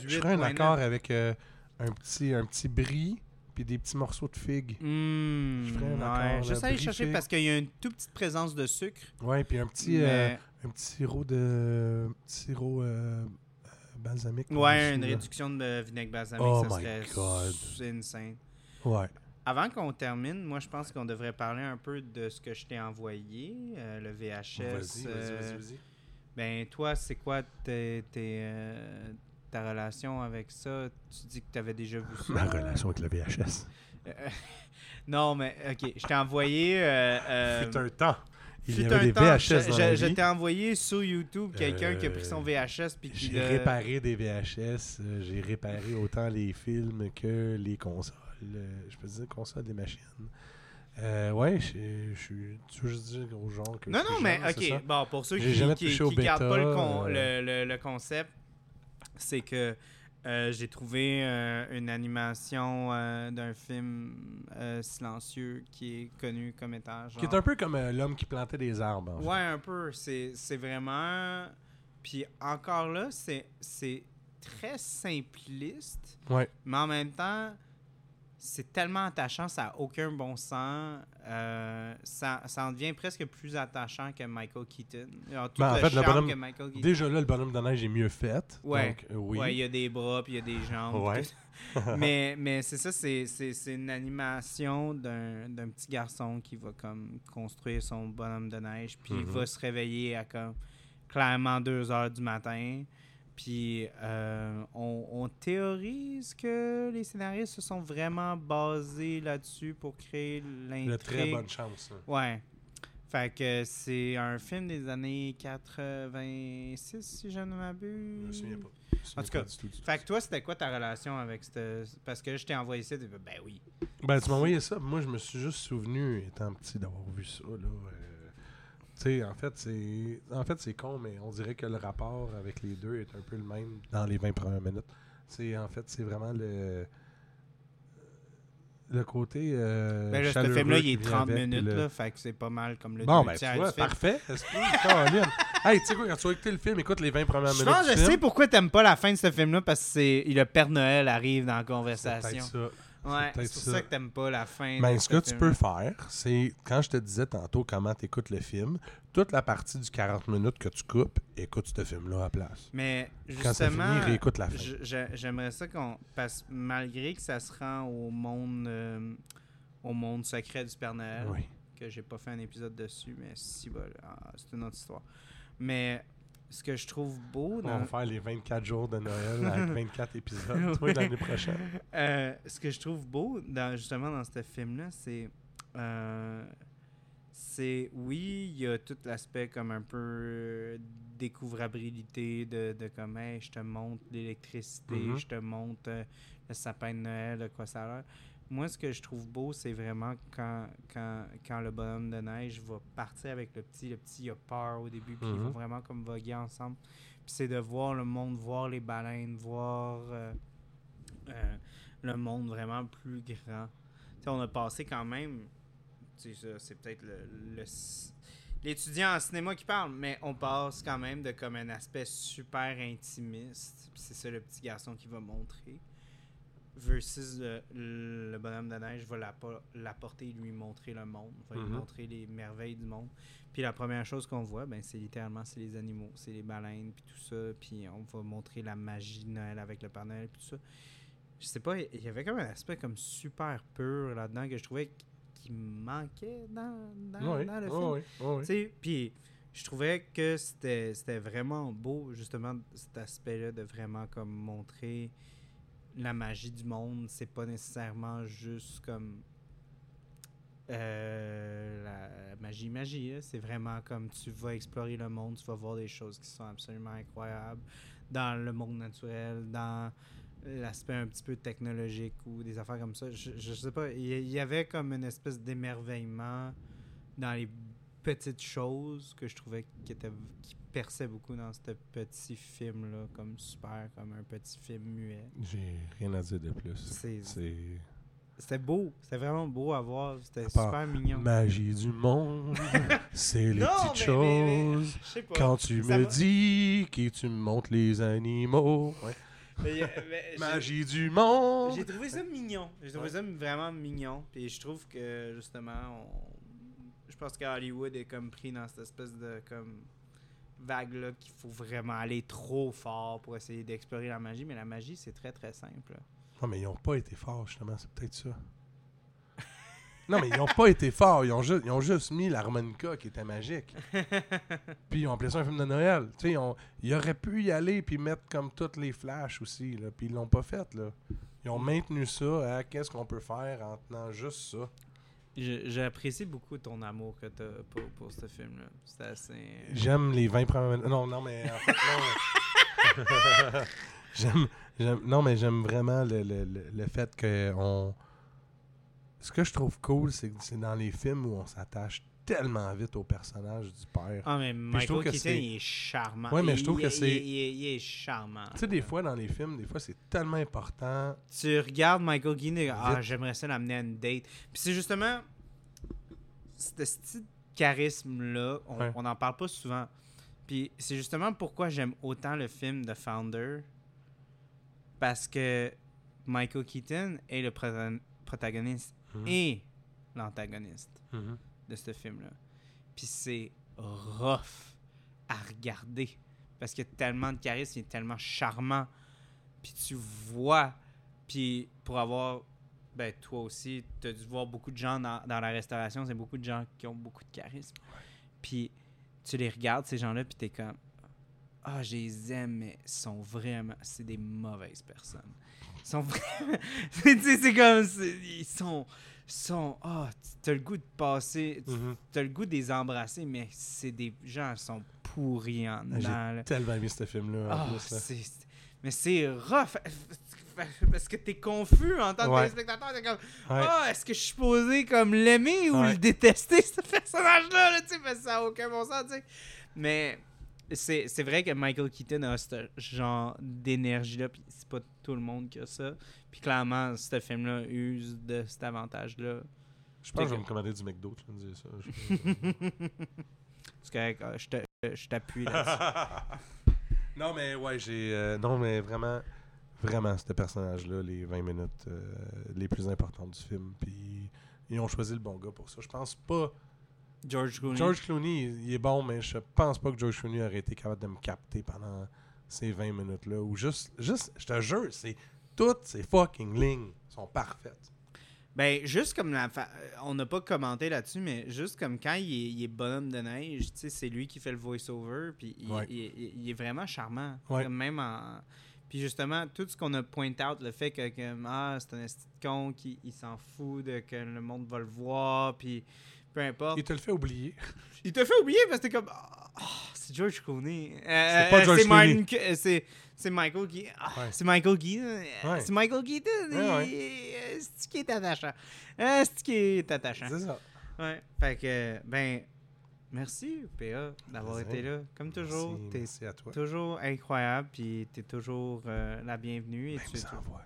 ferais un accord avec un petit brie puis des petits morceaux de figue. Je ferais un accord. J'essaie d'aller chercher parce qu'il y a une toute petite présence de sucre. Oui, puis un petit sirop de balsamique. Ouais, une réduction de vinaigre balsamique, ça serait insane. Ouais. Avant qu'on termine, moi, je pense qu'on devrait parler un peu de ce que je t'ai envoyé, le VHS. Vas-y. Ben, toi, c'est quoi ta relation avec ça? Tu dis que tu avais déjà vu ça. Ma relation avec le VHS. Non, mais OK, je t'ai envoyé... Fut un temps. Il y avait des VHS dans la vie. Je t'ai envoyé sur YouTube quelqu'un qui a pris son VHS. Puis j'ai réparé des VHS. J'ai réparé autant les films que les consoles. Je peux dire console des machines. Ouais, je suis toujours du gros genre que. Non, mais ok. Bon, pour ceux qui ne gardent pas le concept, c'est que j'ai trouvé une animation d'un film silencieux qui est connu comme étant. Genre... Qui est un peu comme l'homme qui plantait des arbres. En fait. Un peu. C'est vraiment. Puis encore là, c'est très simpliste. Ouais. Mais en même temps. C'est tellement attachant, ça n'a aucun bon sens. Ça en devient presque plus attachant que Michael Keaton. Alors, déjà là, le bonhomme de neige est mieux fait. Ouais. Donc, oui. Ouais, il y a des bras, puis il y a des jambes. Ouais. mais c'est ça, c'est une animation d'un petit garçon qui va comme construire son bonhomme de neige, puis il va se réveiller à comme clairement 2 heures du matin. Puis, on théorise que les scénaristes se sont vraiment basés là-dessus pour créer l'intrigue. La très bonne chance. Hein. Ouais. Fait que c'est un film des années 86, si je ne m'abuse. Je me souviens pas. En tout cas, fait que toi, c'était quoi ta relation avec ce... Parce que je t'ai envoyé ça, tu dis, ben oui. Ben, tu m'as envoyé ça. Moi, je me suis juste souvenu, étant petit, d'avoir vu ça, là. En fait, c'est con, mais on dirait que le rapport avec les deux est un peu le même dans les 20 premières minutes. C'est vraiment le côté chaleureux. Ce film-là, il est 30 minutes, là, fait que c'est pas mal comme le deux tiers du film. Parfait. Hey, tu sais quoi, quand tu as écouté le film, écoute les 20 premières minutes. Je sais pourquoi t'aimes pas la fin de ce film-là, parce que le Père Noël arrive dans la conversation. C'est peut-être ça. Ouais, c'est pour ça que t'aimes pas la fin. Ben, ce que tu peux faire, c'est quand je te disais tantôt comment t'écoutes le film, toute la partie du 40 minutes que tu coupes, écoute ce film-là à la place. Mais justement, quand ça finit, réécoute la fin. J'aimerais ça qu'on passe, malgré que ça se rend au monde secret du Père Noël, que j'ai pas fait un épisode dessus, mais si, bah, c'est une autre histoire. Mais... Ce que je trouve beau... On va faire les 24 jours de Noël avec 24 épisodes, toi, l'année prochaine. Ce que je trouve beau, justement, dans ce film-là, c'est c'est, oui, il y a tout l'aspect comme un peu découvrabilité de comme, hey, je te montre l'électricité, mm-hmm. je te montre le sapin de Noël, de quoi ça a l'air. Moi, ce que je trouve beau, c'est vraiment quand le bonhomme de neige va partir avec le petit. Le petit, il a peur au début, puis mm-hmm. ils vont vraiment comme voguer ensemble. Puis c'est de voir le monde, voir les baleines, voir le monde vraiment plus grand. T'sais, on a passé quand même... c'est peut-être l'étudiant en cinéma qui parle, mais on passe quand même de comme un aspect super intimiste, puis c'est ça le petit garçon qui va montrer, versus le bonhomme de neige va l'apporter et lui montrer le monde, va lui montrer les merveilles du monde. Puis la première chose qu'on voit, ben c'est littéralement c'est les animaux, c'est les baleines, puis tout ça, puis on va montrer la magie de Noël avec le Père Noël, puis tout ça. Je sais pas, il y avait comme un aspect comme super pur là-dedans que je trouvais qui manquait dans le film. Puis je trouvais que c'était vraiment beau, justement, cet aspect-là de vraiment comme montrer la magie du monde. C'est pas nécessairement juste comme la magie, là. C'est vraiment comme tu vas explorer le monde, tu vas voir des choses qui sont absolument incroyables dans le monde naturel, dans l'aspect un petit peu technologique ou des affaires comme ça. Je sais pas, il y avait comme une espèce d'émerveillement dans les petites choses que je trouvais qui perçait beaucoup dans ce petit film-là, comme super, comme un petit film muet. J'ai rien à dire de plus. C'était beau, c'était vraiment beau à voir, c'était super mignon. Magie du monde, c'est les petites choses. Mais, quand tu me dis que tu me montres les animaux... Ouais. Mais magie du monde! J'ai trouvé ça mignon. J'ai trouvé ça vraiment mignon. Puis je trouve que, justement, je pense que Hollywood est comme pris dans cette espèce de comme vague-là qu'il faut vraiment aller trop fort pour essayer d'explorer la magie. Mais la magie, c'est très, très simple. Non, mais ils n'ont pas été forts, justement. C'est peut-être ça. Non, mais ils n'ont pas été forts. Ils ont juste mis l'harmonica qui était magique. Puis ils ont appelé ça un film de Noël. Tu sais, ils auraient pu y aller puis mettre comme toutes les flashs aussi, là. Puis ils l'ont pas fait, là. Ils ont maintenu ça à qu'est-ce qu'on peut faire en tenant juste ça. J'apprécie beaucoup ton amour que tu as pour ce film-là. C'est assez... J'aime les 20 premières... j'aime vraiment le fait qu'on... Ce que je trouve cool, c'est que c'est dans les films où on s'attache tellement vite au personnage du père. Ah, mais Michael Keaton, il est charmant. Oui, mais je trouve que c'est... Il est charmant. Tu sais, des fois, dans les films, des fois, c'est tellement important. Tu regardes Michael Keaton et j'aimerais ça l'amener à une date. Puis c'est justement... ce petit charisme-là, on n'en parle pas souvent. Puis c'est justement pourquoi j'aime autant le film The Founder. Parce que Michael Keaton est le protagoniste et l'antagoniste de ce film-là. Puis c'est rough à regarder parce qu'il y a tellement de charisme, il est tellement charmant. Puis tu vois, puis pour avoir... Ben, toi aussi, tu as dû voir beaucoup de gens dans la restauration, c'est beaucoup de gens qui ont beaucoup de charisme. Puis tu les regardes, ces gens-là, puis t'es comme... Ah, je les aime, mais sont vraiment... C'est des mauvaises personnes. Ils sont vraiment... c'est comme... Ils sont... Ah, t'as le goût de passer... T'as le goût de les embrasser, mais c'est des gens qui sont pourris en dedans. J'ai tellement aimé ce film-là. Mais c'est rough. Parce que t'es confus en tant que téléspectateur. T'es comme... Ah, est-ce que je suis supposé comme l'aimer ou le détester, ce personnage-là? Là, tu sais, parce que ça n'a aucun bon sens, tu sais. Mais... C'est vrai que Michael Keaton a ce genre d'énergie-là, puis c'est pas tout le monde qui a ça. Puis clairement, ce film-là use de cet avantage-là. Je pense que je vais me commander du McDo, tu vas me dire ça. C'est correct, je t'appuie là-dessus. Non, mais ouais, non, mais vraiment, vraiment, ce personnage-là, les 20 minutes les plus importantes du film, puis ils ont choisi le bon gars pour ça. Je pense pas... George Clooney, il est bon, mais je pense pas que George Clooney aurait été capable de me capter pendant ces 20 minutes-là. Ou juste, je te jure, toutes ces fucking lignes sont parfaites. Ben, juste comme on n'a pas commenté là-dessus, mais juste comme quand il est bonhomme de neige, tu sais, c'est lui qui fait le voice-over, puis il est vraiment charmant. Ouais. Même en... Puis justement, tout ce qu'on a pointé out, le fait que c'est un esti de con, qu'il s'en fout de que le monde va le voir, puis... peu importe. Il te le fait oublier. Il te fait oublier parce que t'es comme... Oh, c'est George Clooney. C'est pas George Clooney. C'est Michael Keaton. Oh, ouais. C'est Michael Keaton. Ouais. C'est Michael Keaton. Ouais, ouais. C'est qui est attachant. C'est qui est attachant. C'est ça. Ouais. Fait que, ben... Merci, PA, d'avoir été là. Comme toujours, t'es à toi. Toujours incroyable, puis t'es toujours la bienvenue. Et même tu sans voix.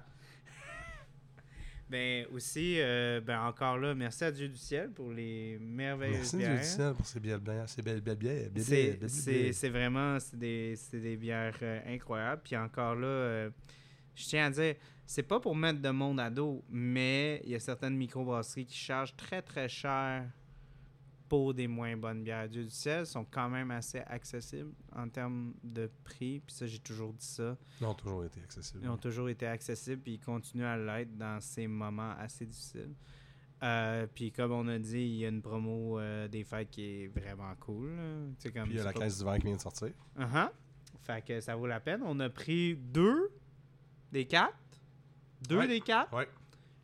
Ben aussi, ben encore là, merci à Dieu du ciel pour les merveilleuses bières. Merci Dieu du ciel pour ces bières blanches, ces belles bières. C'est vraiment, c'est des bières incroyables. Puis encore là, je tiens à dire, c'est pas pour mettre de monde à dos, mais il y a certaines microbrasseries qui chargent très très cher pour des moins bonnes bières. Dieu du ciel sont quand même assez accessibles en termes de prix. Puis ça, j'ai toujours dit ça. Ils ont toujours été accessibles. Ils ont toujours été accessibles, puis ils continuent à l'être dans ces moments assez difficiles. Puis comme on a dit, il y a une promo des fêtes qui est vraiment cool. Comme puis il y a la caisse du vin qui vient de sortir. Uh-huh. Fait que ça vaut la peine. On a pris 2 des 4. Deux des 4. Ouais.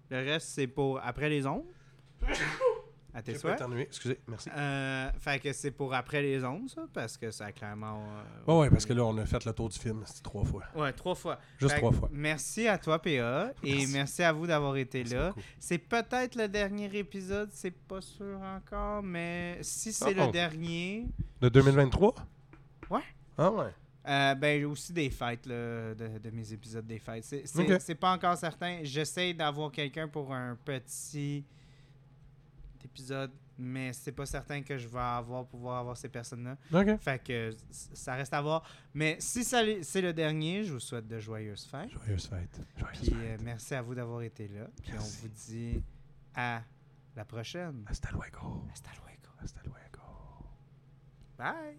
Le reste, c'est pour après les ondes. À tes souhaits. Excusez, merci. Fait que c'est pour après les ondes, ça, parce que ça a clairement... ouais, parce que là, on a fait le tour du film, c'est 3 fois. Ouais, 3 fois. Juste 3 fois. Merci à toi, PA, et merci à vous d'avoir été là. Beaucoup. C'est peut-être le dernier épisode, c'est pas sûr encore, mais si c'est le dernier... De 2023? Ouais. Ah ouais. Ben aussi des fêtes, là, de mes épisodes des fêtes. C'est pas encore certain. J'essaie d'avoir quelqu'un pour un petit... épisode, mais c'est pas certain que je vais pouvoir avoir ces personnes-là. Okay. Fait que ça reste à voir. Mais si c'est le dernier, je vous souhaite de joyeuses fêtes. Joyeuses fêtes. Merci à vous d'avoir été là. Merci. Puis on vous dit à la prochaine. Hasta luego. Hasta luego. Hasta luego. Bye.